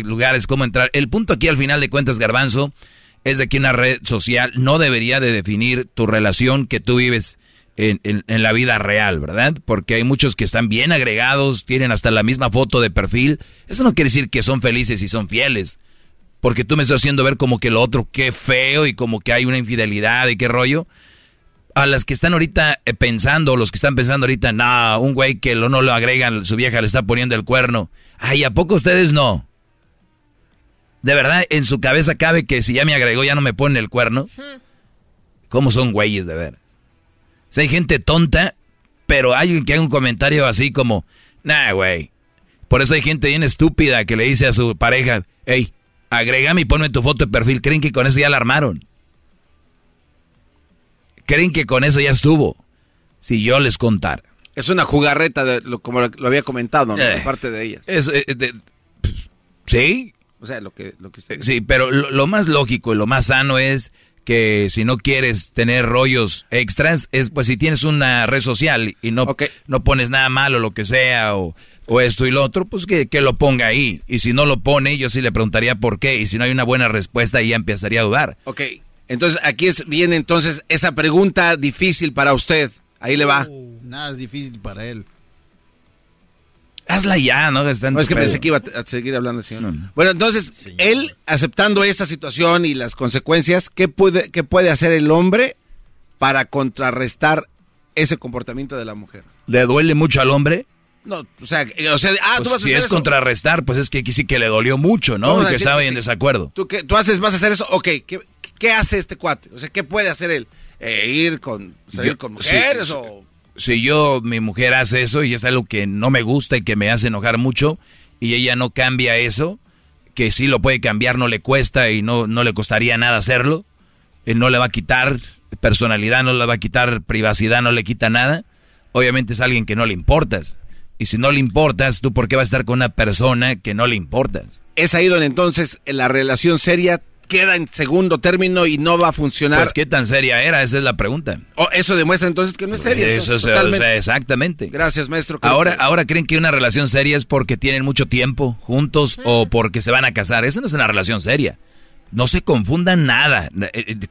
lugares como entrar. El punto aquí, al final de cuentas, Garbanzo, es de que una red social no debería de definir tu relación que tú vives en la vida real, ¿verdad? Porque hay muchos que están bien agregados, tienen hasta la misma foto de perfil. Eso no quiere decir que son felices y son fieles. Porque tú me estás haciendo ver como que lo otro, qué feo, y como que hay una infidelidad y qué rollo. A las que están ahorita pensando, los que están pensando ahorita, no, un güey que no lo agregan, su vieja le está poniendo el cuerno. Ay, ¿a poco ustedes no? ¿De verdad en su cabeza cabe que si ya me agregó ya no me pone el cuerno? ¿Cómo son güeyes, de veras? O sea, hay gente tonta, pero hay alguien que haga un comentario así como, nah, güey. Por eso hay gente bien estúpida que le dice a su pareja, hey, agrégame y ponme tu foto de perfil. ¿Creen que con eso ya la armaron? ¿Creen que con eso ya estuvo? Si yo les contara. Es una jugarreta, como lo había comentado, ¿no? Parte de ellas. ¿Sí? O sea, lo que usted... Sí, pero lo más lógico y lo más sano es que si no quieres tener rollos extras, es pues si tienes una red social y no pones nada malo, lo que sea, o esto y lo otro, pues que lo ponga ahí. Y si no lo pone, yo sí le preguntaría por qué. Y si no hay una buena respuesta, ahí ya empezaría a dudar. Ok, entonces aquí viene entonces esa pregunta difícil para usted. Ahí le va. Nada es difícil para él. Hazla ya, ¿no? No, es que pensé que iba a seguir hablando el señor. No. Bueno, entonces, señor, él aceptando esta situación y las consecuencias, ¿qué puede hacer el hombre para contrarrestar ese comportamiento de la mujer? ¿Le duele mucho al hombre? No, o sea pues tú vas a hacer eso. Si es contrarrestar, pues es que sí que le dolió mucho, ¿no? Y que estaba en desacuerdo. ¿Vas a hacer eso? Ok, ¿qué hace este cuate? O sea, ¿qué puede hacer él? ¿Ir con mujeres o...? Si mi mujer hace eso y es algo que no me gusta y que me hace enojar mucho y ella no cambia eso, que sí lo puede cambiar, no le cuesta y no le costaría nada hacerlo, no le va a quitar personalidad, no le va a quitar privacidad, no le quita nada, obviamente es alguien que no le importas. Y si no le importas, ¿tú por qué vas a estar con una persona que no le importas? Es ahí donde entonces la relación seria queda en segundo término y no va a funcionar. Pues, ¿qué tan seria era? Esa es la pregunta. Eso demuestra entonces que no es seria. Eso, entonces, exactamente. Gracias, maestro. Ahora creen que una relación seria es porque tienen mucho tiempo juntos o porque se van a casar. Esa no es una relación seria. No se confundan nada.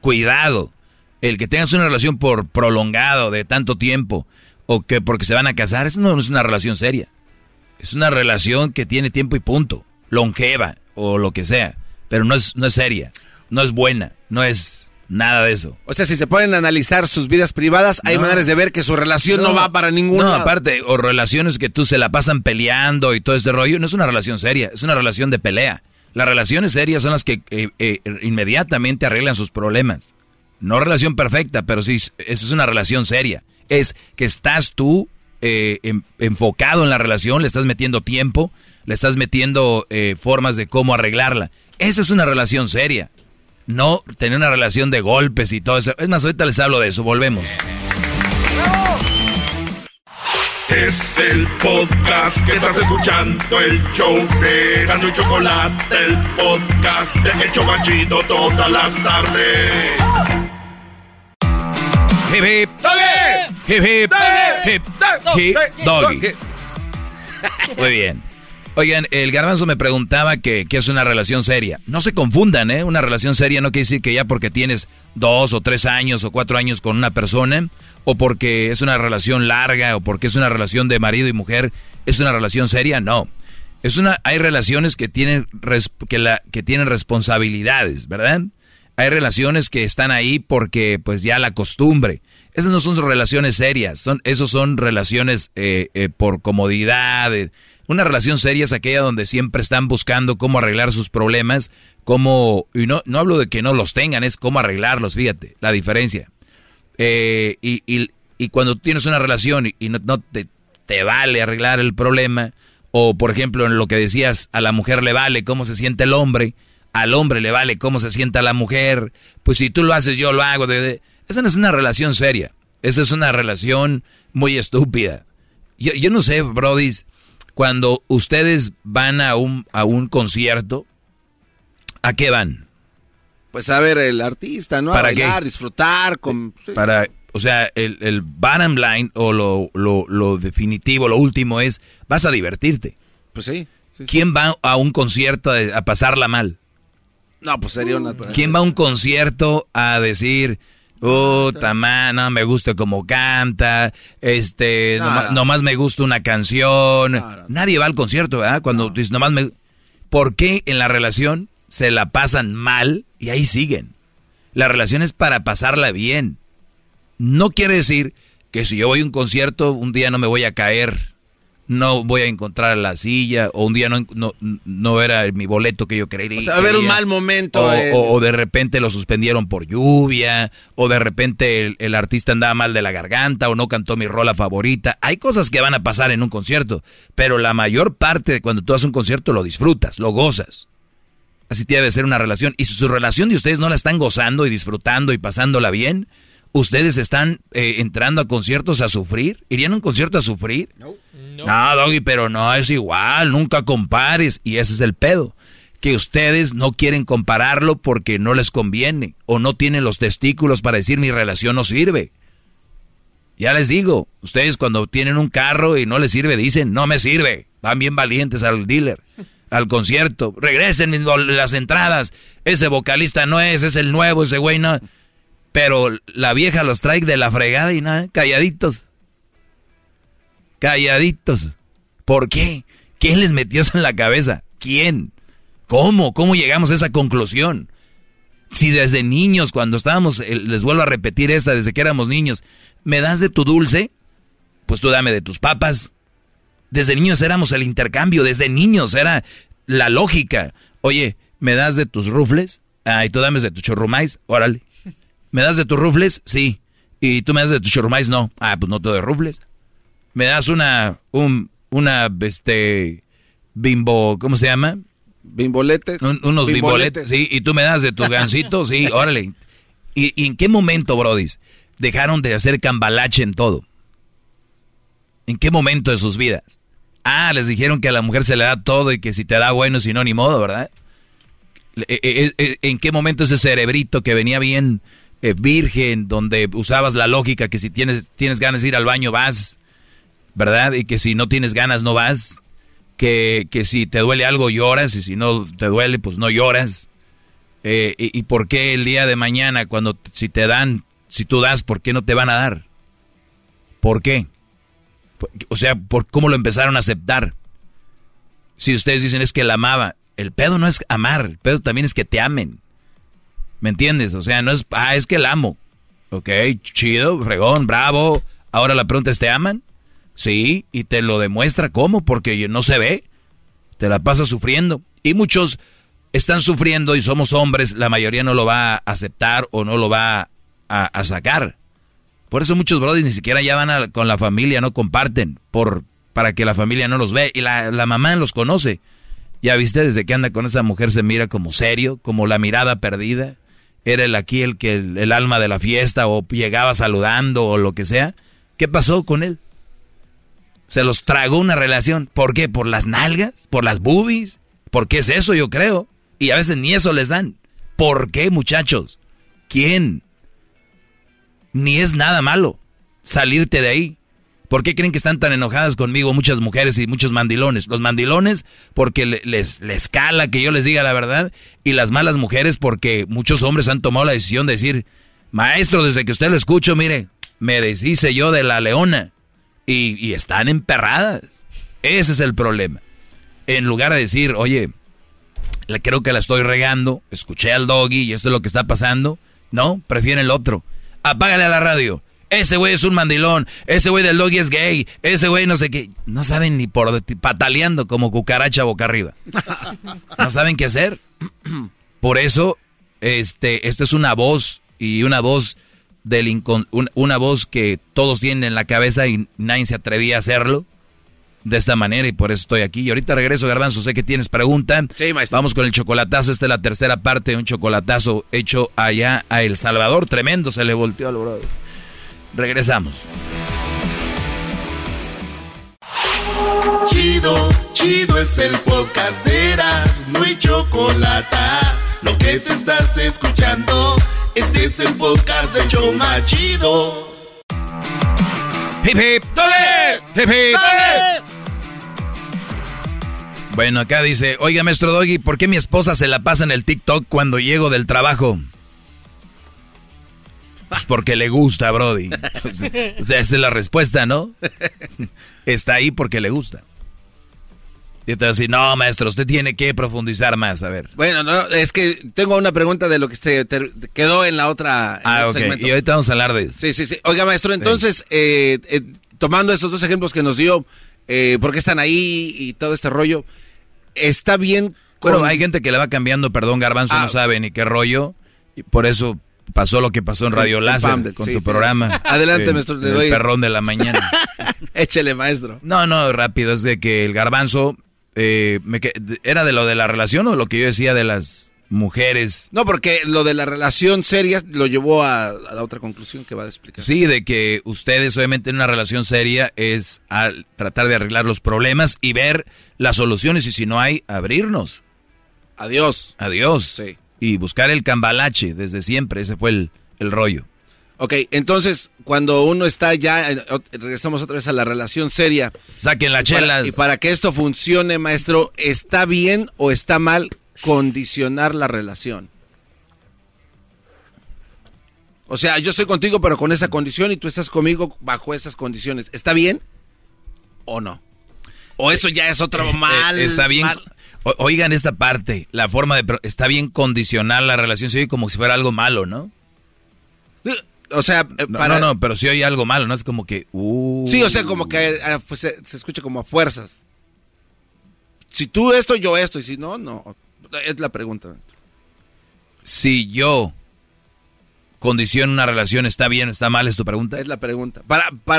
Cuidado. El que tengas una relación por prolongado de tanto tiempo o que porque se van a casar, eso no es una relación seria. Es una relación que tiene tiempo y punto. Longeva o lo que sea. Pero no es seria, no es buena, no es nada de eso. O sea, si se ponen a analizar sus vidas privadas, hay maneras de ver que su relación no va para ningún lado. No, aparte, o relaciones que tú se la pasan peleando y todo este rollo, no es una relación seria, es una relación de pelea. Las relaciones serias son las que inmediatamente arreglan sus problemas. No relación perfecta, pero sí, eso es una relación seria. Es que estás tú enfocado en la relación, le estás metiendo tiempo, le estás metiendo formas de cómo arreglarla. Esa es una relación seria. No tener una relación de golpes y todo eso. Es más, ahorita les hablo de eso. Volvemos. ¡Bravo! Es el podcast que estás escuchando, el show de Erazno y Chocolata, el podcast de El Chobachito todas las tardes. Hip hip, doggy. Hip hip, hip hip, doggy. Muy bien. Oigan, el Garbanzo me preguntaba que es una relación seria. No se confundan, ¿eh? Una relación seria no quiere decir que ya porque tienes 2 o 3 años o 4 años con una persona, o porque es una relación larga, o porque es una relación de marido y mujer, es una relación seria. No. Hay relaciones que tienen responsabilidades, ¿verdad? Hay relaciones que están ahí porque pues ya la costumbre. Esas no son relaciones serias. Esas son relaciones por comodidad. Una relación seria es aquella donde siempre están buscando cómo arreglar sus problemas, y no hablo de que no los tengan, es cómo arreglarlos, fíjate, la diferencia. Y cuando tienes una relación y no te te vale arreglar el problema. O, por ejemplo, en lo que decías, a la mujer le vale cómo se siente el hombre, al hombre le vale cómo se sienta la mujer. Pues si tú lo haces, yo lo hago. Esa no es una relación seria. Esa es una relación muy estúpida. Yo no sé, brodis, cuando ustedes van a un concierto, ¿a qué van? Pues a ver el artista, ¿no? ¿Para a bailar, qué? Disfrutar. Sí. O sea, el bottom line o lo definitivo, lo último es, vas a divertirte. Pues sí. ¿Quién va a un concierto a pasarla mal? No, pues sería una... ¿Quién va a un concierto a decir... tamán, no me gusta como canta, nomás me gusta una canción? No. Nadie va al concierto, ¿verdad? Cuando dices, nomás me... ¿Por qué en la relación se la pasan mal y ahí siguen? La relación es para pasarla bien. No quiere decir que si yo voy a un concierto, un día no me voy a caer, no voy a encontrar la silla, o un día no era mi boleto que yo creía. O sea, va a haber un mal momento. O de repente lo suspendieron por lluvia, o de repente el artista andaba mal de la garganta, o no cantó mi rola favorita. Hay cosas que van a pasar en un concierto, pero la mayor parte de cuando tú haces un concierto lo disfrutas, lo gozas. Así debe ser una relación. Y si su relación de ustedes no la están gozando y disfrutando y pasándola bien, ¿ustedes están entrando a conciertos a sufrir? ¿Irían a un concierto a sufrir? No, Doggy, pero no, es igual, nunca compares. Y ese es el pedo, que ustedes no quieren compararlo porque no les conviene o no tienen los testículos para decir mi relación no sirve. Ya les digo, ustedes cuando tienen un carro y no les sirve, dicen, no me sirve. Van bien valientes al dealer, al concierto. Regresen las entradas, ese vocalista no es el nuevo, ese güey no... Pero la vieja los trae de la fregada y nada, calladitos. Calladitos. ¿Por qué? ¿Quién les metió eso en la cabeza? ¿Quién? ¿Cómo? ¿Cómo llegamos a esa conclusión? Si desde niños, cuando estábamos, les vuelvo a repetir esta, desde que éramos niños, ¿me das de tu dulce? Pues tú dame de tus papas. Desde niños éramos el intercambio, desde niños era la lógica. Oye, ¿me das de tus rufles? Ah, y tú dame de tus churrumais, órale. ¿Me das de tus rufles? Sí. ¿Y tú me das de tus churrumais? No. Ah, pues no te doy rufles. ¿Me das una bimbo, ¿cómo se llama? Bimboletes. Unos bimboletes, sí. ¿Y tú me das de tus gansitos? Sí, órale. ¿Y en qué momento, brodis, dejaron de hacer cambalache en todo? ¿En qué momento de sus vidas? Ah, les dijeron que a la mujer se le da todo y que si te da bueno, si no, ni modo, ¿verdad? ¿En qué momento ese cerebrito que venía bien... virgen, donde usabas la lógica que si tienes ganas de ir al baño vas, ¿verdad? Y que si no tienes ganas no vas, que si te duele algo lloras y si no te duele pues no lloras. ¿Y por qué el día de mañana cuando si tú das, por qué no te van a dar? ¿Por qué? O sea, ¿por cómo lo empezaron a aceptar? Si ustedes dicen es que la amaba, el pedo no es amar, el pedo también es que te amen. ¿Me entiendes? O sea, no es... Ah, es que el amo. Ok, chido, fregón, bravo. Ahora la pregunta es, ¿te aman? Sí, y te lo demuestra. ¿Cómo? Porque no se ve. Te la pasas sufriendo. Y muchos están sufriendo y somos hombres. La mayoría no lo va a aceptar o no lo va a sacar. Por eso muchos brodis ni siquiera ya van con la familia, no comparten. Para que la familia no los ve. Y la mamá los conoce. Ya viste, desde que anda con esa mujer se mira como serio, como la mirada perdida. Era el alma de la fiesta, o llegaba saludando, o lo que sea. ¿Qué pasó con él? Se los tragó una relación. ¿Por qué? ¿Por las nalgas? ¿Por las boobies? ¿Por qué es eso, yo creo? Y a veces ni eso les dan. ¿Por qué, muchachos? ¿Quién? Ni es nada malo salirte de ahí. ¿Por qué creen que están tan enojadas conmigo muchas mujeres y muchos mandilones? Los mandilones porque les cala que yo les diga la verdad, y las malas mujeres porque muchos hombres han tomado la decisión de decir, maestro, desde que usted lo escucho, mire, me deshice yo de la leona, y están emperradas. Ese es el problema. En lugar de decir, oye, creo que la estoy regando, escuché al Doggy y esto es lo que está pasando, no, prefieren el otro. Apágale a la radio. Ese güey es un mandilón, ese güey del Doggy es gay, ese güey no sé qué. No saben ni por... pataleando como cucaracha boca arriba. No saben qué hacer. Por eso, esta es una voz, y una voz una voz que todos tienen en la cabeza y nadie se atrevía a hacerlo. de esta manera y por eso estoy aquí. Y ahorita regreso, Garbanzo, sé que tienes pregunta. Sí, maestro. Vamos con el chocolatazo. Esta es la tercera parte de un chocolatazo hecho allá a El Salvador. Tremendo, se le volteó al brother. Regresamos. Chido, chido es el podcast de Erazno y Chocolata. Lo que te estás escuchando, este es el podcast de Choma Chido. ¡Hip, hip! ¡Dale! ¡Hip, hip! ¡Dale! Bueno, acá dice, oiga, maestro Doggy, ¿por qué mi esposa se la pasa en el TikTok cuando llego del trabajo? Pues porque le gusta, brody. O sea, esa es la respuesta, ¿no? Está ahí porque le gusta. Y te va a decir, no, maestro, usted tiene que profundizar más, a ver. Bueno, no, es que tengo una pregunta de lo que se quedó en la otra segmento. Y ahorita vamos a hablar de eso. Sí, sí, sí. Oiga, maestro, entonces, sí. Tomando esos dos ejemplos que nos dio, por qué están ahí y todo este rollo, ¿está bien? Bueno, hay gente que le va cambiando, perdón, Garbanzo, no sabe ni qué rollo, y por eso... Pasó lo que pasó en Radio Láser con tu programa. Adelante, maestro, le doy. El perrón de la mañana. Échele, maestro. No, rápido, es de que el Garbanzo, ¿era de lo de la relación o lo que yo decía de las mujeres? No, porque lo de la relación seria lo llevó a la otra conclusión que va a explicar. Sí, de que ustedes obviamente en una relación seria es al tratar de arreglar los problemas y ver las soluciones y si no hay, abrirnos. Adiós. Sí. Y buscar el cambalache desde siempre, ese fue el rollo. Ok, entonces, cuando uno está ya, regresamos otra vez a la relación seria. Saquen las chelas. Y para que esto funcione, maestro, ¿está bien o está mal condicionar la relación? O sea, yo estoy contigo, pero con esa condición, y tú estás conmigo bajo esas condiciones. ¿Está bien o no? O eso ya es otro mal. Está bien. Mal. Oigan esta parte, la forma de... Pero está bien condicionar la relación, se oye como si fuera algo malo, ¿no? O sea, para... No, pero si oye algo malo, ¿no? Es como que... Sí, o sea, como que pues, se escucha como a fuerzas. Si tú esto, yo esto, y si no, no. Es la pregunta. Si yo condiciono una relación, ¿está bien o está mal? ¿Es tu pregunta? Es la pregunta.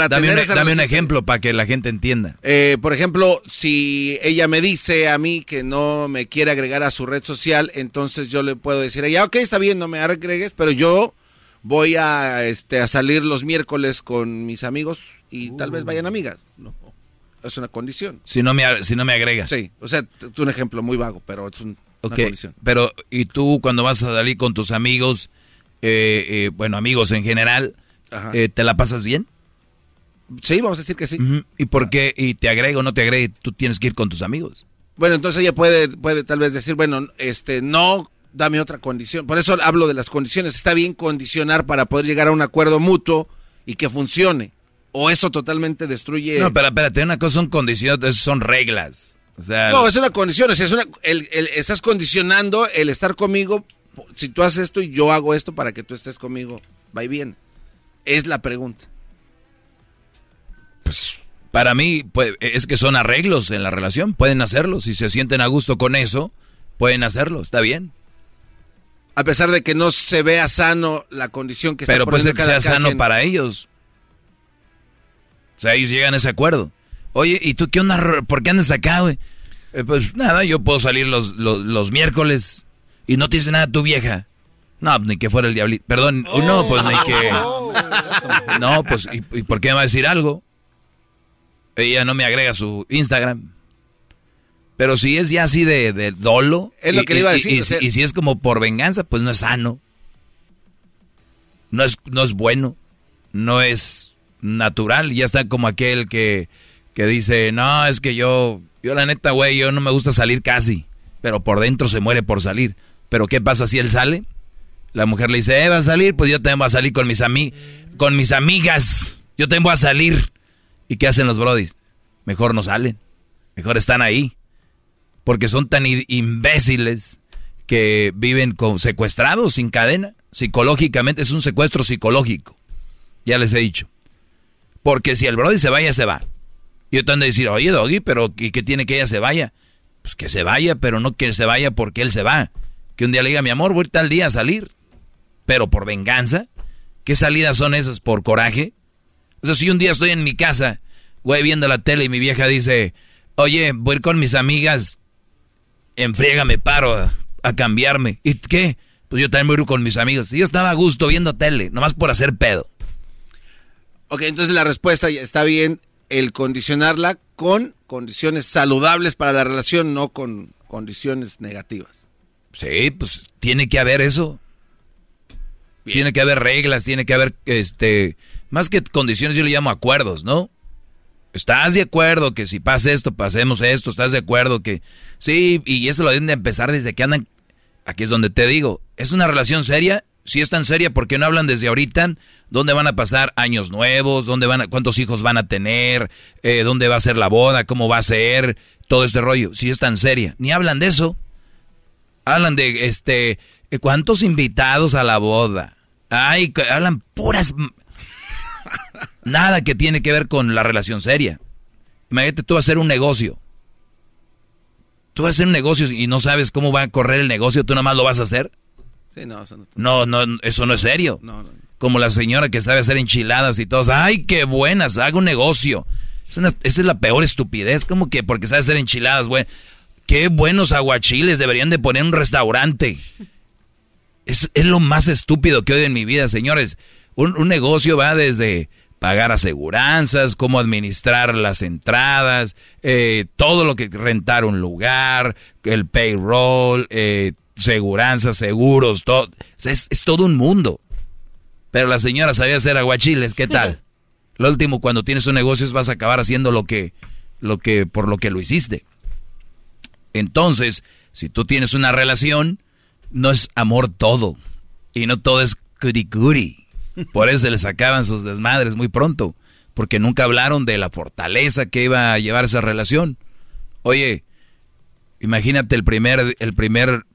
Dame un ejemplo para que la gente entienda. Por ejemplo, si ella me dice a mí que no me quiere agregar a su red social, entonces yo le puedo decir a ella, ok, está bien, no me agregues, pero yo voy a salir los miércoles con mis amigos y tal vez vayan amigas. No. Es una condición. Si no me agregas. Sí, o sea, un ejemplo muy vago, pero es una condición. Pero, ¿y tú cuando vas a salir con tus amigos... amigos en general, ¿te la pasas bien? Sí, vamos a decir que sí. Uh-huh. ¿Y por qué? ¿Y te agrego o no te agrego? Tú tienes que ir con tus amigos. Bueno, entonces ella puede tal vez decir, bueno, no, dame otra condición. Por eso hablo de las condiciones. Está bien condicionar para poder llegar a un acuerdo mutuo y que funcione. O eso totalmente destruye... No, pero espérate, una cosa son condiciones, son reglas. O sea, no, es una condición. O sea, estás condicionando el estar conmigo... Si tú haces esto y yo hago esto para que tú estés conmigo, va y viene. Es la pregunta. Pues para mí pues, es que son arreglos en la relación. Pueden hacerlo. Si se sienten a gusto con eso, pueden hacerlo. Está bien. A pesar de que no se vea sano la condición que está poniendo. Pero puede ser que sea sano para ellos. O sea, ellos llegan a ese acuerdo. Oye, ¿y tú qué onda? ¿Por qué andas acá, güey? Pues nada, yo puedo salir los miércoles... Y no te dice nada tu vieja. No, ni que fuera el diablito. Perdón, no, pues ni que... No, pues, ¿y por qué me va a decir algo? Ella no me agrega su Instagram. Pero si es ya así de dolo... Es lo que le iba a decir. Y si es como por venganza, pues no es sano. No es bueno. No es natural. Ya está como aquel que dice, no, es que yo la neta, güey, yo no me gusta salir casi. Pero por dentro se muere por salir. Pero ¿qué pasa si él sale? La mujer le dice, ¿vas a salir? Pues yo también voy a salir con mis amigas. Yo también voy a salir. ¿Y qué hacen los brodis? Mejor no salen. Mejor están ahí. Porque son tan imbéciles que viven secuestrados, sin cadena. Psicológicamente es un secuestro psicológico. Ya les he dicho. Porque si el brody se vaya, se va. Y yo te han de decir, oye, Doggy, pero ¿y qué tiene que ella se vaya? Pues que se vaya, pero no que se vaya porque él se va. Que un día le diga, mi amor, voy tal día a salir. Pero por venganza. ¿Qué salidas son esas? ¿Por coraje? O sea, si un día estoy en mi casa Güey, viendo la tele y mi vieja dice, oye, voy a ir con mis amigas, en friega me paro a cambiarme. ¿Y qué? Pues yo también voy a ir con mis amigos. Y yo estaba a gusto viendo tele, nomás por hacer pedo. Ok, entonces la respuesta está bien, el condicionarla con condiciones saludables para la relación, no con condiciones negativas. Sí, pues tiene que haber eso. Bien. Tiene que haber reglas, tiene que haber, más que condiciones yo le llamo acuerdos, ¿no? ¿Estás de acuerdo que si pasa esto, pasemos esto? ¿Estás de acuerdo que...? Sí, y eso lo deben de empezar desde que andan... Aquí es donde te digo, ¿es una relación seria? Si es tan seria, ¿por qué no hablan desde ahorita? ¿Dónde van a pasar años nuevos? ¿Dónde van a... ¿Cuántos hijos van a tener? ¿Dónde va a ser la boda? ¿Cómo va a ser? Todo este rollo, si es tan seria. Ni hablan de eso. Hablan de, ¿cuántos invitados a la boda? Ay, hablan puras... Nada que tiene que ver con la relación seria. Imagínate tú hacer un negocio. Tú vas a hacer un negocio y no sabes cómo va a correr el negocio, ¿tú nomás lo vas a hacer? Sí, no, eso no. No, eso no es serio. No. Como la señora que sabe hacer enchiladas y todos, ¡ay, qué buenas! Haga un negocio. Esa es la peor estupidez, como que porque sabe hacer enchiladas, güey. ¡Qué buenos aguachiles! Deberían de poner un restaurante. Es lo más estúpido que oigo en mi vida, señores. Un negocio va desde... pagar aseguranzas, cómo administrar las entradas, todo lo que rentar un lugar, el payroll, seguranzas, seguros, todo. Es todo un mundo. Pero la señora sabía hacer aguachiles, ¿qué tal? Lo último, cuando tienes un negocio vas a acabar haciendo lo que por lo que lo hiciste. Entonces, si tú tienes una relación, no es amor todo. Y no todo es curicuri. Por eso se les acaban sus desmadres muy pronto, porque nunca hablaron de la fortaleza que iba a llevar esa relación. Oye, imagínate el primer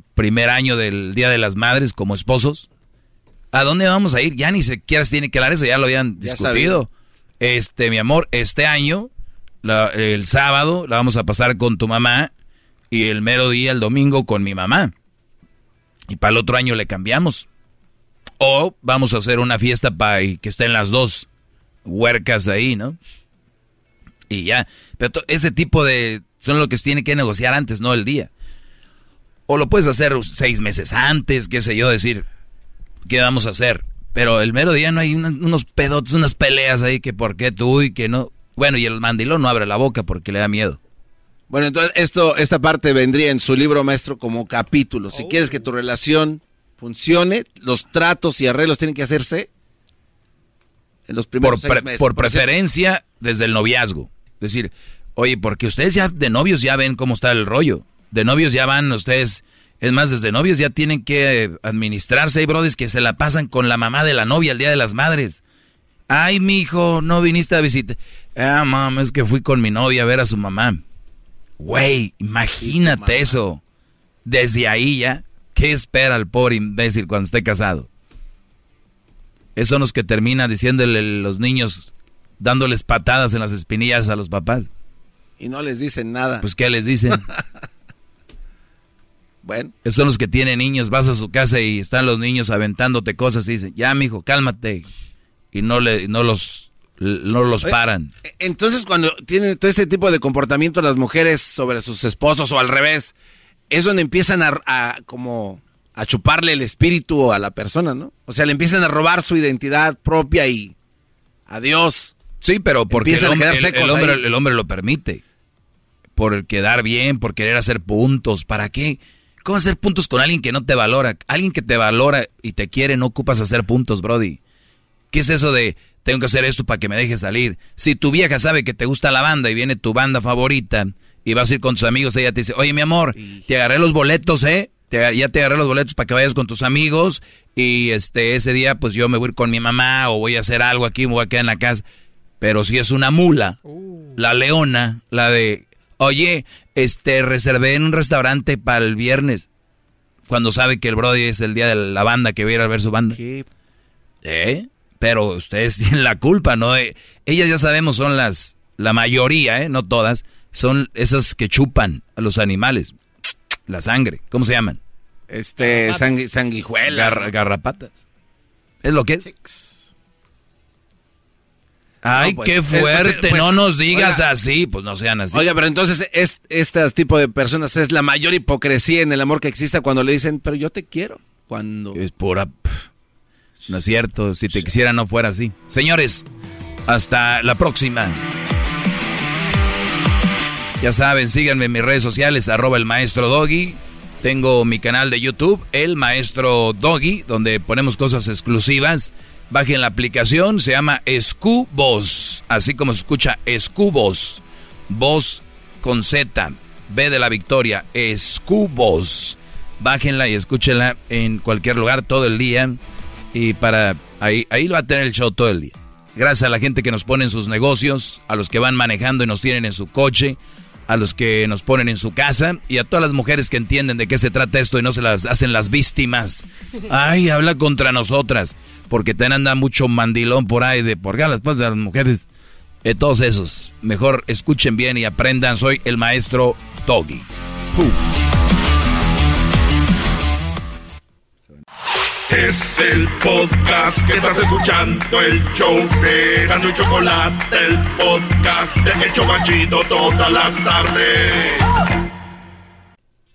año del Día de las Madres como esposos. ¿A dónde vamos a ir? Ya ni siquiera se tiene que hablar eso, ya lo habían discutido. Mi amor, este año, el sábado, la vamos a pasar con tu mamá y el mero día, el domingo, con mi mamá. Y para el otro año le cambiamos. O vamos a hacer una fiesta para que estén las dos huercas ahí, ¿no? Y ya. Pero ese tipo de... son lo que se tiene que negociar antes, no el día. O lo puedes hacer 6 meses antes, qué sé yo, decir, ¿qué vamos a hacer? Pero el mero día no hay unos pedotes, unas peleas ahí, que por qué tú y que no... Bueno, y el mandilón no abre la boca porque le da miedo. Bueno, entonces esta parte vendría en su libro maestro como capítulo. Si quieres que tu relación... funcione, los tratos y arreglos tienen que hacerse en los primeros 6 meses. Por preferencia, desde el noviazgo. Es decir, oye, porque ustedes ya de novios ya ven cómo está el rollo. De novios ya van ustedes, es más, desde novios ya tienen que administrarse. Hay brothers que se la pasan con la mamá de la novia el Día de las Madres. Ay, mijo, no viniste a visitar. Ah, mamá, es que fui con mi novia a ver a su mamá. Güey, imagínate eso. Desde ahí ya. ¿Qué espera el pobre imbécil cuando esté casado? Esos son los que terminan diciéndole los niños, dándoles patadas en las espinillas a los papás. Y no les dicen nada. Pues, ¿qué les dicen? Bueno. Esos son los que tienen niños, vas a su casa y están los niños aventándote cosas y dicen, ya, mijo, cálmate. Y no los paran. Entonces, cuando tienen todo este tipo de comportamiento las mujeres sobre sus esposos o al revés, es donde empiezan a chuparle el espíritu a la persona, ¿no? O sea, le empiezan a robar su identidad propia y adiós. Sí, pero porque el hombre lo permite. Por quedar bien, por querer hacer puntos. ¿Para qué? ¿Cómo hacer puntos con alguien que no te valora? Alguien que te valora y te quiere, no ocupas hacer puntos, brody. ¿Qué es eso de tengo que hacer esto para que me deje salir? Si tu vieja sabe que te gusta la banda y viene tu banda favorita... y vas a ir con tus amigos, ella te dice, oye, mi amor, te agarré los boletos, ya te agarré los boletos para que vayas con tus amigos, y ese día, pues yo me voy a ir con mi mamá, o voy a hacer algo aquí, me voy a quedar en la casa. Pero si es una mula, la leona, la de, oye, reservé en un restaurante para el viernes, cuando sabe que el brody es el día de la banda, que va a ir a ver su banda. ¿Qué? Pero ustedes tienen la culpa, ¿no? Ellas ya sabemos, son la mayoría, no todas, son esas que chupan a los animales, la sangre, ¿cómo se llaman? Sanguijuelas. Garrapatas. ¿Es lo que es? Ay, no, pues, qué fuerte, pues, no nos digas, oiga, así, pues no sean así. Oiga, pero entonces este tipo de personas es la mayor hipocresía en el amor que exista, cuando le dicen, pero yo te quiero, cuando... Es pura... No es cierto, si te quisiera no fuera así. Señores, hasta la próxima. Ya saben, síganme en mis redes sociales, @elmaestrodoggy. Tengo mi canal de YouTube, El Maestro Doggy, donde ponemos cosas exclusivas. Bajen la aplicación, se llama Escubos, así como se escucha, Escubos, voz con Z, B de la victoria, Escubos. Bájenla y escúchenla en cualquier lugar todo el día, y para ahí lo va a tener el show todo el día. Gracias a la gente que nos pone en sus negocios, a los que van manejando y nos tienen en su coche, a los que nos ponen en su casa, y a todas las mujeres que entienden de qué se trata esto y no se las hacen las víctimas. Ay, habla contra nosotras, porque te anda mucho mandilón por ahí de por galas, pues, de las mujeres, de todos esos. Mejor escuchen bien y aprendan. Soy el maestro Doggy. Es el podcast que estás escuchando, el show de Erazno y Chocolata, el podcast de El Chobachito todas las tardes.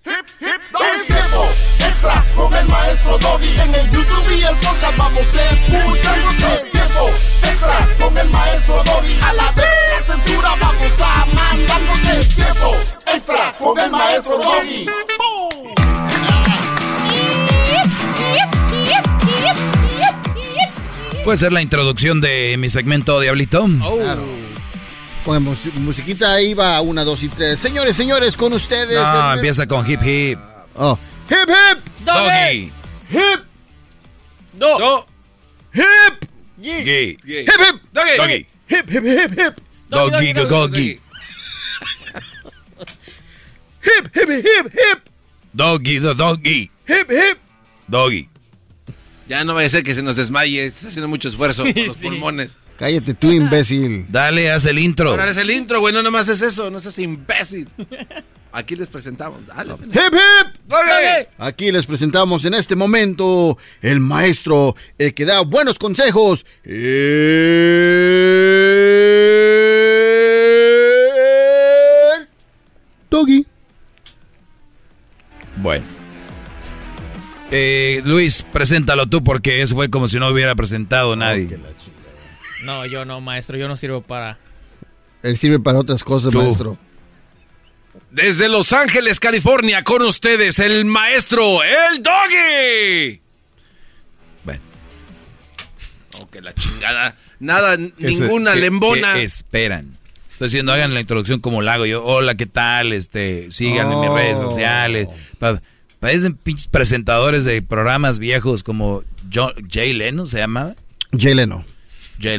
Hip, hip, es tiempo extra con el maestro Doggy. En el YouTube y el podcast vamos a escuchar. Es tiempo extra con el maestro Doggy. A la vez la censura vamos a mandar. Es tiempo extra con el maestro Doggy. ¿Puede ser la introducción de mi segmento, Diablito? Oh. Claro. Con musiquita ahí va, 1, 2 y 3. Señores, señores, con ustedes. No, empieza con hip hip. Oh. Hip hip. Doggy. Hip. No. Do. Hip. Gui. Hip hip. Doggy. Doggy. Hip hip hip hip. Doggy doggy. Hip hip hip hip. Doggy doggy. Hip hip. Doggy. Ya no vaya a ser que se nos desmaye, está haciendo mucho esfuerzo con los pulmones. Cállate tú, imbécil. Dale, haz el intro. Ahora es el intro, güey, no nomás es eso, no seas imbécil. Aquí les presentamos, dale. ¡Hip, hip! ¡Dale! Aquí les presentamos en este momento el maestro, el que da buenos consejos. El... Doggy. Bueno. Luis, preséntalo tú, porque eso fue como si no hubiera presentado nadie. No, yo no, maestro, yo no sirvo para... Él sirve para otras cosas, tú, maestro. Desde Los Ángeles, California, con ustedes, el maestro, el Doggy. Bueno. Oh, que la chingada. Nada, ninguna lembona. ¿Qué esperan? Estoy diciendo, hagan la introducción como la hago yo. Hola, ¿qué tal? Síganme en mis redes sociales. Parecen pinches presentadores de programas viejos como Jay Leno, ¿se llamaba? Jay Leno. Jay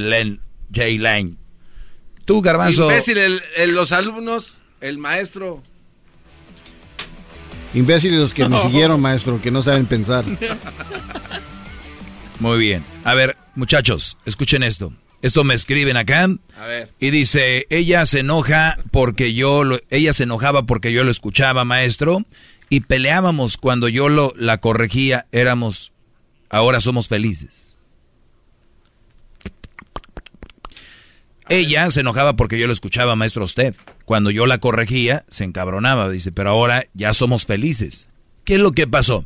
Leno. Tú, Garbanzo. Imbécil, los alumnos, el maestro. Imbéciles los que me siguieron, maestro, que no saben pensar. Muy bien. A ver, muchachos, escuchen esto. Esto me escriben acá. A ver. Y dice, ella se enojaba porque yo lo escuchaba, maestro. Y peleábamos cuando yo la corregía, ahora somos felices. Ella se enojaba porque yo lo escuchaba, maestro, usted. Cuando yo la corregía, se encabronaba, dice, pero ahora ya somos felices. ¿Qué es lo que pasó?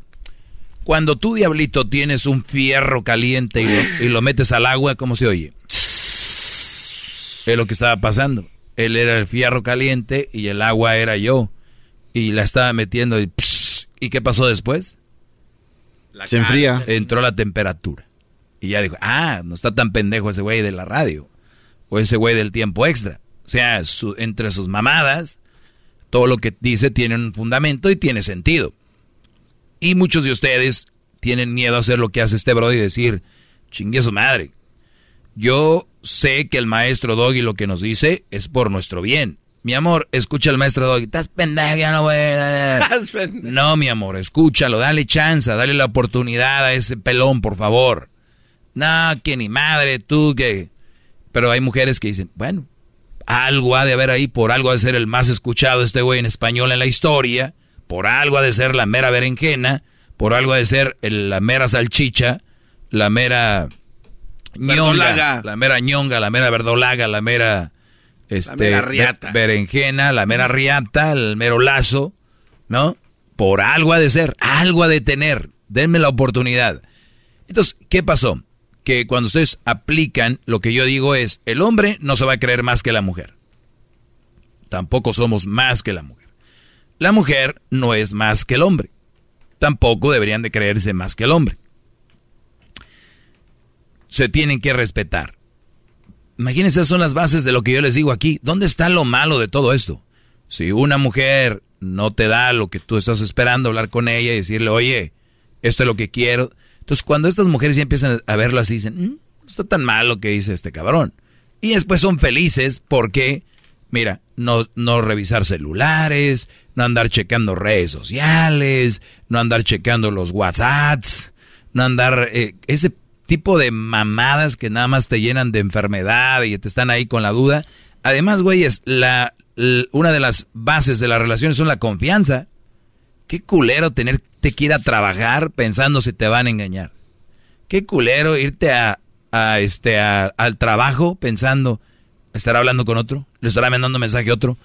Cuando tú, Diablito, tienes un fierro caliente y lo metes al agua, ¿cómo se oye? Es lo que estaba pasando. Él era el fierro caliente y el agua era yo. Y la estaba metiendo y... Pss, ¿y qué pasó después? Se enfría. Entró la temperatura. Y ya dijo, no está tan pendejo ese güey de la radio. O ese güey del tiempo extra. O sea, entre sus mamadas, todo lo que dice tiene un fundamento y tiene sentido. Y muchos de ustedes tienen miedo a hacer lo que hace este brody y decir, chingue su madre. Yo sé que el maestro Doggy lo que nos dice es por nuestro bien. Mi amor, escucha al maestro Doggy. Estás pendejo, ya no voy a... No, mi amor, escúchalo, dale chance, dale la oportunidad a ese pelón, por favor. No, que ni madre, tú que... Pero hay mujeres que dicen, bueno, algo ha de haber ahí, por algo ha de ser el más escuchado este güey en español en la historia, por algo ha de ser la mera berenjena, por algo ha de ser la mera salchicha, la mera Ñonga, la mera ñonga, la mera verdolaga, la mera, la mera riata. Berenjena, la mera riata, el mero lazo, ¿no? Por algo ha de ser, algo ha de tener. Denme la oportunidad. Entonces, ¿qué pasó? Que cuando ustedes aplican, lo que yo digo es, el hombre no se va a creer más que la mujer. Tampoco somos más que la mujer. La mujer no es más que el hombre. Tampoco deberían de creerse más que el hombre. Se tienen que respetar. Imagínense, esas son las bases de lo que yo les digo aquí. ¿Dónde está lo malo de todo esto? Si una mujer no te da lo que tú estás esperando, hablar con ella y decirle, oye, esto es lo que quiero. Entonces, cuando estas mujeres ya empiezan a verlo así, dicen, no está tan mal lo que dice este cabrón. Y después son felices porque, mira, no revisar celulares, no andar checando redes sociales, no andar checando los WhatsApps, no andar ese tipo de mamadas que nada más te llenan de enfermedad y te están ahí con la duda. Además, güey, es una de las bases de las relaciones son la confianza. Qué culero tenerte que ir a trabajar pensando si te van a engañar. Qué culero irte al trabajo pensando, ¿estará hablando con otro? ¿Le estará mandando mensaje a otro?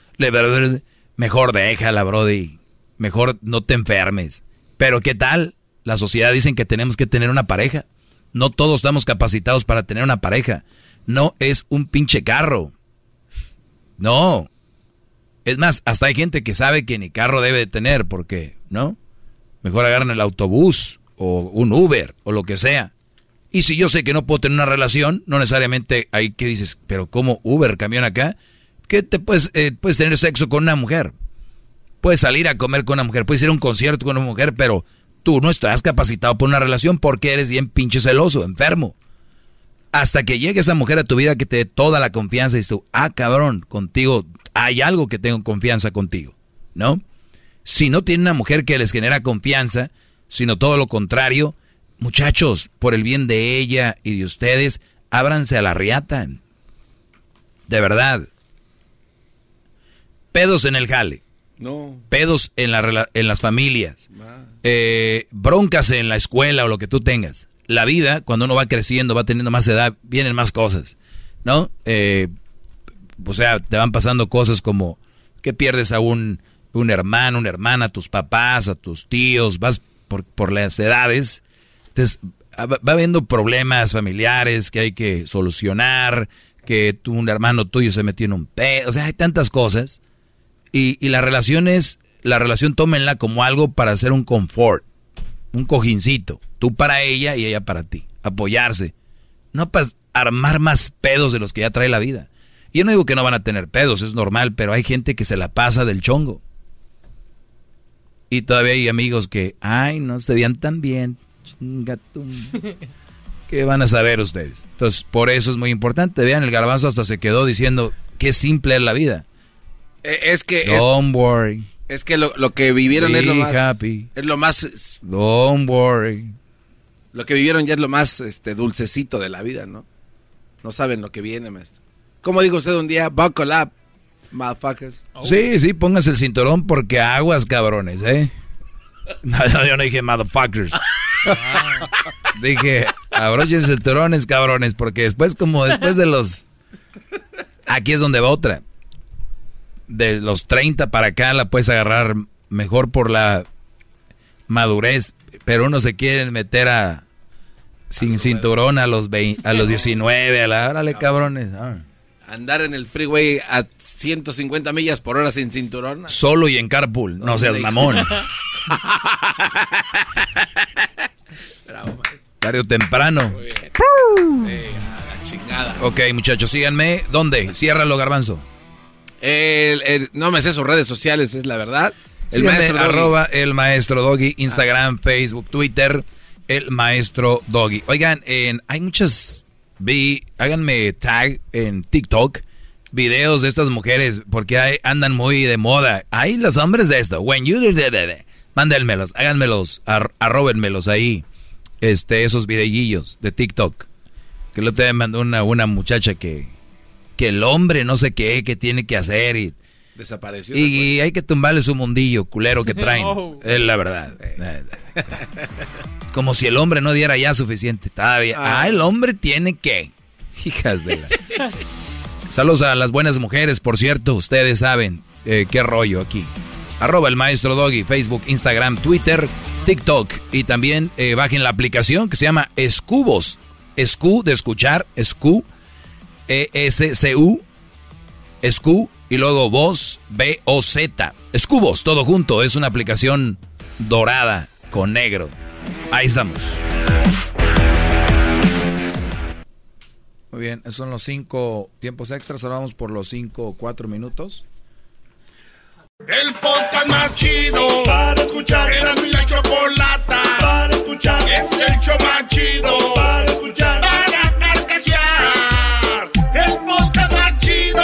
Mejor déjala, brody. Mejor no te enfermes. Pero ¿qué tal? La sociedad dicen que tenemos que tener una pareja. No todos estamos capacitados para tener una pareja. No es un pinche carro. No. Es más, hasta hay gente que sabe que ni carro debe de tener, porque, ¿no? Mejor agarran el autobús o un Uber o lo que sea. Y si yo sé que no puedo tener una relación, no necesariamente hay que dices, pero ¿cómo Uber, camión acá? Que te puedes tener sexo con una mujer. Puedes salir a comer con una mujer, puedes ir a un concierto con una mujer, pero tú no estás capacitado por una relación porque eres bien pinche celoso, enfermo. Hasta que llegue esa mujer a tu vida que te dé toda la confianza y dices tú, ah, cabrón, contigo hay algo que tengo confianza contigo, ¿no? Si no tiene una mujer que les genera confianza, sino todo lo contrario, muchachos, por el bien de ella y de ustedes, ábranse a la riata. De verdad. Pedos en el jale. No. Pedos en las familias. Broncas en la escuela o lo que tú tengas. La vida, cuando uno va creciendo, va teniendo más edad, vienen más cosas, ¿no? O sea, te van pasando cosas como que pierdes a un hermano, una hermana, a tus papás, a tus tíos, vas por las edades. Entonces, va habiendo problemas familiares que hay que solucionar, que un hermano tuyo se metió en un pedo. O sea, hay tantas cosas. Y las relaciones, la relación tómenla como algo para hacer un confort, un cojincito. Tú para ella y ella para ti. Apoyarse. No para armar más pedos de los que ya trae la vida. Yo no digo que no van a tener pedos, es normal, pero hay gente que se la pasa del chongo. Y todavía hay amigos que, ay, no se veían tan bien. Chingatum. ¿Qué van a saber ustedes? Entonces, por eso es muy importante. Vean, el garbanzo hasta se quedó diciendo qué simple es la vida. Es que... Don't worry. Es que lo que vivieron es lo más... Happy. Es lo más... Don't worry. Lo que vivieron ya es lo más dulcecito de la vida, ¿no? No saben lo que viene, maestro. ¿Cómo dijo usted un día? Buckle up, motherfuckers. Oh. Sí, pónganse el cinturón porque aguas, cabrones, ¿eh? No, yo no dije motherfuckers. Ah. Dije, abrochen cinturones, cabrones, porque después de los... Aquí es donde va otra. De los 30 para acá la puedes agarrar mejor por la madurez, pero uno se quiere meter sin cinturón a los 20, a los 19, a la... Árale, cabrones. Ah. Andar en el freeway a 150 millas por hora sin cinturón. Solo y en carpool. No seas mamón. Bravo, man. Tarde o temprano. Muy bien. Sí, chingada. Ok, muchachos, síganme. ¿Dónde? Ciérralo, Garbanzo. No me sé sus redes sociales, es la verdad. El síganme, maestro Doggy. @ el maestro Doggy. Instagram, Facebook, Twitter. El maestro Doggy. Oigan, hay muchas... háganme tag en TikTok, videos de estas mujeres, porque andan muy de moda. Ahí los hombres de esto, when you do that, mándenmelos, háganmelos, arróbenmelos ahí, esos videillos de TikTok. Que lo te mandó una muchacha que el hombre no sé qué, que tiene que hacer y Desapareció. Y hay que tumbarle su mundillo culero que traen. No. Es la verdad. Como si el hombre no diera ya suficiente. Todavía. Ah, el hombre tiene que. Hijas de la... Saludos a las buenas mujeres, por cierto. Ustedes saben qué rollo aquí. Arroba el maestro Doggy, Facebook, Instagram, Twitter, TikTok. Y también bajen la aplicación que se llama Escubos. Escu de escuchar, Escu, ESCU, Escu, y luego Voz, B-O-Z. Escubos, todo junto. Es una aplicación dorada con negro. Ahí estamos. Muy bien, esos son los 5 tiempos extras. Ahora vamos por los 4 minutos. El podcast más chido para escuchar. Erazno y la Chocolata para escuchar. Es el show más chido para escuchar. Para carcajear. El podcast más chido.